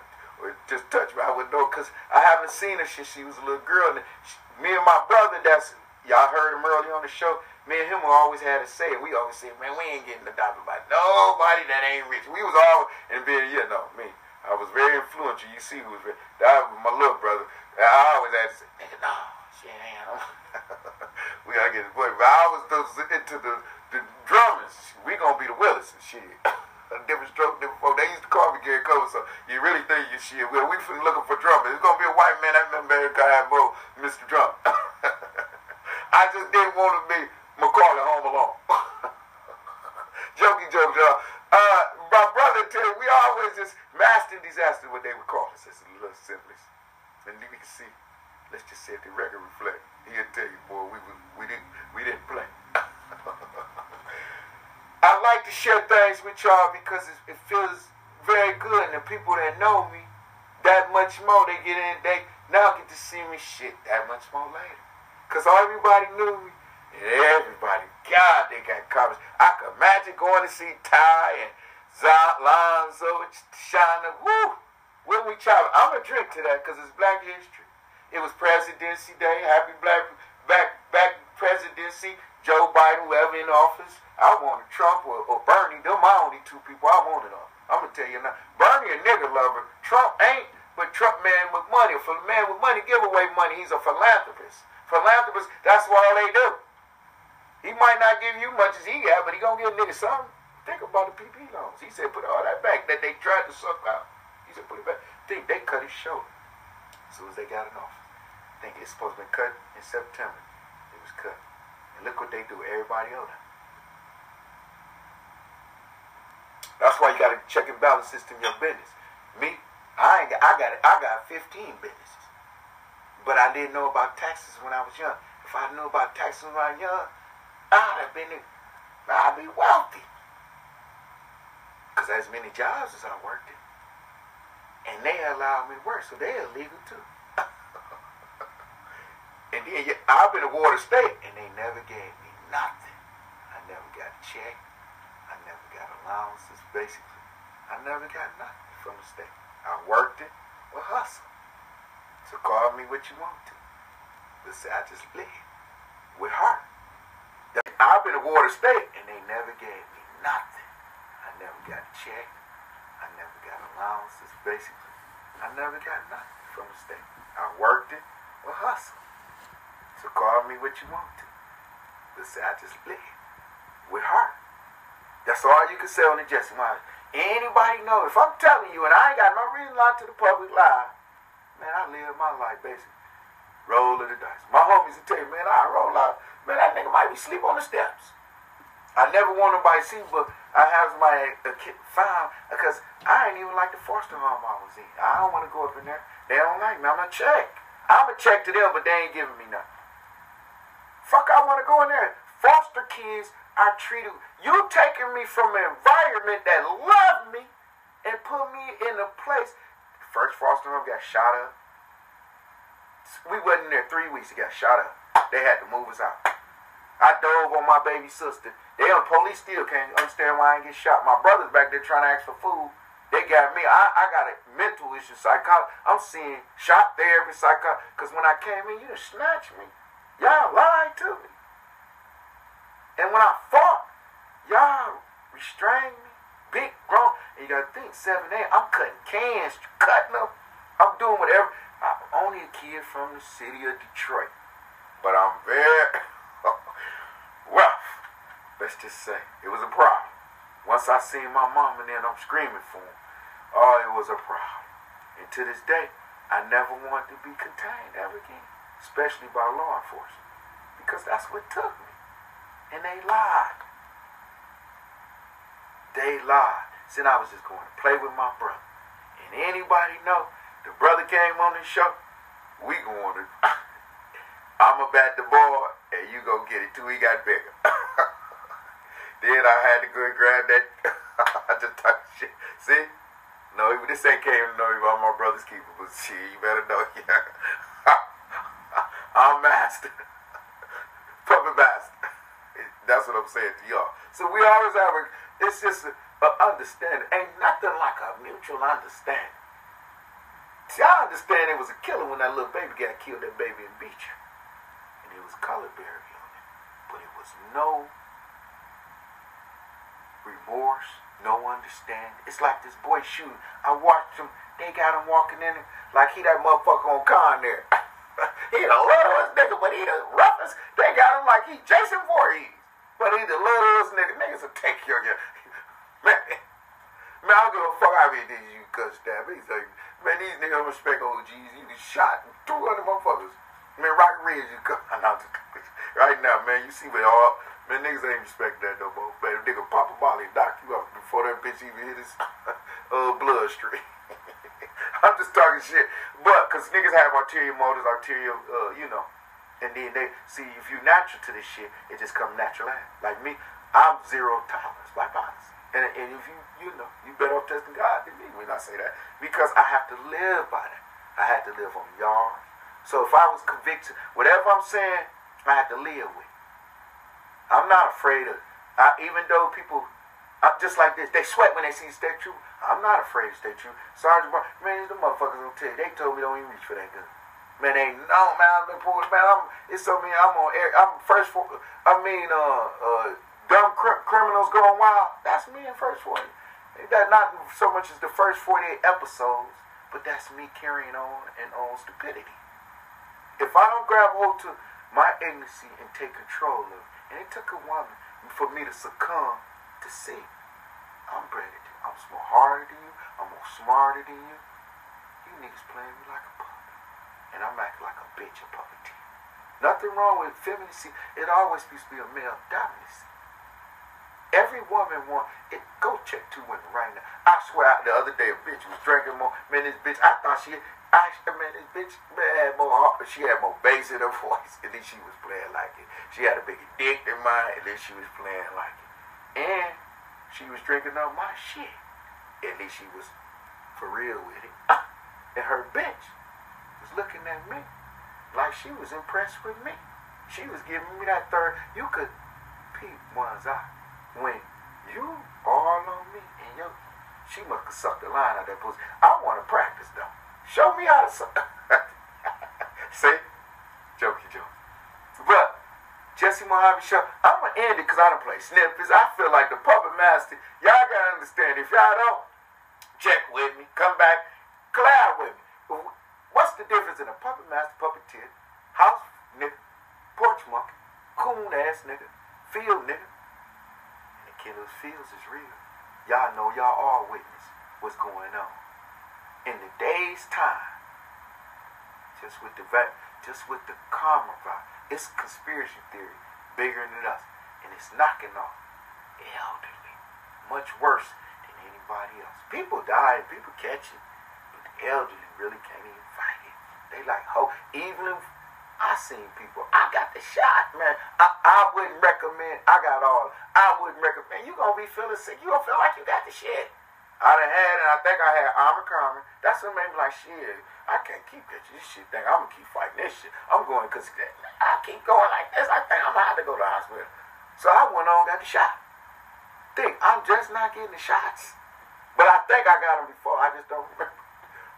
Just touch me, I wouldn't know, because I haven't seen her since she was a little girl. And she, me and my brother, that's, y'all heard him early on the show, me and him always had to say it. We always said, man, we ain't getting adopted by nobody that ain't rich. We was all, and being, you know, me, I was very influential. You see who was, that was my little brother. And I always had to say, nigga, no, she ain't. We gotta get the boy. But I was into the, the drummers. We gonna be the Willis and shit. A different stroke, different folk. They used to call me Gary Cole, so you really think you shit. Well, we finna looking for drummers. It's gonna be a white man. I remember I Mo, Mister Drum. I just didn't want to be McCartney Home Alone. Jokey joke, y'all. Uh, my brother tell you, we always just master disaster, what they would call us. It's a little simplest. And you can see, let's just say if the record reflect, he'll tell you, boy, we we, we didn't we didn't play. I like to share things with y'all because it, it feels very good, and the people that know me that much more, they get in, they now get to see me shit that much more later. Because everybody knew me, and everybody, God, they got comments. I could imagine going to see Ty and Lonzo and Shana, woo, when we travel. I'm going to drink to that because it's Black History. It was Presidency Day, happy Black, back, back presidency, Joe Biden, whoever in office. I wanted Trump or, or Bernie. Them my only two people I wanted on. I'm going to tell you now. Bernie a nigga lover. Trump ain't, but Trump man with money. For the man with money, give away money. He's a philanthropist. Philanthropist, that's what all they do. He might not give you much as he got, but he going to give a nigga something. Think about the P P loans. He said, put all that back that they tried to suck out. He said, put it back. Think they cut his shoulder as soon as they got it off. Think it's supposed to be cut in September. It was cut. And look what they do. Everybody on it. That's why you got to check and balance system your business. Me, I ain't, I got I got fifteen businesses. But I didn't know about taxes when I was young. If I knew about taxes when I was young, I'd have been, I'd be wealthy. Because as many jobs as I worked in. And they allowed me to work, so they're illegal too. And then yeah, I've been awarded state, and they never gave me nothing. I never got a check. I never got allowances, basically. I never got nothing from the state. I worked it with hustle. So call me what you want to. But see, I just live with heart. I've been awarded state, and they never gave me nothing. I never got a check. I never got allowances, basically. I never got nothing from the state. I worked it with hustle. So call me what you want to. But see, I just live with heart. That's all you can say on the Jesse Mohave. Anybody know, if I'm telling you, and I ain't got no reason to lie to the public lie, man, I live my life, basically. Roll of the dice. My homies will tell you, man, I roll out. Man, that nigga might be sleep on the steps. I never want nobody to see, but I have my a kid found, because I ain't even like the foster home I was in. I don't want to go up in there. They don't like me. I'm a check. I'm a check to them, but they ain't giving me nothing. Fuck, I want to go in there. Foster kids are treated. You taking me from an environment that loved me and put me in a place. First foster home got shot up. We wasn't there three weeks. He got shot up. They had to move us out. I dove on my baby sister. They on police still can't understand why I ain't get shot. My brother's back there trying to ask for food. They got me. I, I got a mental issue, psychology. I'm seeing shot therapy, psychology. Because when I came in, you done snatched me. Y'all lied to me. And when I fought, y'all restrained me. Big, grown. And you got to think, seven, eight, I'm cutting cans, cutting them. I'm doing whatever. I'm only a kid from the city of Detroit. But I'm very rough. Let's just say it was a problem. Once I seen my mom and then I'm screaming for him. Oh, it was a problem. And to this day, I never want to be contained ever again. Especially by law enforcement. Because that's what took me. And they lied. They lied. Said I was just going to play with my brother. And anybody know, the brother came on this show, we going to... I'ma bat the ball and you go get it too. He got bigger. Then I had to go and grab that. I just talk shit. See? No, this ain't came to know you about my brother's keeper, but shit, you better know. Yeah. I'm master. Puppet master. That's what I'm saying to y'all. So we always have a, it's just a, a understanding. Ain't nothing like a mutual understanding. See, I understand it was a killer when that little baby got killed, that baby in Beecher. It was color barrier on it, but it was no remorse, no understanding. It's like this boy shooting. I watched him. They got him walking in like he that motherfucker on Con there. He the littlest nigga, but he the roughest. They got him like he Jason Voorhees, but he the littlest nigga. Niggas will take your man. Man, I don't give a fuck how many did you cut stab. He's like, man, these niggas don't respect O Gs. He was shot two hundred motherfuckers. Man, Rock Ridge, you come out right now, man. You see what all man niggas ain't respect that no more. Man, nigga Papa Molly knock you out before that bitch even hit his uh, bloodstream. I'm just talking shit, but cause niggas have arterial motors, arterial, uh, you know, and then they see if you natural to this shit, it just come natural out. Like me, I'm zero tolerance, like honest. And and if you you know, you better off testing God than me when I say that, because I have to live by that. I had to live on yards. So if I was convicted, whatever I'm saying, I have to live with. I'm not afraid of, I, even though people, I, just like this, they sweat when they see stay true. I'm not afraid to stay true. Sergeant Bar, man, the motherfuckers don't tell you. They told me don't even reach for that gun. Man, they know, man, I've been pulled, man, I'm, it's so mean, I'm on air, I'm first for, I mean, uh, uh, dumb cr criminals going wild. That's me in first forty. That's not so much as the first forty-eight episodes, but that's me carrying on and on stupidity. If I don't grab hold to my ignorance and take control of it, and it took a woman for me to succumb to sin. I'm better than you. I'm smarter than you. I'm more smarter than you. You niggas playing me like a puppet. And I'm acting like a bitch, a puppeteer. Nothing wrong with femininity. It always used to be a male dominance. Every woman want it. Go check two women right now. I swear, the other day a bitch was drinking more. Man, this bitch, I thought she, I man, this bitch, man, had more heart, but she had more bass in her voice. At least she was playing like it. She had a big dick in mind. At least she was playing like it. And she was drinking on my shit. At least she was for real with it. And her bitch was looking at me like she was impressed with me. She was giving me that third. You could peep one's eye when you all on me and yo. She must have sucked the line out of that pussy. I want to practice though. Show me how to suck. See, jokey joke. But Jesse Mohave show. I'm gonna end it because I don't play snippets. I feel like the puppet master. Y'all gotta understand. If y'all don't check with me, come back, collab with me. What's the difference in a puppet master, puppeteer, house nigga, porch monkey, coon ass nigga, field nigga? And the killer's fields is real. Y'all know y'all all witness what's going on. In the day's time, just with the just with the karma vibe, it's conspiracy theory bigger than us. And it's knocking off elderly, much worse than anybody else. People die, people catch it. Elderly really can't even fight it. They like ho. Even if I seen people, I got the shot, man. I, I wouldn't recommend. I got all. I wouldn't recommend. You gonna be feeling sick. You gonna feel like you got the shit. I done had, and I think I had Omicron. That's what made me like shit. I can't keep catching this shit thing. I'm gonna keep fighting this shit. I'm going cause I keep going like this. I think I'm gonna have to go to the hospital. So I went on, got the shot. Think I'm just not getting the shots, but I think I got them before. I just don't remember.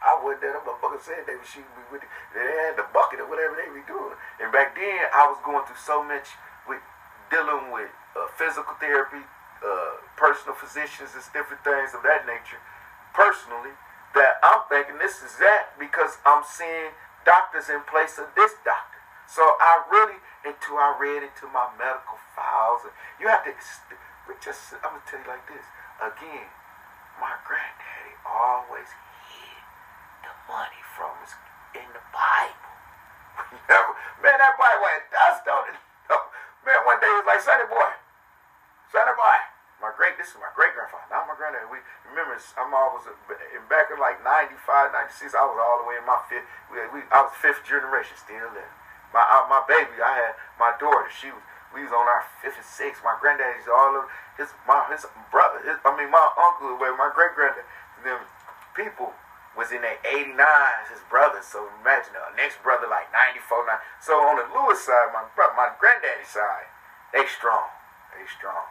I wasn't there. Them motherfuckers said they was shooting me with it. They had the bucket or whatever they be doing. And back then, I was going through so much with dealing with uh, physical therapy, uh, personal physicians, and different things of that nature, personally, that I'm thinking this is that because I'm seeing doctors in place of this doctor. So I really, until I read into my medical files, and you have to, just, I'm going to tell you like this. Again, my granddaddy always money from is in the Bible. Never, man, that Bible had dust on it. Man, one day it was like, Sonny boy, Sonny boy, my great, this is my great grandfather, not my granddad. We remember, I'm always in back in like ninety-five, ninety-six. I was all the way in my fifth. We, we I was fifth generation still living. My I, my baby, I had my daughter. She was we was on our fifth and sixth. My granddaddy's all of his my his brother. His, I mean my uncle away. My great granddad. Them people was in their eighty-nines, his brother. So imagine the next brother like ninety-four. ninety. So on the Lewis side, my brother, my granddaddy's side, they strong. They strong.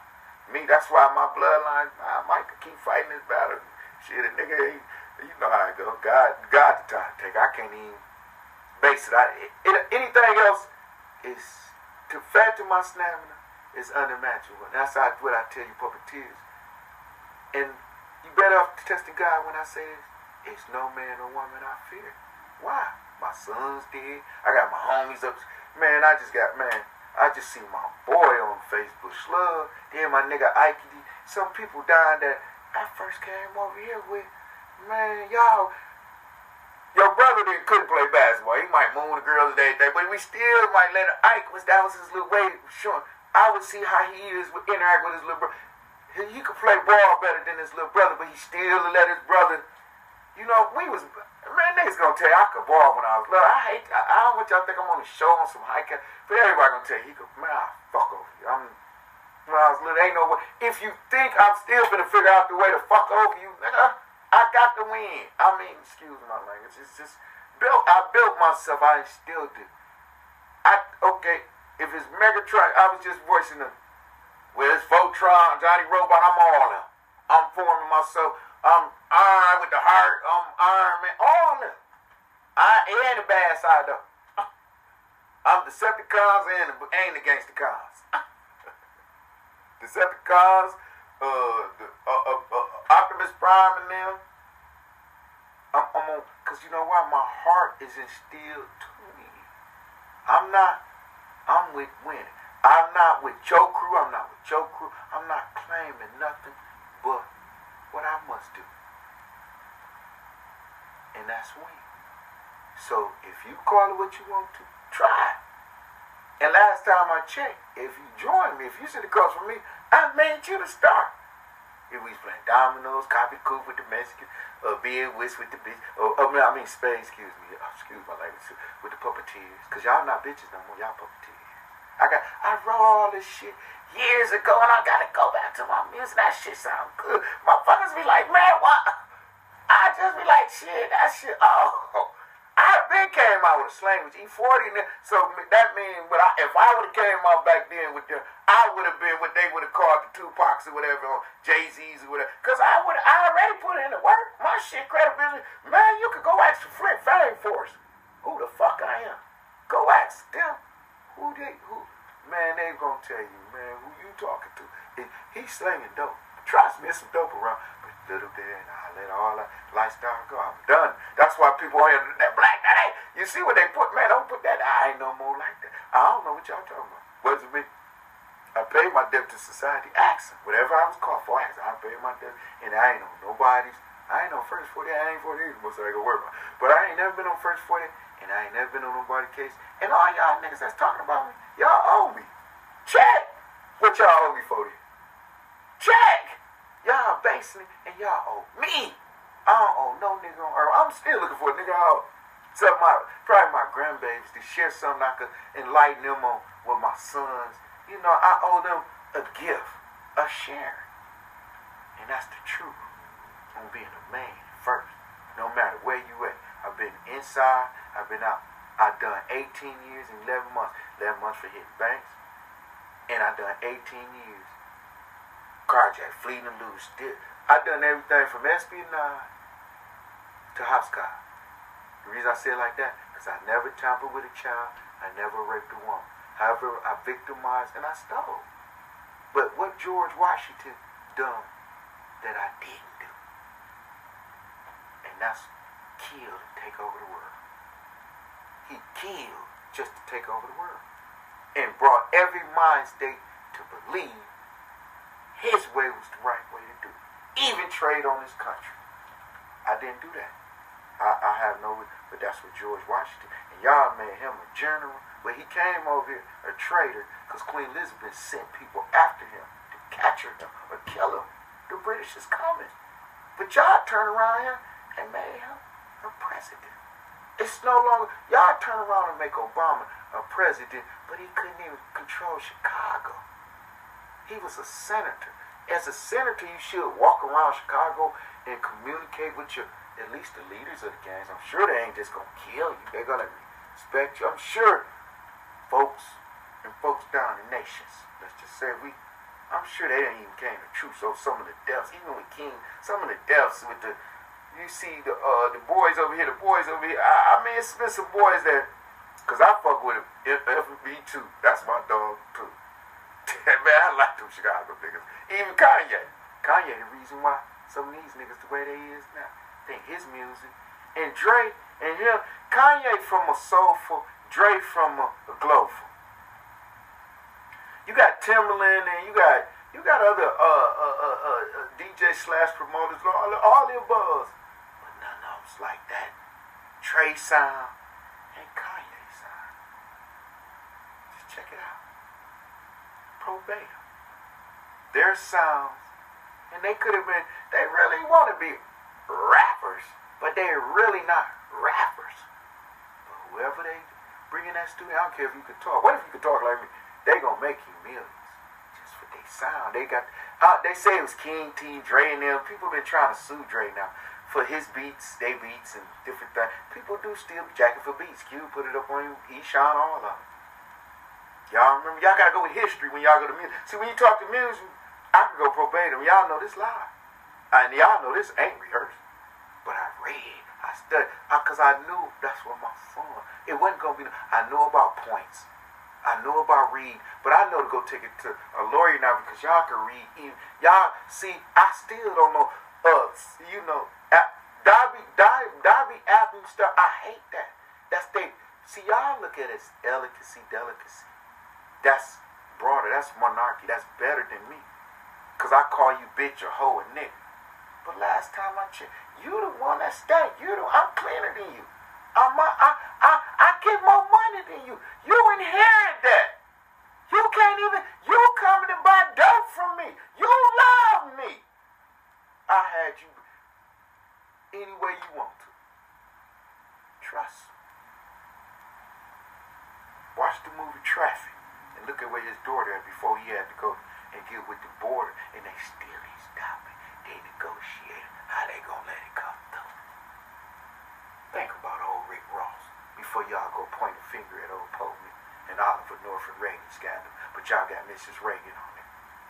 Me, that's why my bloodline, I might keep fighting this battle. Shit, a nigga, you know how I go. God, God, the time to take. I can't even base it. I, it, it anything else is, compared to my stamina, is unimaginable. And that's how, what I tell you, puppeteers. And you better off testing God when I say this. It's no man or woman I fear. Why? My sons did. I got my homies up. Man, I just got, man, I just see my boy on Facebook, Slug. Then my nigga Ike. Some people dying that I first came over here with. Man, y'all, your brother didn't couldn't play basketball. He might moon the girls and everything, but we still might let him. Ike was, that was his little way of showing. I would see how he is, with, interact with his little brother. He, he could play ball better than his little brother, but he still let his brother. You know, we was, man, niggas gonna tell you I could ball when I was little. I hate, I, I don't want y'all think I'm on the show on some hiking. But everybody gonna tell you, he could, man, I fuck over you. I'm, when I was little, ain't no way. If you think I'm still gonna figure out the way to fuck over you, nigga, I got the win. I mean, excuse my language. It's just, built. I built myself, I instilled it. I, okay, if it's Megatron, I was just voicing them. Well, it's Voltron, Johnny Robot, I'm all in. I'm forming myself. I'm iron with the heart, I'm iron man, all of them. I ain't the bad side though. I'm Decepticons and the, and the Gangstacons. Decepticons, uh, the, uh, uh, uh, Optimus Prime and them. I'm, I'm on, cause you know why? My heart is instilled to me. I'm not, I'm with winning. I'm not with your crew, I'm not with your crew. I'm not claiming nothing but else do. And that's weak. So if you call it what you want to, try. And last time I checked, if you join me, if you sit across from me, I made you the star. If we was playing dominoes, copy coup with the Mexicans, or beer whist with the bitch, or I mean, I mean spade, excuse me, excuse my language, with the puppeteers. Because y'all not bitches no more, y'all puppeteers. I got, I wrote all this shit years ago, and I gotta go back to my music. That shit sound good. Motherfuckers be like, man, what? I just be like, shit, that shit, oh. I been came out with a slang with E forty, so that means I, if I would have came out back then with them, I would have been what they would have called the Tupacs or whatever, or Jay-Z's or whatever. Because I would I already put in the work. My shit credibility. Man, you could go ask the Flint Fame Force. Who the fuck I am? Go ask them. Who they, who? Man, they gonna tell you, man, who you talking to. It, he slanging dope. Trust me, it's some dope around. But little bit, and I let all that lifestyle go. I'm done. That's why people are here, that black, that ain't. You see what they put, man, don't put that. I ain't no more like that. I don't know what y'all talking about. What's it mean? I paid my debt to society. Ask them. Whatever I was called for, ask them. I paid my debt, and I ain't on nobody's. I ain't on first forty. I ain't forty anymore, so I ain't gonna worry about it. But I ain't never been on first forty, and I ain't never been on nobody's case. And all y'all niggas that's talking about me, y'all owe me. Check what y'all owe me for then. Check. Y'all basically, and y'all owe me. I don't owe no nigga on earth. I'm still looking for a nigga I owe. So my, probably my grandbabies to share something I could enlighten them on with my sons. You know, I owe them a gift, a sharing. And that's the truth on being a man first. No matter where you at. I've been inside, I've been out. I've done eighteen years and eleven months. eleven months for hitting banks. And I've done eighteen years. Carjack, fleeing and loose. I done everything from espionage to hopscotch. The reason I say it like that, because I never tampered with a child, I never raped a woman. However, I victimized and I stole. But what George Washington done that I didn't do? And that's kill to take over the world. He killed just to take over the world. And brought every mind state to believe his way was the right way to do it. Even trade on this country. I didn't do that. I, I have no... But that's what George Washington... And y'all made him a general. But he came over here a traitor because Queen Elizabeth sent people after him to capture him or kill him. The British is coming. But y'all turn around here and made him a president. It's no longer... Y'all turn around and make Obama a president, but he couldn't even control Chicago. He was a senator. As a senator, you should walk around Chicago and communicate with your, at least the leaders of the gangs. I'm sure they ain't just going to kill you. They're going to respect you. I'm sure folks and folks down in nations, let's just say we, I'm sure they didn't even came to truth. So some of the deaths, even with King, some of the deaths with the, you see the uh, the boys over here, the boys over here. I, I mean, it's been some boys that, because I fuck with them, F B too. That's my dog too. Man, I like them Chicago niggas. Even Kanye. Kanye, the reason why some of these niggas the way they is now. Think his music. And Dre and him. Kanye from a soulful. Dre from a, a glowful. You got Timbaland and you got you got other uh, uh, uh, uh, uh, D J slash promoters. All, all the above. But none of them's like that. Dre sound and Kanye sound. Just check it out. Probate them. Their sounds, and they could have been, they really want to be rappers, but they're really not rappers. But whoever they bring in that studio, I don't care if you could talk. What if you could talk like me? They gonna make you millions just for their sound. They got, uh, they say it was King T, Dre, and them. People been trying to sue Dre now for his beats, they beats, and different things. People do still be jacking for beats. Q put it up on you, E Sean, all of it. Y'all remember, y'all got to go with history when y'all go to music. See, when you talk to music, I can go verbatim. Y'all know this live. And y'all know this ain't rehearsed. But I read, I studied, because I, I knew that's what my fun. It wasn't going to be, I knew about points. I knew about read. But I know to go take it to a lawyer now because y'all can read. Even, y'all, see, I still don't know, uh, you know, Dobby, Dobby, Dobby, Apple stuff. I hate that. That's they, see, y'all look at it as delicacy, delicacy. That's broader. That's monarchy. That's better than me. Because I call you bitch or hoe and nigga. But last time I checked, you the one that stank. You the, I'm cleaner than you. I'm a, I, I, I get more money than you. You inherit that. You can't even, you coming to buy dope from me. You love me. I had you any way you want to. Trust. Watch the movie Traffic and look at where his daughter at before he had to go and get with the border, and they still ain't stopping. They negotiate how they gonna let it come through. Think about old Rick Ross before y'all go point a finger at old Popeman and Oliver North and Reagan scandal, but y'all got Missus Reagan on it.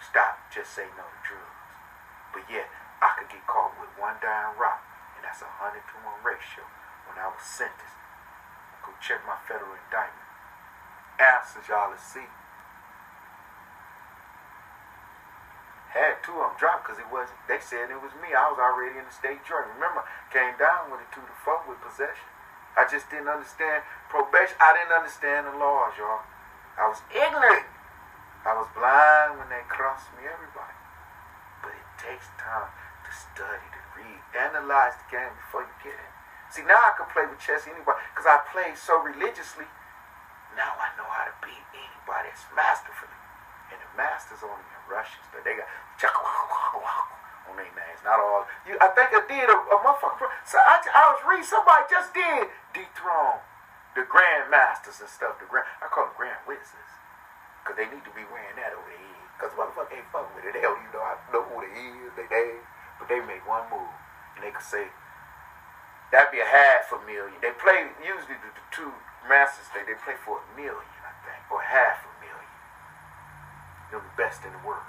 Stop, just say no to drugs. But yet, I could get caught with one dying rock, and that's a hundred to one ratio. When I was sentenced, go check my federal indictment. Answers y'all to see. Had two of them dropped because it was, they said it was me. I was already in the state journey. Remember, came down with it two to four with possession. I just didn't understand probation. I didn't understand the laws, y'all. I was ignorant. I was blind when they crossed me, everybody. But it takes time to study, to read, analyze the game before you get it. See, now I can play with chess anybody because I played so religiously. Now I know how to beat anybody that's masterfully. And the masters only in Russians, but they got on their names. Not all. You, I think I did a, a motherfucker. So I, I was reading. Somebody just did dethrone the grand masters and stuff. The grand, I call them grand witnesses, because they need to be wearing that over their head. Because motherfucker ain't fucking with it. They don't even know, I know who they is. They name, but they make one move, and they could say that'd be a half a million. They play usually the, the two masters. They they play for a million, I think, or half a million. They're the best in the world.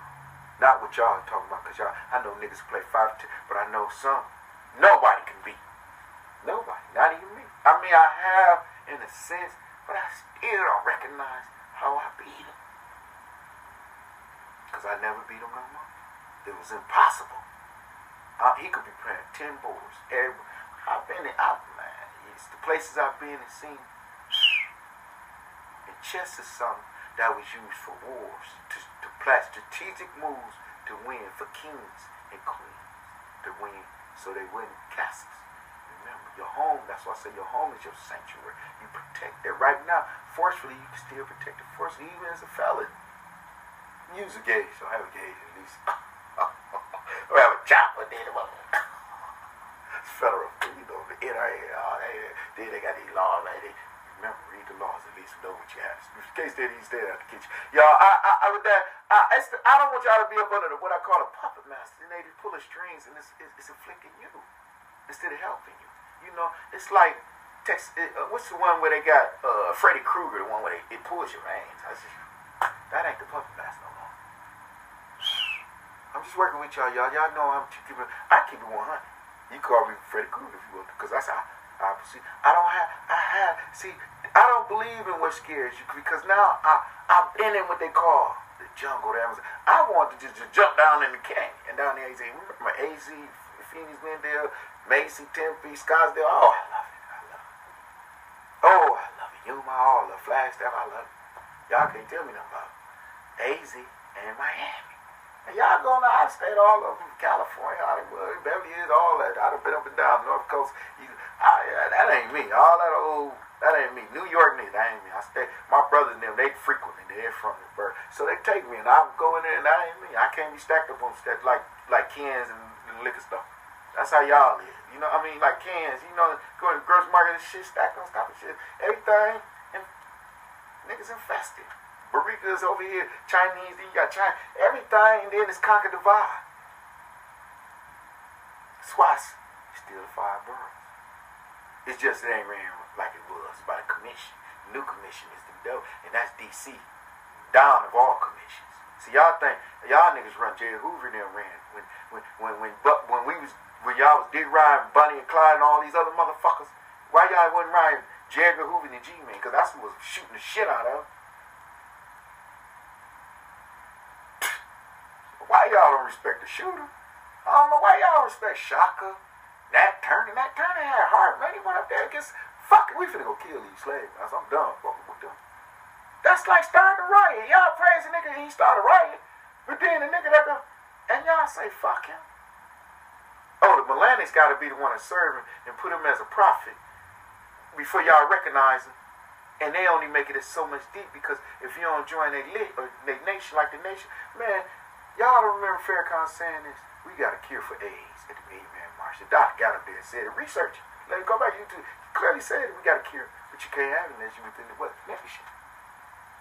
Not what y'all are talking about, because y'all, I know niggas play five, two, but I know some. Nobody can beat. Nobody, not even me. I mean, I have in a sense, but I still don't recognize how I beat them. Because I never beat them no more. It was impossible. I, he could be playing ten boards. Every, I've been in, I, man, it's the places I've been and seen. And chess is something that was used for wars, to, to play strategic moves to win, for kings and queens to win, so they win castles. Remember, your home, that's why I say your home is your sanctuary. You protect it. Right now, forcefully, you can still protect it forcefully, even as a felon. Use a gauge, or have a gauge at least. Or have a chopper, then it was federal, you know, the N R A, all that. Then they got these laws like that. Remember, read the laws, at least know what you have. In case they didn't stay out the kitchen. Y'all, I, I, I, that, I, it's the, I don't want y'all to be up under the, what I call a puppet master. And they just pulling strings, and it's, it's, it's afflicting you instead of helping you. You know, it's like, text, it, uh, what's the one where they got uh, Freddy Krueger, the one where they, it pulls your reins. I said, that ain't the puppet master no more. I'm just working with y'all, y'all. Y'all know I'm keeping, I keep it one hundred. You call me Freddy Krueger if you want to, because that's how. I, see, I don't have, I have, see, I don't believe in what scares you, because now I, I've been in what they call the jungle, the Amazon. I want to just, just jump down in the canyon, and down the A Z, remember my A Z, Phoenix, Glendale, Macy, Tempe, Scottsdale, oh, I love it, I love it. Oh, I love it, Yuma, all the Flagstaff, I love it. Y'all can't tell me nothing about it. A Z and Miami. And y'all going to, I've stayed all over California, Hollywood, Beverly Hills, all that. I've been up and down North Coast, you, I, that ain't me. All that old, that ain't me. New York niggas, that ain't me. I stay, my brothers and them, they frequently, they're from the birth. So they take me, and I go in there, and that ain't me. I can't be stacked up on stuff like, like cans and, and liquor stuff. That's how y'all live. You know what I mean? Like cans, you know, go to the grocery market and shit, stacked on top of shit. Everything, and niggas infested. Barikas over here, Chinese, then you got China. Everything, and then it's conquer divide. That's why it's still the five boroughs. It's just it ain't ran like it was by the commission. The new commission is the devil, and that's D C Down of all commissions. See, y'all think y'all niggas run Jerry Hoover and them ran when when when when but when we was when y'all was D. Rodman, Bunny and Clyde and all these other motherfuckers. Why y'all wasn't riding Jerry Hoover and the G-Man? Because that's who was shooting the shit out of. Why y'all don't respect the shooter? I don't know why y'all don't respect Shaka. Nat Turner, Nat Turner had heart, man. He went up there against, fuck it, we finna go kill these slaves. I said, I'm done fucking with them. That's like starting a riot. Y'all praise a nigga and he started a riot, but then the nigga that go, and y'all say, fuck him. Oh, the Melanics got to be the one to serve him and put him as a prophet before y'all recognize him. And they only make it so much deep because if you don't join their nation like the nation, man, y'all don't remember Farrakhan saying this? We got a cure for AIDS at the Amen March. The doctor got up there and said it. Research it. Let it go back to YouTube. Clearly said it. We got a cure. But you can't have a nation within the what? Nation.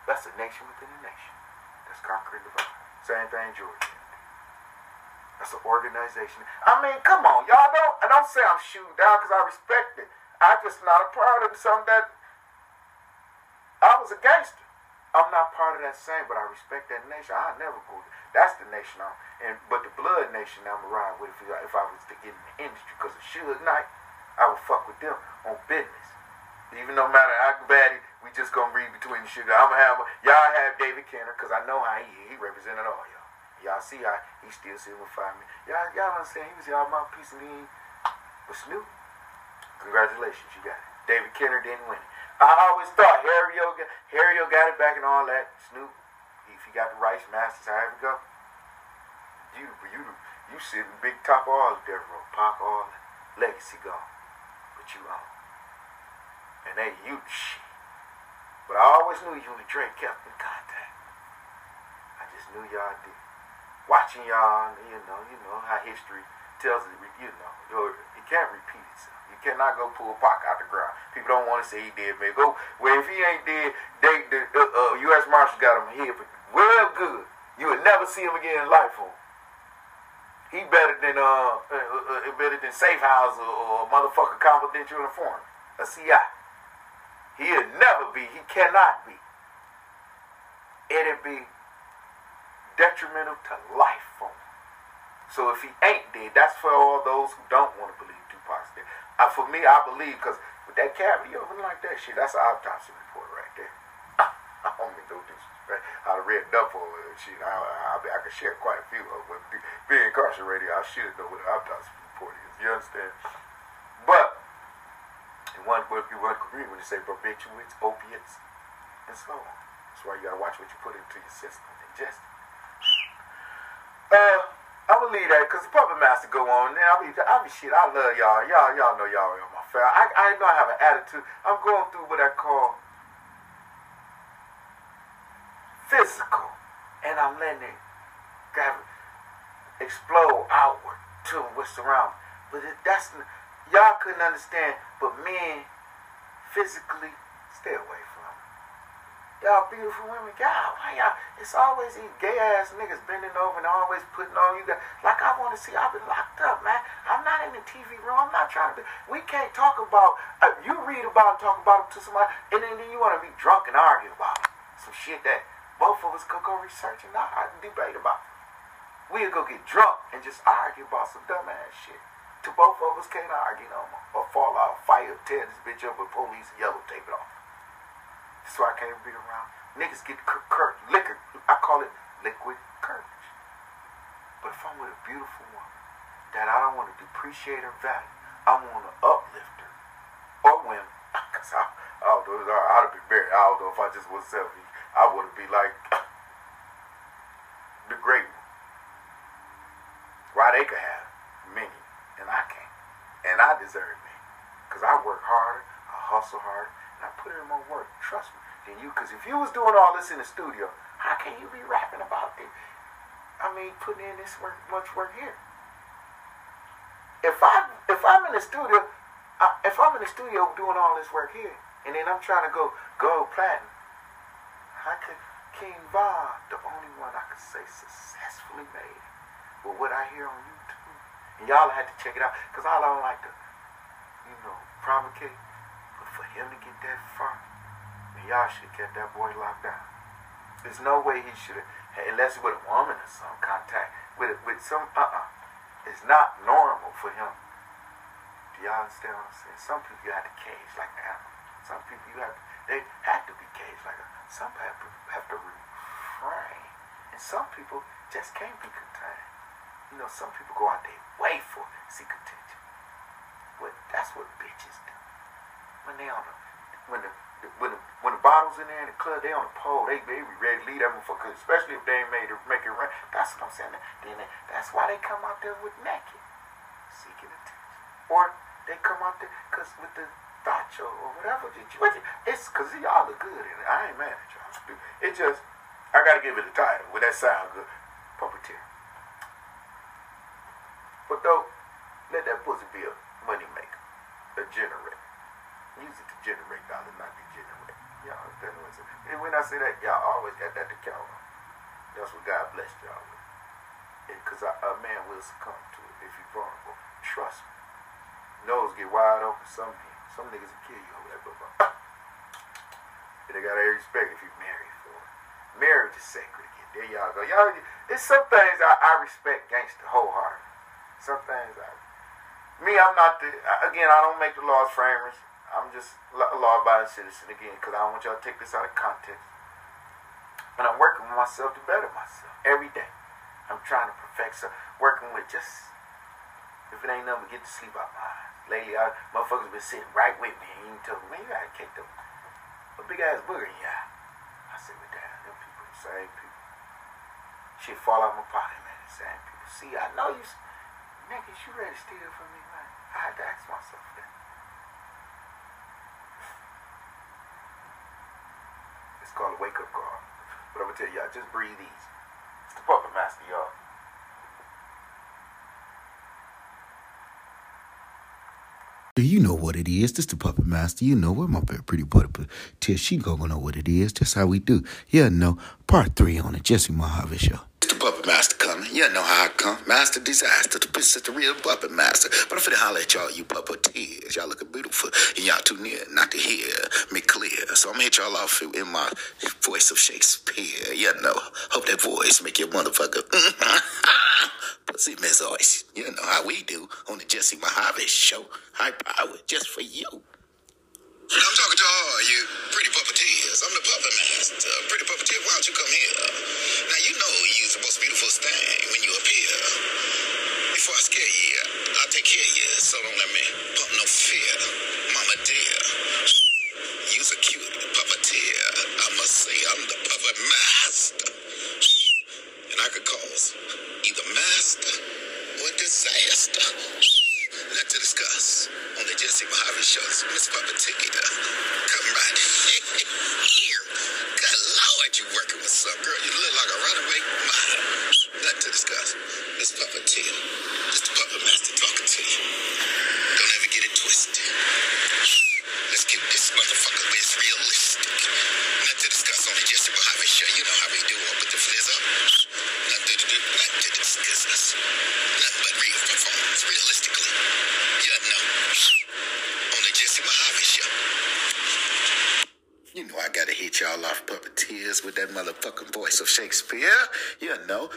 That's a nation within a nation. That's concrete divide. Same thing Georgia. That's an organization. I mean, come on, y'all don't, I don't say I'm shooting down because I respect it. I just not a part of something that, I was a gangster. I'm not part of that same, but I respect that nation. I never go there. That's the nation I'm, and, but the blood nation I'm going to ride with if, if I was to get in the industry because of Suge Knight, I would fuck with them on business. Even no matter how bad it, we just going to read between the sugar. I'm going to have, y'all have David Kenner because I know how he is. He represented all y'all. Y'all see how he still simplified me. Y'all, y'all understand? He was y'all mouthpiece and he was Snoop. Congratulations, you got it. David Kenner didn't win it. I always thought Harry O, Harry O got it back and all that. Snoop, if he got the rights, masters, however it go. You, you, you sit in big top of all of that road. Pop all that. Legacy gone. But you own. And they you shit. But I always knew you and Dre kept in contact. I just knew y'all did. Watching y'all, you know, you know how history tells it, you know, it can't repeat itself. You cannot go pull Pac out the ground. People don't want to say he did, man. Go, well, if he ain't dead, they, the uh, uh, U S Marshals got him here, but well good. You would never see him again in life on. He better than uh, uh, uh better than Safe House or, or motherfucker confidential informant, a C I. He'll never be. He cannot be. It'll be detrimental to life for him. So if he ain't dead, that's for all those who don't want to believe Tupac's dead. Uh, for me, I believe because with that cavity over like that shit, that's an autopsy report right there. I don't mean no disrespect. I'd have read up for it and shit. I, I, I, I could share quite a few of them. Being incarcerated, I should know what an autopsy report is. You understand? But in one word, you want to agree when you say barbiturates, opiates, and so on. That's why you gotta watch what you put into your system. Ingest it. Uh, I'm gonna leave that because the puppet master go on now. I mean, I mean, shit, I love y'all. Y'all, y'all know y'all are my family. I, I know I have an attitude. I'm going through what I call physical, and I'm letting it explode outward to what's around me. But that's y'all couldn't understand. But men, physically, stay away from me. Y'all beautiful women, y'all, why y'all, it's always these gay-ass niggas bending over and always putting on you guys. Like, I want to see, I've been locked up, man. I'm not in the T V room. I'm not trying to be, we can't talk about, uh, you read about and talk about it to somebody, and then you want to be drunk and argue about it. Some shit that both of us could go research and not debate about. We'll go get drunk and just argue about some dumb-ass shit. To both of us can't argue no more. Or fall out, fire, tear this bitch up with police and yellow tape it off. That's why I can't be around. Niggas get cur- cur- liquor. I call it liquid courage. But if I'm with a beautiful woman that I don't want to depreciate her value, I want to uplift her. Or women. Because I, I don't know. I'd have been married. I don't know if I just was selfish. I wouldn't be like the great one. Why they could have many and I can't. And I deserve many. Because I work harder. I hustle harder. I put in more work, trust me, than you. Because if you was doing all this in the studio, how can you be rapping about this? I mean, putting in this work, much work here. If I if I'm in the studio, I, if I'm in the studio doing all this work here, and then I'm trying to go gold platinum, I could King Bob, the only one I could say successfully made it. But what I hear on YouTube, and y'all had to check it out, because I don't like to, you know, provocate. For him to get that far, then y'all should have kept that boy locked down. There's no way he should have, unless with a woman or some contact, with with some, uh-uh. It's not normal for him. Do y'all understand what I'm saying? Some people you have to cage like an animal. Some people you have to, they have to be caged like a, some people have to, have to refrain. And some people just can't be contained. You know, some people go out their way for it. See, contention. Well, that's what bitches do. When they on the, when the, when the, when the bottle's in there in the club, they on the pole, they, they be ready to leave that motherfucker, especially if they ain't made it, make it rain. That's what I'm saying. Then they, that's why they come out there with naked. seeking attention. Or they come out there because with the dacho or whatever. It's because y'all look good and I ain't mad at y'all. It just, I got to give it a title. Would that sound good? Puppeteer. But though, let that pussy be a money maker, a generator. Use it to generate dollars, not degenerate. Y'all understand what I'm saying? And when I say that, y'all always got that to count on. That's what God blessed y'all with. Because a, a man will succumb to it if you're vulnerable. Trust me. Nose get wide open. Some some niggas will kill you over that book. But they got every respect if you're married for it. Marriage is sacred again. There y'all go. Y'all, it's some things I, I respect gangster wholeheartedly. Some things I... Me, I'm not the... Again, I don't make the laws framers. I'm just a law-abiding citizen again because I don't want y'all to take this out of context. And I'm working with myself to better myself every day. I'm trying to perfect some, working with just, if it ain't nothing, get to sleep out my eyes. Lately, I, motherfuckers been sitting right with me, and you can tell me, man, you gotta kick them, a big-ass booger in your eye. I said, well, damn, them people, the same people. Shit fall out my pocket, man, the same people. See, I know you, nigga, you ready to steal from me, man? I had to ask myself that. It's called a wake-up call. But I'm gonna tell y'all, just breathe easy. It's the puppet master, y'all. You know what it is. This the puppet master. You know what my pretty puppet till she gonna know what it is. That's how we do. Yeah, no. Part three on the Jesse Mohave Show. The puppet master coming. You know how I come. Master disaster. The bitch is the real puppet master. But I'm finna holler at y'all, you puppeteers. Y'all looking beautiful. And y'all too near not to hear me clear. So I'm gonna hit y'all off in my voice of Shakespeare. You know. Hope that voice make your motherfucker. See, Miss Oice, you know how we do on the Jesse Mohave Show. High power just for you. I'm talking to all you pretty puppeteers. I'm the puppet master. Pretty puppeteer, why don't you come here? Now, you know you're the most beautiful thing when you appear. Before I scare you, I'll take care of you. So don't let me pump no fear. Mama dear, you's a cute puppeteer. I must say I'm the puppet master. And I could cause... either master or disaster. Not to discuss on the Jesse Mohave Show. Miss Puppeteer, come right here. Good Lord, you working with some girl. You look like a runaway model. Not to discuss. Miss Puppeteer, just the puppet master talking to you. Don't ever get it twisted. Let's keep this motherfucker best realistic. Not to discuss on the Jesse Mohave Show. You know how we do it with the flizz up. Business. Nothing but real performance, realistically. You know. On the Jesse Mohave Show. You know I gotta hit y'all off puppeteers with that motherfucking voice of Shakespeare. You know.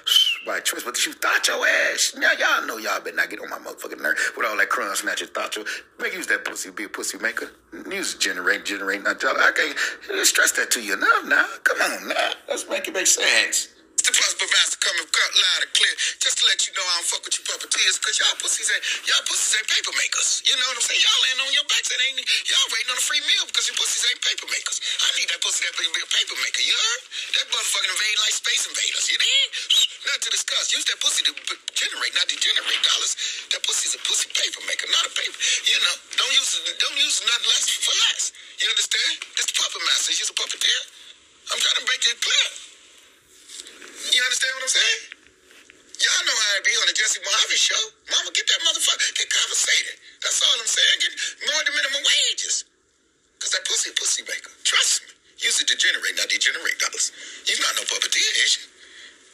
By choice, but you thought your ass. Now y'all know y'all better not get on my motherfucking nerve with all that crumb snatcher thought you. Make use that pussy, be a pussy maker. Use generate, generate, not y'all. I can't stress that to you enough now. Come on now. Let's make it make sense. The prosper master coming loud and clear. Just to let you know I don't fuck with you puppeteers, because y'all pussies ain't, y'all pussies ain't paper makers. You know what I'm saying? Y'all ain't on your backs. That ain't, y'all waiting on a free meal because your pussies ain't paper makers. I need that pussy that be a paper maker. You heard? That motherfucking invade like space invaders. You did? Not to discuss. Use that pussy to generate, not degenerate dollars. That pussy's a pussy paper maker, not a paper. You know, don't use don't use nothing less for less. You understand? This the puppet master. You's a puppeteer. I'm trying to make it clear. You understand what I'm saying? Y'all know how it be on the Jesse Mohave Show. Mama, get that motherfucker, get compensated. That's all I'm saying. Get more than minimum wages. Because that pussy a pussy maker. Trust me. Use it to generate, not degenerate dollars. You're not no puppeteer, is you?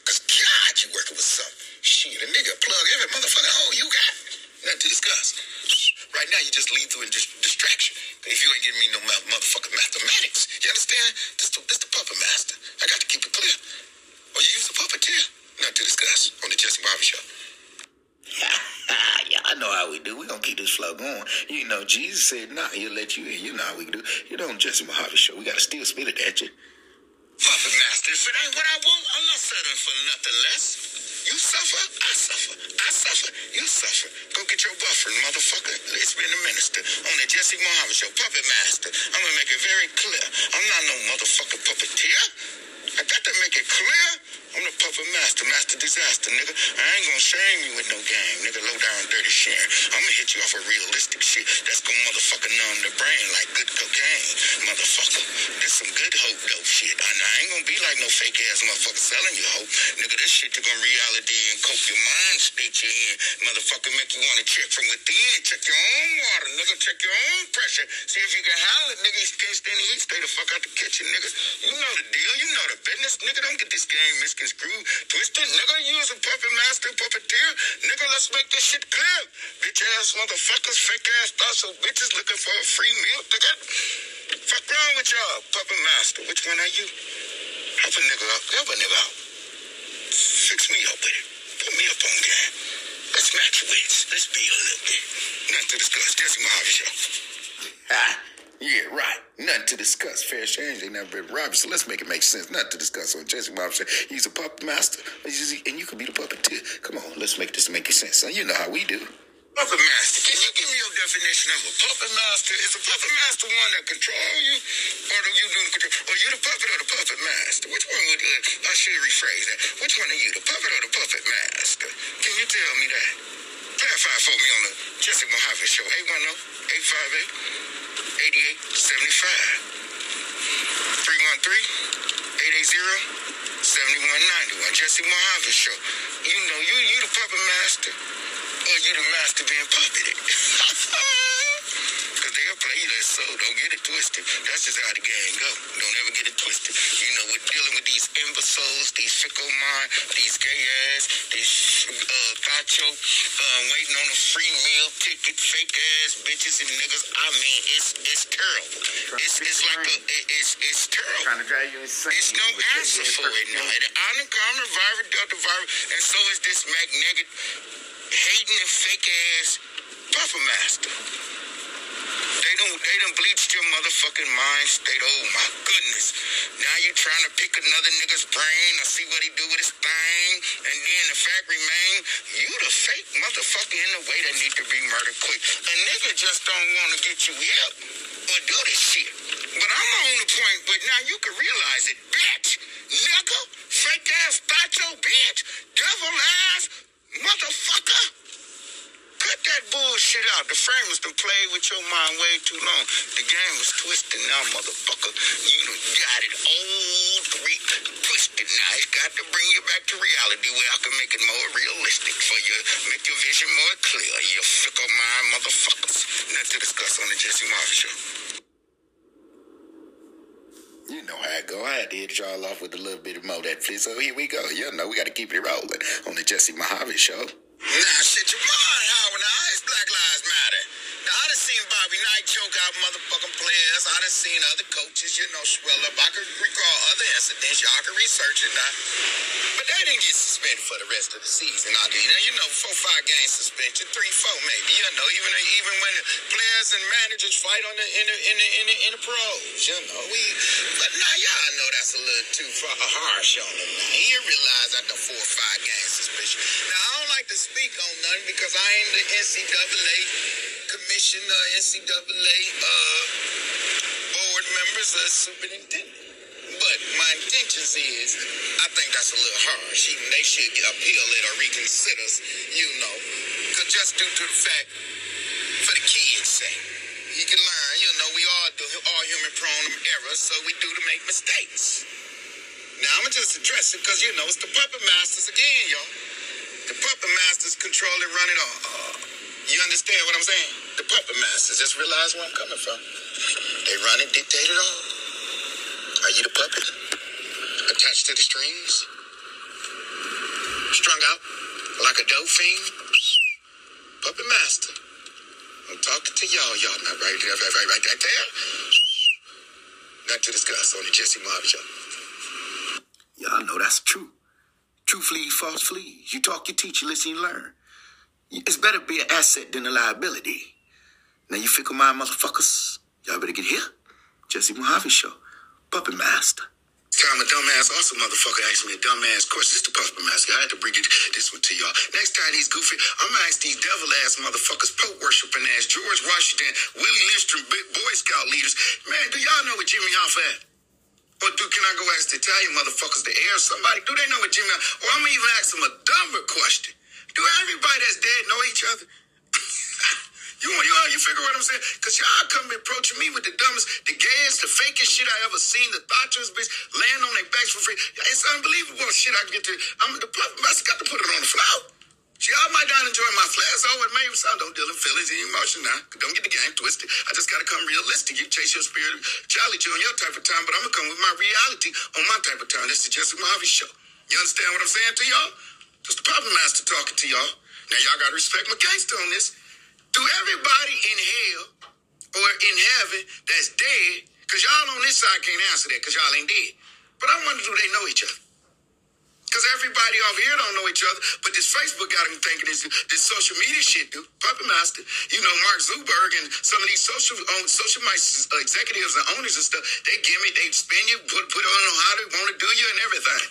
Because God, you working with something. Shit, a nigga plug every motherfucking hole you got. Nothing to discuss. Right now, you just lead through a dis- distraction. If you ain't giving me no motherfucking mathematics, you understand? This the, this the puppet master. I got to keep it clear. Or you use a puppeteer? Not to discuss on the Jesse Mohave Show. Yeah, I know how we do. We're going to keep this flow going. You know, Jesus said, nah, he'll let you in. You know how we do. You know, Jesse Mohave Show, we got to still spit it at you. Puppet master, if it ain't what I want, I'm not settling for nothing less. You suffer, I suffer. I suffer, you suffer. Go get your buffering, motherfucker. It's been a minister on the Jesse Mohave Show. Puppet master, I'm going to make it very clear. I'm not no motherfucking puppeteer. I got to make it clear. I'm the puppet master, master disaster, nigga. I ain't gonna shame you with no game, nigga. Low down, dirty shit. I'm gonna hit you off a realistic shit that's gonna motherfucker numb the brain like good cocaine, motherfucker. This some good hope dope shit. I, I ain't gonna be like no fake ass motherfucker selling you hope, nigga. This shit to gonna reality and cope your mind state you in, motherfucker. Make you wanna check from within, check your own water, nigga. Check your own pressure. See if you can handle it, nigga. You can't stand the heat. Stay the fuck out the kitchen, nigga. You know the deal. You know the business, nigga. Don't get this game misconstrued. Screw twisted, nigga. You was a puppet master, puppeteer, nigga. Let's make this shit clear. Bitch ass motherfuckers, fake ass thoughts of bitches looking for a free meal. Nigga, fuck wrong with y'all, puppet master. Which one are you? Help a nigga up, help a nigga out. Fix me up with it. Put me up on game. Let's match wits. Let's be a little bit. Nothing to discuss. Jesse Mohave Show. Ha. Yeah, right. Nothing to discuss. Fair exchange ain't never been robbery, so let's make it make sense. Nothing to discuss on Jesse Mohave. He's a puppet master, and you can be the puppet too. Come on, let's make this make sense. So you know how we do. Puppet master. Can you give me your definition of a puppet master? Is a puppet master one that control you, or do you do control? Are you the puppet or the puppet master? Which one would uh, I should rephrase that? Which one are you, the puppet or the puppet master? Can you tell me that? Clarify for me on the Jesse Mohave Show. eight one zero, eight five eight, eight eight seven five, three one three, eight eight zero, seven one nine one. Jesse Mohave Show. You know, you you the puppet master, or you the master being puppeted. Because they'll play that soul. Don't get it twisted. That's just how the game go. Don't ever get it twisted. You know, we're dealing with these imbeciles, these fickle mind, these gay ass, these uh, gotcha, uh, waiting on a free meal ticket, fake ass bitches and niggas. I mean, it's it's terrible. It's it's like a it, it's it's terrible. It's no answer for it now. I'm the common virus, Delta virus, and so is this magnetic hating and fake ass puffer master. They don't they done bleached your motherfucking mind state. Oh my goodness. Now you trying to pick another nigga's brain or see what he do with his thing, and then the fact remain, you the fake motherfucker in the way that need to be murdered quick. A nigga just don't want to get you hip or do this shit. But I'm on the point, but now you can realize it, bitch, nigga, fake ass tacho bitch, devil ass motherfucker. Cut that bullshit out. The framers done played with your mind way too long. The game was twisted now, motherfucker. You done got it old, three, twisted now. It's got to bring you back to reality where I can make it more realistic for you. Make your vision more clear, you fickle mind motherfuckers. Nothing to discuss on the Jesse Mohave Show. You know how it go. I had to hit y'all off with a little bit more of that flip. So here we go. You know, we got to keep it rolling on the Jesse Mohave Show. Nah, shit, you mind, Howard. Now, it's Black Lives Matter. Now, I done seen Bobby Knight choke out motherfucking players. I done seen other coaches, you know, swell up. I could recall other incidents. Y'all can research it now. But they didn't get suspended for the rest of the season. I did. Now, you know, four, five game suspension, three, four maybe. You know, even even when the players and managers fight on the in the in the in the, in the pros, you know, we. But now y'all know that's a little too far harsh on them. Now, he realized after four, five game suspension. Now, I don't like to speak on nothing because I ain't the N C double A commissioner, N C double A uh, board members, or superintendent. But my intentions is, I think that's a little harsh. They should appeal it or reconsider, you know, because just due to the fact, for the kids' sake, you can learn. You know, we all do all human prone to errors, so we do to make mistakes. Now I'm gonna just address it because you know it's the puppet masters again, y'all. The puppet masters control it, run it all. Uh, you understand what I'm saying? The puppet masters. Just realize where I'm coming from. They run it, dictate it all. Are you the puppet? Attached to the strings? Strung out like a dope fiend? Puppet master. I'm talking to y'all. Y'all not right there, right, right, right, right there. Not to discuss on the Jesse Mohave Show. Y'all know that's true. True flee, false flee. You talk, you teach, you listen, you learn. It's better to be an asset than a liability. Now you fickle mind motherfuckers. Y'all better get here. Jesse Mohave Show. Puppet master. Time a dumbass also motherfucker asked me a dumbass question. This the puppet master. I had to bring it, this one to y'all. Next time these goofy, I'm gonna ask these devil ass motherfuckers, Pope worshiping ass, George Washington, Willie Lindstrom, big Boy Scout leaders. Man, do y'all know what Jimmy Hoffa had? Or do can I go ask the Italian motherfuckers to air somebody? Do they know what Jimmy? Or I'm gonna even ask them a dumber question. Do everybody that's dead know each other? You you you figure what I'm saying? Because y'all come approaching me with the dumbest, the gayest, the fakest shit I ever seen, the thoughtless bitch laying on their backs for free. It's unbelievable shit I get to. I'm the puppet master, got to put it on the floor. Y'all might not enjoy my flares. Oh, it may sound. Don't deal in feelings and emotion now. Don't get the game twisted. I just got to come realistic. You chase your spirit. Charlie Joe on your type of time, but I'm going to come with my reality on my type of time. That's the Jesse Mohave Show. You understand what I'm saying to y'all? Just the puppet master talking to y'all. Now, y'all got to respect my gangster on this. Do everybody in hell or in heaven that's dead, because y'all on this side can't answer that because y'all ain't dead. But I wonder, do they know each other? Because everybody over here don't know each other, but this Facebook got them thinking this, this social media shit, dude. Puppet master. You know, Mark Zuckerberg and some of these social um, social uh, executives and owners and stuff, they give me, they spin you, put, put on how they want to do you and everything.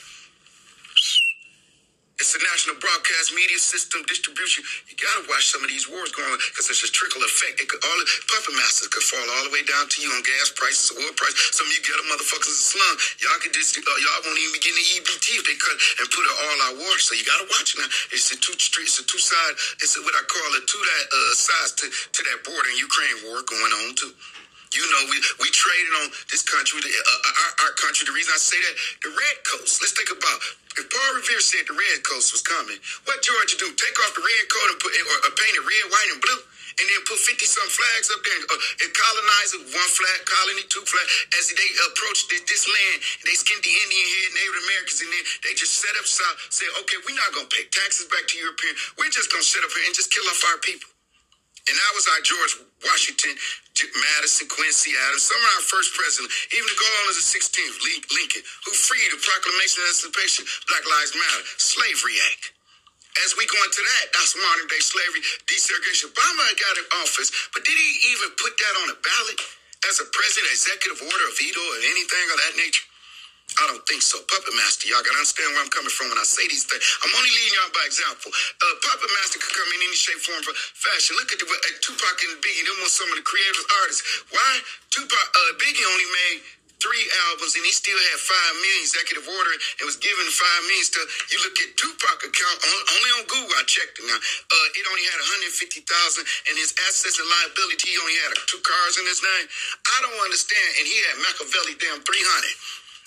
It's the national broadcast media system distribution. You got to watch some of these wars going on because it's a trickle effect. It could all puppet masters could fall all the way down to you on gas prices, oil prices. Some of you ghetto motherfuckers in the slum. Y'all could just, y'all won't even get the E B T if they cut and put it all out water. So you got to watch it now. It's a two street, it's a two side, it's a, what I call a two that uh, sides to, to that border in Ukraine war going on too. You know, we, we traded on this country, uh, our, our country. The reason I say that, the Red Coats. Let's think about if Paul Revere said the Red Coats was coming, what Georgia do? Take off the red coat and put or, or paint it red, white, and blue, and then put fifty-some flags up there and, uh, and colonize it. One flag, colony, two flag. As they approached this, this land, they skinned the Indian head, Native Americans, and then they just set up south, said, okay, we're not going to pay taxes back to European. We're just going to sit up here and just kill off our people. And that was our George Washington, Madison, Quincy Adams, some of our first presidents, even to go on as the sixteenth, Lincoln, who freed the Proclamation of Emancipation, Black Lives Matter, Slavery Act. As we go into that, that's modern-day slavery, desegregation. Obama got in office, but did he even put that on a ballot as a president, executive order, a veto, or anything of that nature? I don't think so. Puppet master, y'all got to understand where I'm coming from when I say these things. I'm only leading y'all by example. Uh, Puppet master could come in any shape, form, for fashion. Look at the uh, Tupac and Biggie. Them were some of the creative artists. Why? Tupac, uh, Biggie only made three albums, and he still had five million executive order and was given five million stuff. You look at Tupac account, on, only on Google, I checked it now. Uh, it only had one hundred fifty thousand, and his assets and liability, he only had two cars in his name. I don't understand, and he had Machiavelli damn three hundred.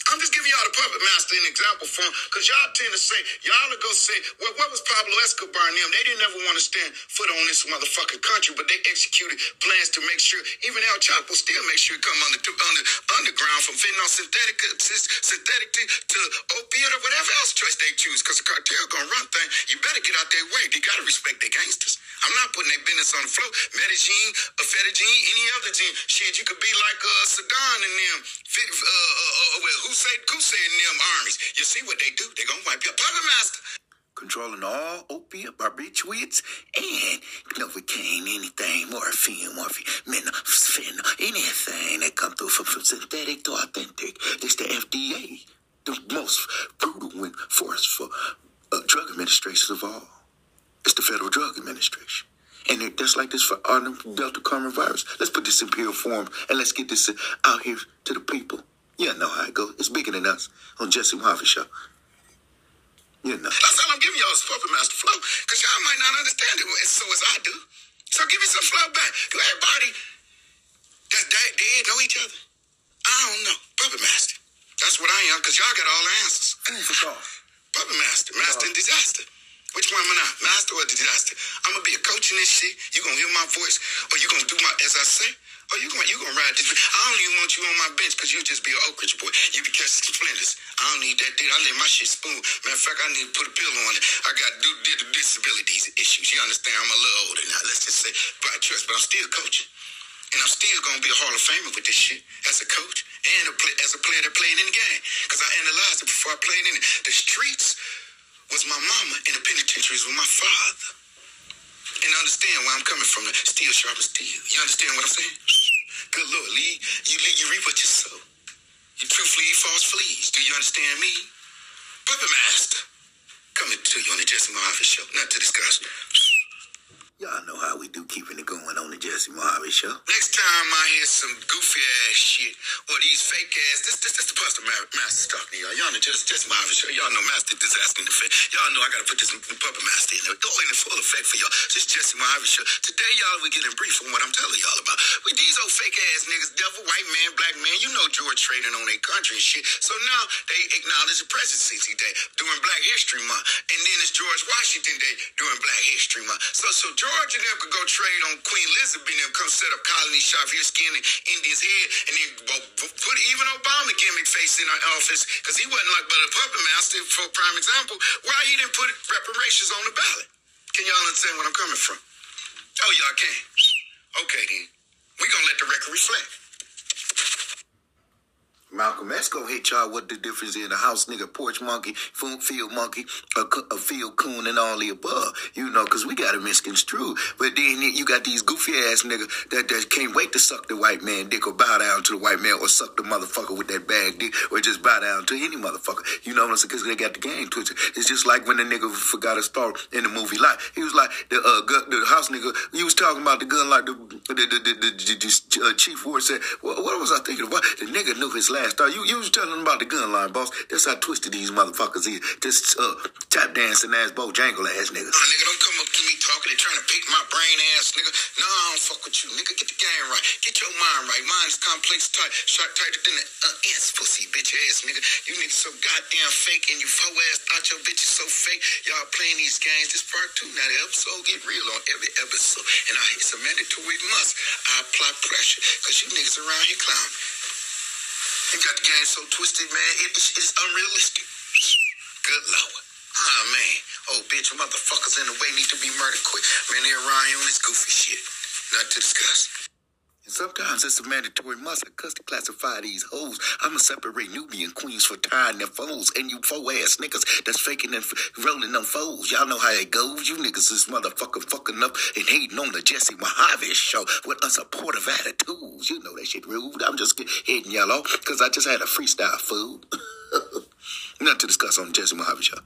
I'm just giving y'all the puppet master an example for him, because y'all tend to say, y'all are going to say, well, what was Pablo Escobar and them? They didn't ever want to stand foot on this motherfucking country, but they executed plans to make sure, even El Chapo still make sure it come under, under, underground from fentanyl synthetic, synthetic to, to opiate or whatever else choice they choose, because the cartel going to run thing. You better get out their way. They got to respect their gangsters. I'm not putting their business on the floor. Medellin, a Fetagene, any other gene. Shit, you could be like uh, Saddam and them. Fit, uh, uh, uh, well, who said Goose in them armies? You see what they do? They're going to wipe your puppet master. Controlling all opiate, barbiturates, and novocaine, anything, morphine, morphine, fentanyl, anything that come through from, from synthetic to authentic. It's the F D A, the most brutal and forceful uh, drug administration of all. It's the Federal Drug Administration. And that's like this for our Delta coronavirus. Let's put this in pure form and let's get this out here to the people. You know how it goes. It's bigger than us on Jesse Mohave Show. You know. That's all I'm giving y'all is puppet master flow, because y'all might not understand it as so as I do. So give me some flow back. Do everybody that dead know each other? I don't know. Puppet master. That's what I am, because y'all got all the answers. Puppet master. Master and disaster. Which one am I not? Master or disaster? I'm going to be a coach in this shit. You're going to hear my voice, or you're going to do my, as I say, or you're going you gonna ride this. I don't even want you on my bench, because you'll just be an Oak Ridge boy. You be catching splinters. I don't need that, dude. I let my shit spoon. Matter of fact, I need to put a pill on it. I got do, do, do disabilities issues. You understand? I'm a little older now. Let's just say, by trust, but I'm still coaching. And I'm still going to be a Hall of Famer with this shit as a coach and a play, as a player that played in the game, because I analyzed it before I played in it. The streets was my mama, and the penitentiaries with my father. And understand where I'm coming from. Steel sharp as steel. You understand what I'm saying? Good Lord, Lee. You, you reap what you sow. You truthfully eat false fleas. Do you understand me? Puppet master, coming to you on the Jesse Mohave Show. Not to discuss. Y'all know how we do keeping it going on the Jesse. Jesse Mohave Show. Next time I hear some goofy ass shit or these fake ass, this this, this the Buster Master talking to y'all. Y'all know Jesse, Jesse Mohave Show. Y'all know Master just asking the fake. Y'all know I gotta put this Puppet Master in there. Go in full effect for y'all. This Jesse Mohave Show. Today y'all we getting brief on what I'm telling y'all about. We these old fake ass niggas, devil, white man, black man. You know George trading on their country and shit. So now they acknowledge the presidency today during Black History Month, and then it's George Washington Day during Black History Month. So so George and them could go trade on Queen Elizabeth and come set up colony shop here, skinning Indians' head, and then put even Obama gimmick face in our office because he wasn't like but a puppet master for a prime example. Why he didn't put reparations on the ballot? Can y'all understand where I'm coming from? Oh, y'all can. Okay, then. We're going to let the record reflect. Malcolm X gonna hit y'all what the difference is, a house nigga, porch monkey, field monkey, a, a field coon, and all the above. You know, because we got to misconstrue. But then you got these goofy-ass niggas that, that can't wait to suck the white man dick or bow down to the white man or suck the motherfucker with that bag dick or just bow down to any motherfucker. You know what I'm saying? Because they got the game twisted. It's just like when the nigga forgot a star in the movie Lot. He was like, the uh, gun, the house nigga, he was talking about the gun like the, the, the, the, the, the uh, Chief Ward said, well, what was I thinking about? The nigga knew his last. You, you was telling them about the gun line, boss. That's how twisted these motherfuckers is. This uh, tap dancing ass, bojangle ass nigga. Oh, nigga, don't come up to me talking and trying to pick my brain ass, nigga. No, I don't fuck with you, nigga. Get the game right. Get your mind right. Mine is complex, tight, shot tighter than an uh, ants, pussy, bitch ass, nigga. You niggas so goddamn fake and you faux ass thought your bitch is so fake. Y'all playing these games. This part two, now the episode get real on every episode. And I, it's a mandatory must. I apply pressure because you niggas around here clowning. You got the game so twisted, man, it, it's, it's unrealistic. Good Lord. Ah, man. Oh, bitch, motherfuckers in the way need to be murdered quick. Man, they're around here on this goofy shit. Nothing to discuss. Sometimes it's a mandatory must. I custom classify these hoes. I'ma separate Nubian queens for tying their foes and you faux-ass niggas that's faking and f- rolling them foes. Y'all know how it goes. You niggas is motherfucking fucking up and hating on the Jesse Mohave Show with unsupportive attitudes. You know that shit rude. I'm just hitting y'all off because I just had a freestyle fool. Nothing to discuss on the Jesse Mohave Show.